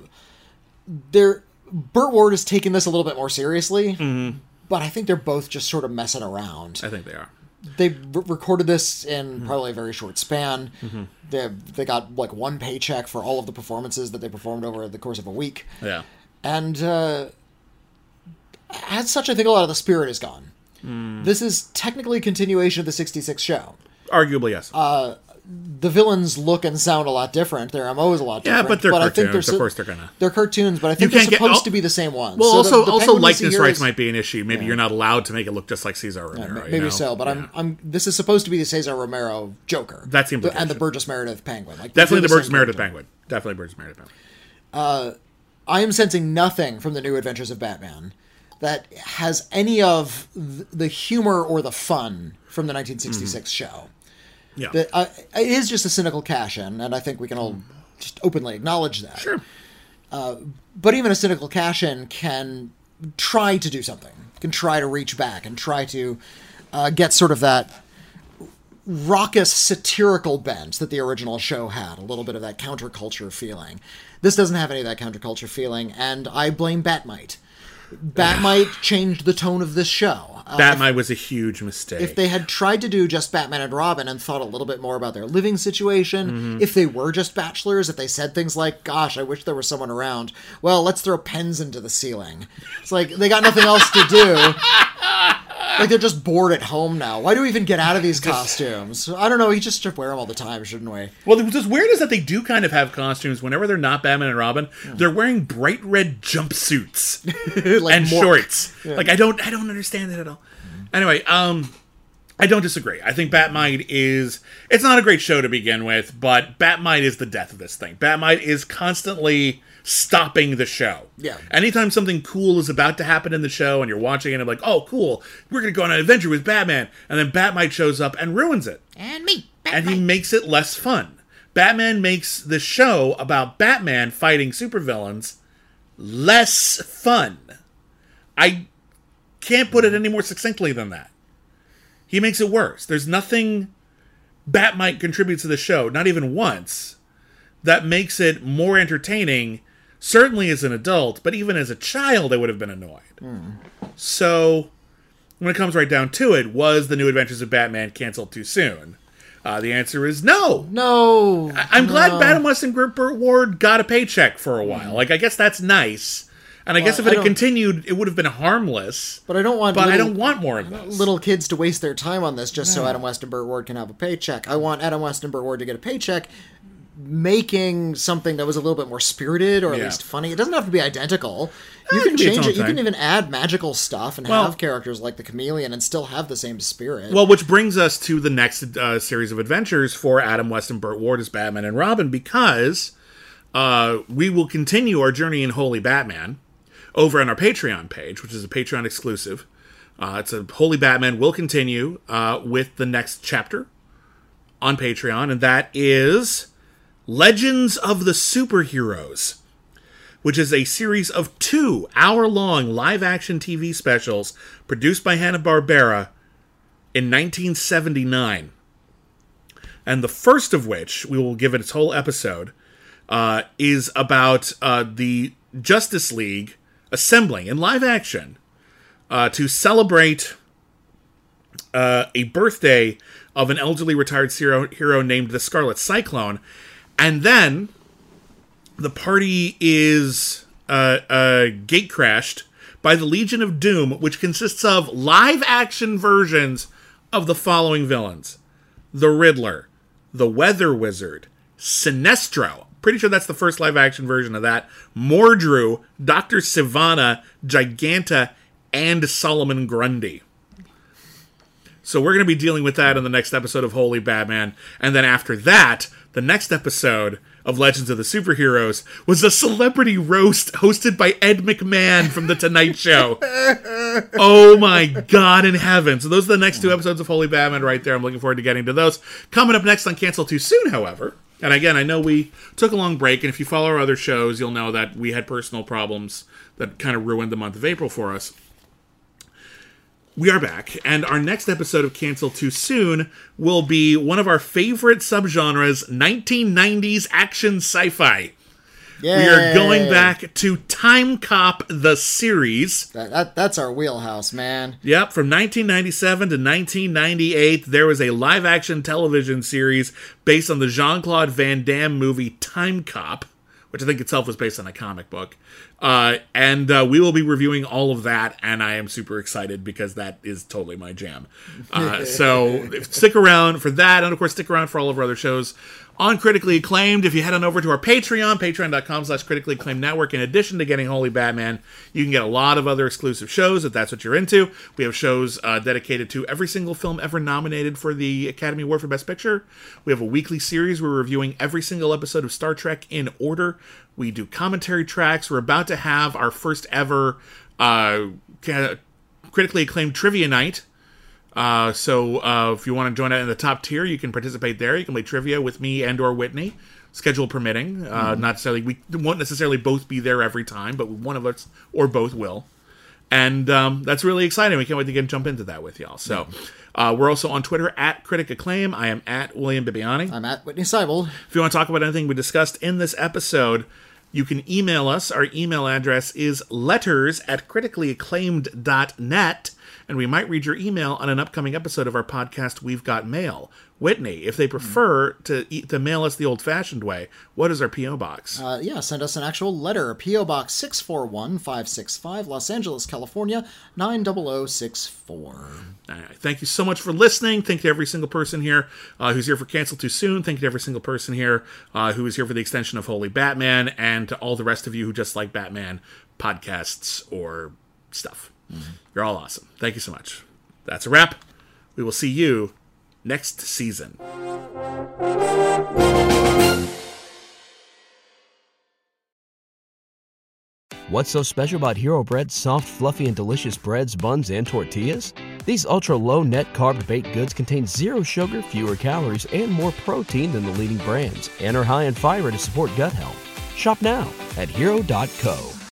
they're... Burt Ward is taking this a little bit more seriously. Mm-hmm. But I think they're both just sort of messing around. I think they are. They re- recorded this in mm-hmm. probably a very short span. Mm-hmm. They they got like one paycheck for all of the performances that they performed over the course of a week. Yeah, and uh, as such, I think a lot of the spirit is gone. Mm. This is technically a continuation of the sixty-six show. Arguably, yes. Uh, the villains look and sound a lot different. Their M O is a lot different. Yeah, but they're but cartoons. I think they're so, of course they're gonna. They're cartoons, but I think they're supposed get, oh, to be the same ones. Well, so also, the, the also likeness rights is, might be an issue. Maybe yeah. you're not allowed to make it look just like Cesar Romero. Yeah, maybe you know? so, but yeah. I'm, I'm. This is supposed to be the Cesar Romero Joker. That's the implication. And the Burgess Meredith Penguin. Like, definitely the, the Burgess Meredith Penguin. Definitely Burgess Meredith Penguin. Uh, I am sensing nothing from the New Adventures of Batman that has any of the humor or the fun from the nineteen sixty-six mm-hmm. show. Yeah, that, uh, it is just a cynical cash-in, and I think we can all just openly acknowledge that. Sure. Uh, but even a cynical cash-in can try to do something, can try to reach back and try to uh, get sort of that raucous, satirical bent that the original show had, a little bit of that counterculture feeling. This doesn't have any of that counterculture feeling, and I blame Bat-Mite. Bat-Mite changed the tone of this show. Uh, Bat-Mite was a huge mistake. If they had tried to do just Batman and Robin and thought a little bit more about their living situation, mm-hmm. if they were just bachelors, if they said things like, gosh, I wish there was someone around, well, let's throw pens into the ceiling. It's like, they got nothing else to do. Like, they're just bored at home now. Why do we even get out of these costumes? I don't know. We just should wear them all the time, shouldn't we? Well, what's weird is that they do kind of have costumes whenever they're not Batman and Robin. Mm. They're wearing bright red jumpsuits like and more. shorts. Yeah. Like, I don't I don't understand it at all. Mm. Anyway, um, I don't disagree. I think Bat-Mite is... It's not a great show to begin with, but Bat-Mite is the death of this thing. Bat-Mite is constantly... stopping the show. Yeah. Anytime something cool is about to happen in the show and you're watching it and I'm like, oh, cool, we're going to go on an adventure with Batman. And then Bat-Mite shows up and ruins it. And me. Bat-Mite. And he makes it less fun. Batman makes the show about Batman fighting supervillains less fun. I can't put it any more succinctly than that. He makes it worse. There's nothing Bat-Mite contributes to the show, not even once, that makes it more entertaining. Certainly as an adult, but even as a child, I would have been annoyed. Mm. So, when it comes right down to it, was The New Adventures of Batman canceled too soon? Uh, the answer is no. No. I- I'm no. glad Adam West and Burt Ward got a paycheck for a while. Mm. Like, I guess that's nice. And I well, guess if it had continued, it would have been harmless. But I don't want. But little, I don't want more of this. Little kids to waste their time on this just no. so Adam West and Burt Ward can have a paycheck. I want Adam West and Burt Ward to get a paycheck. Making something that was a little bit more spirited or at yeah. least funny. It doesn't have to be identical. You eh, can change it. You can even add magical stuff and well, have characters like the Chameleon and still have the same spirit. Well, which brings us to the next uh, series of adventures for Adam West and Burt Ward as Batman and Robin, because uh, we will continue our journey in Holy Batman over on our Patreon page, which is a Patreon exclusive. Uh, it's a Holy Batman will continue uh, with the next chapter on Patreon, and that is... Legends of the Superheroes, which is a series of two hour-long live-action T V specials produced by Hanna-Barbera in nineteen seventy-nine. And the first of which, we will give it its whole episode, uh, is about uh, the Justice League assembling in live action uh, to celebrate uh, a birthday of an elderly retired hero, hero named the Scarlet Cyclone. And then the party is uh, uh, gatecrashed by the Legion of Doom, which consists of live-action versions of the following villains. The Riddler, the Weather Wizard, Sinestro. Pretty sure that's the first live-action version of that. Mordru, Doctor Sivana, Giganta, and Solomon Grundy. So we're going to be dealing with that in the next episode of Holy Batman. And then after that... The next episode of Legends of the Superheroes was a celebrity roast hosted by Ed McMahon from The Tonight Show. Oh my God in heaven. So those are the next two episodes of Holy Batman right there. I'm looking forward to getting to those. Coming up next on Cancel Too Soon, however, and again, I know we took a long break, and if you follow our other shows, you'll know that we had personal problems that kind of ruined the month of April for us. We are back, and our next episode of Cancel Too Soon will be one of our favorite subgenres, nineteen nineties action sci-fi. Yay. We are going back to Time Cop, the series. That, that, that's our wheelhouse, man. Yep, from nineteen ninety-seven to nineteen ninety-eight, there was a live-action television series based on the Jean-Claude Van Damme movie Time Cop, which I think itself was based on a comic book. Uh, and uh, we will be reviewing all of that, and I am super excited because that is totally my jam. Uh, so stick around for that, and of course stick around for all of our other shows on Critically Acclaimed. If you head on over to our Patreon, patreon.com slash Critically Acclaimed Network, in addition to getting Holy Batman, you can get a lot of other exclusive shows if that's what you're into. We have shows uh, dedicated to every single film ever nominated for the Academy Award for Best Picture. We have a weekly series where we're reviewing every single episode of Star Trek in order. We do commentary tracks. We're about to have our first ever uh, critically acclaimed trivia night. Uh, so uh, if you want to join out in the top tier, you can participate there. You can play trivia with me and or Whitney, schedule permitting. Uh, mm-hmm. Not necessarily, we won't necessarily both be there every time, but one of us or both will. And um, that's really exciting. We can't wait to get jump into that with y'all. So mm-hmm. uh, we're also on Twitter at Critic Acclaim. I am at William Bibiani. I'm at Whitney Seibold. If you want to talk about anything we discussed in this episode, You can email us. Our email address is letters at critically acclaimed dot net, and we might read your email on an upcoming episode of our podcast, We've Got Mail. Whitney, if they prefer to to mail us the old-fashioned way, what is our P O box? Uh, yeah, send us an actual letter. P O Box six four one five six five, Los Angeles, California, nine zero zero six four. All right. Thank you so much for listening. Thank you to every single person here uh, who's here for Cancelled Too Soon. Thank you to every single person here uh, who is here for the extension of Holy Batman, and to all the rest of you who just like Batman podcasts or stuff. Mm-hmm. You're all awesome. Thank you so much. That's a wrap. We will see you next season. What's so special about Hero Bread's soft, fluffy, and delicious breads, buns, and tortillas? These ultra-low net-carb baked goods contain zero sugar, fewer calories, and more protein than the leading brands, and are high in fiber to support gut health. Shop now at hero dot co.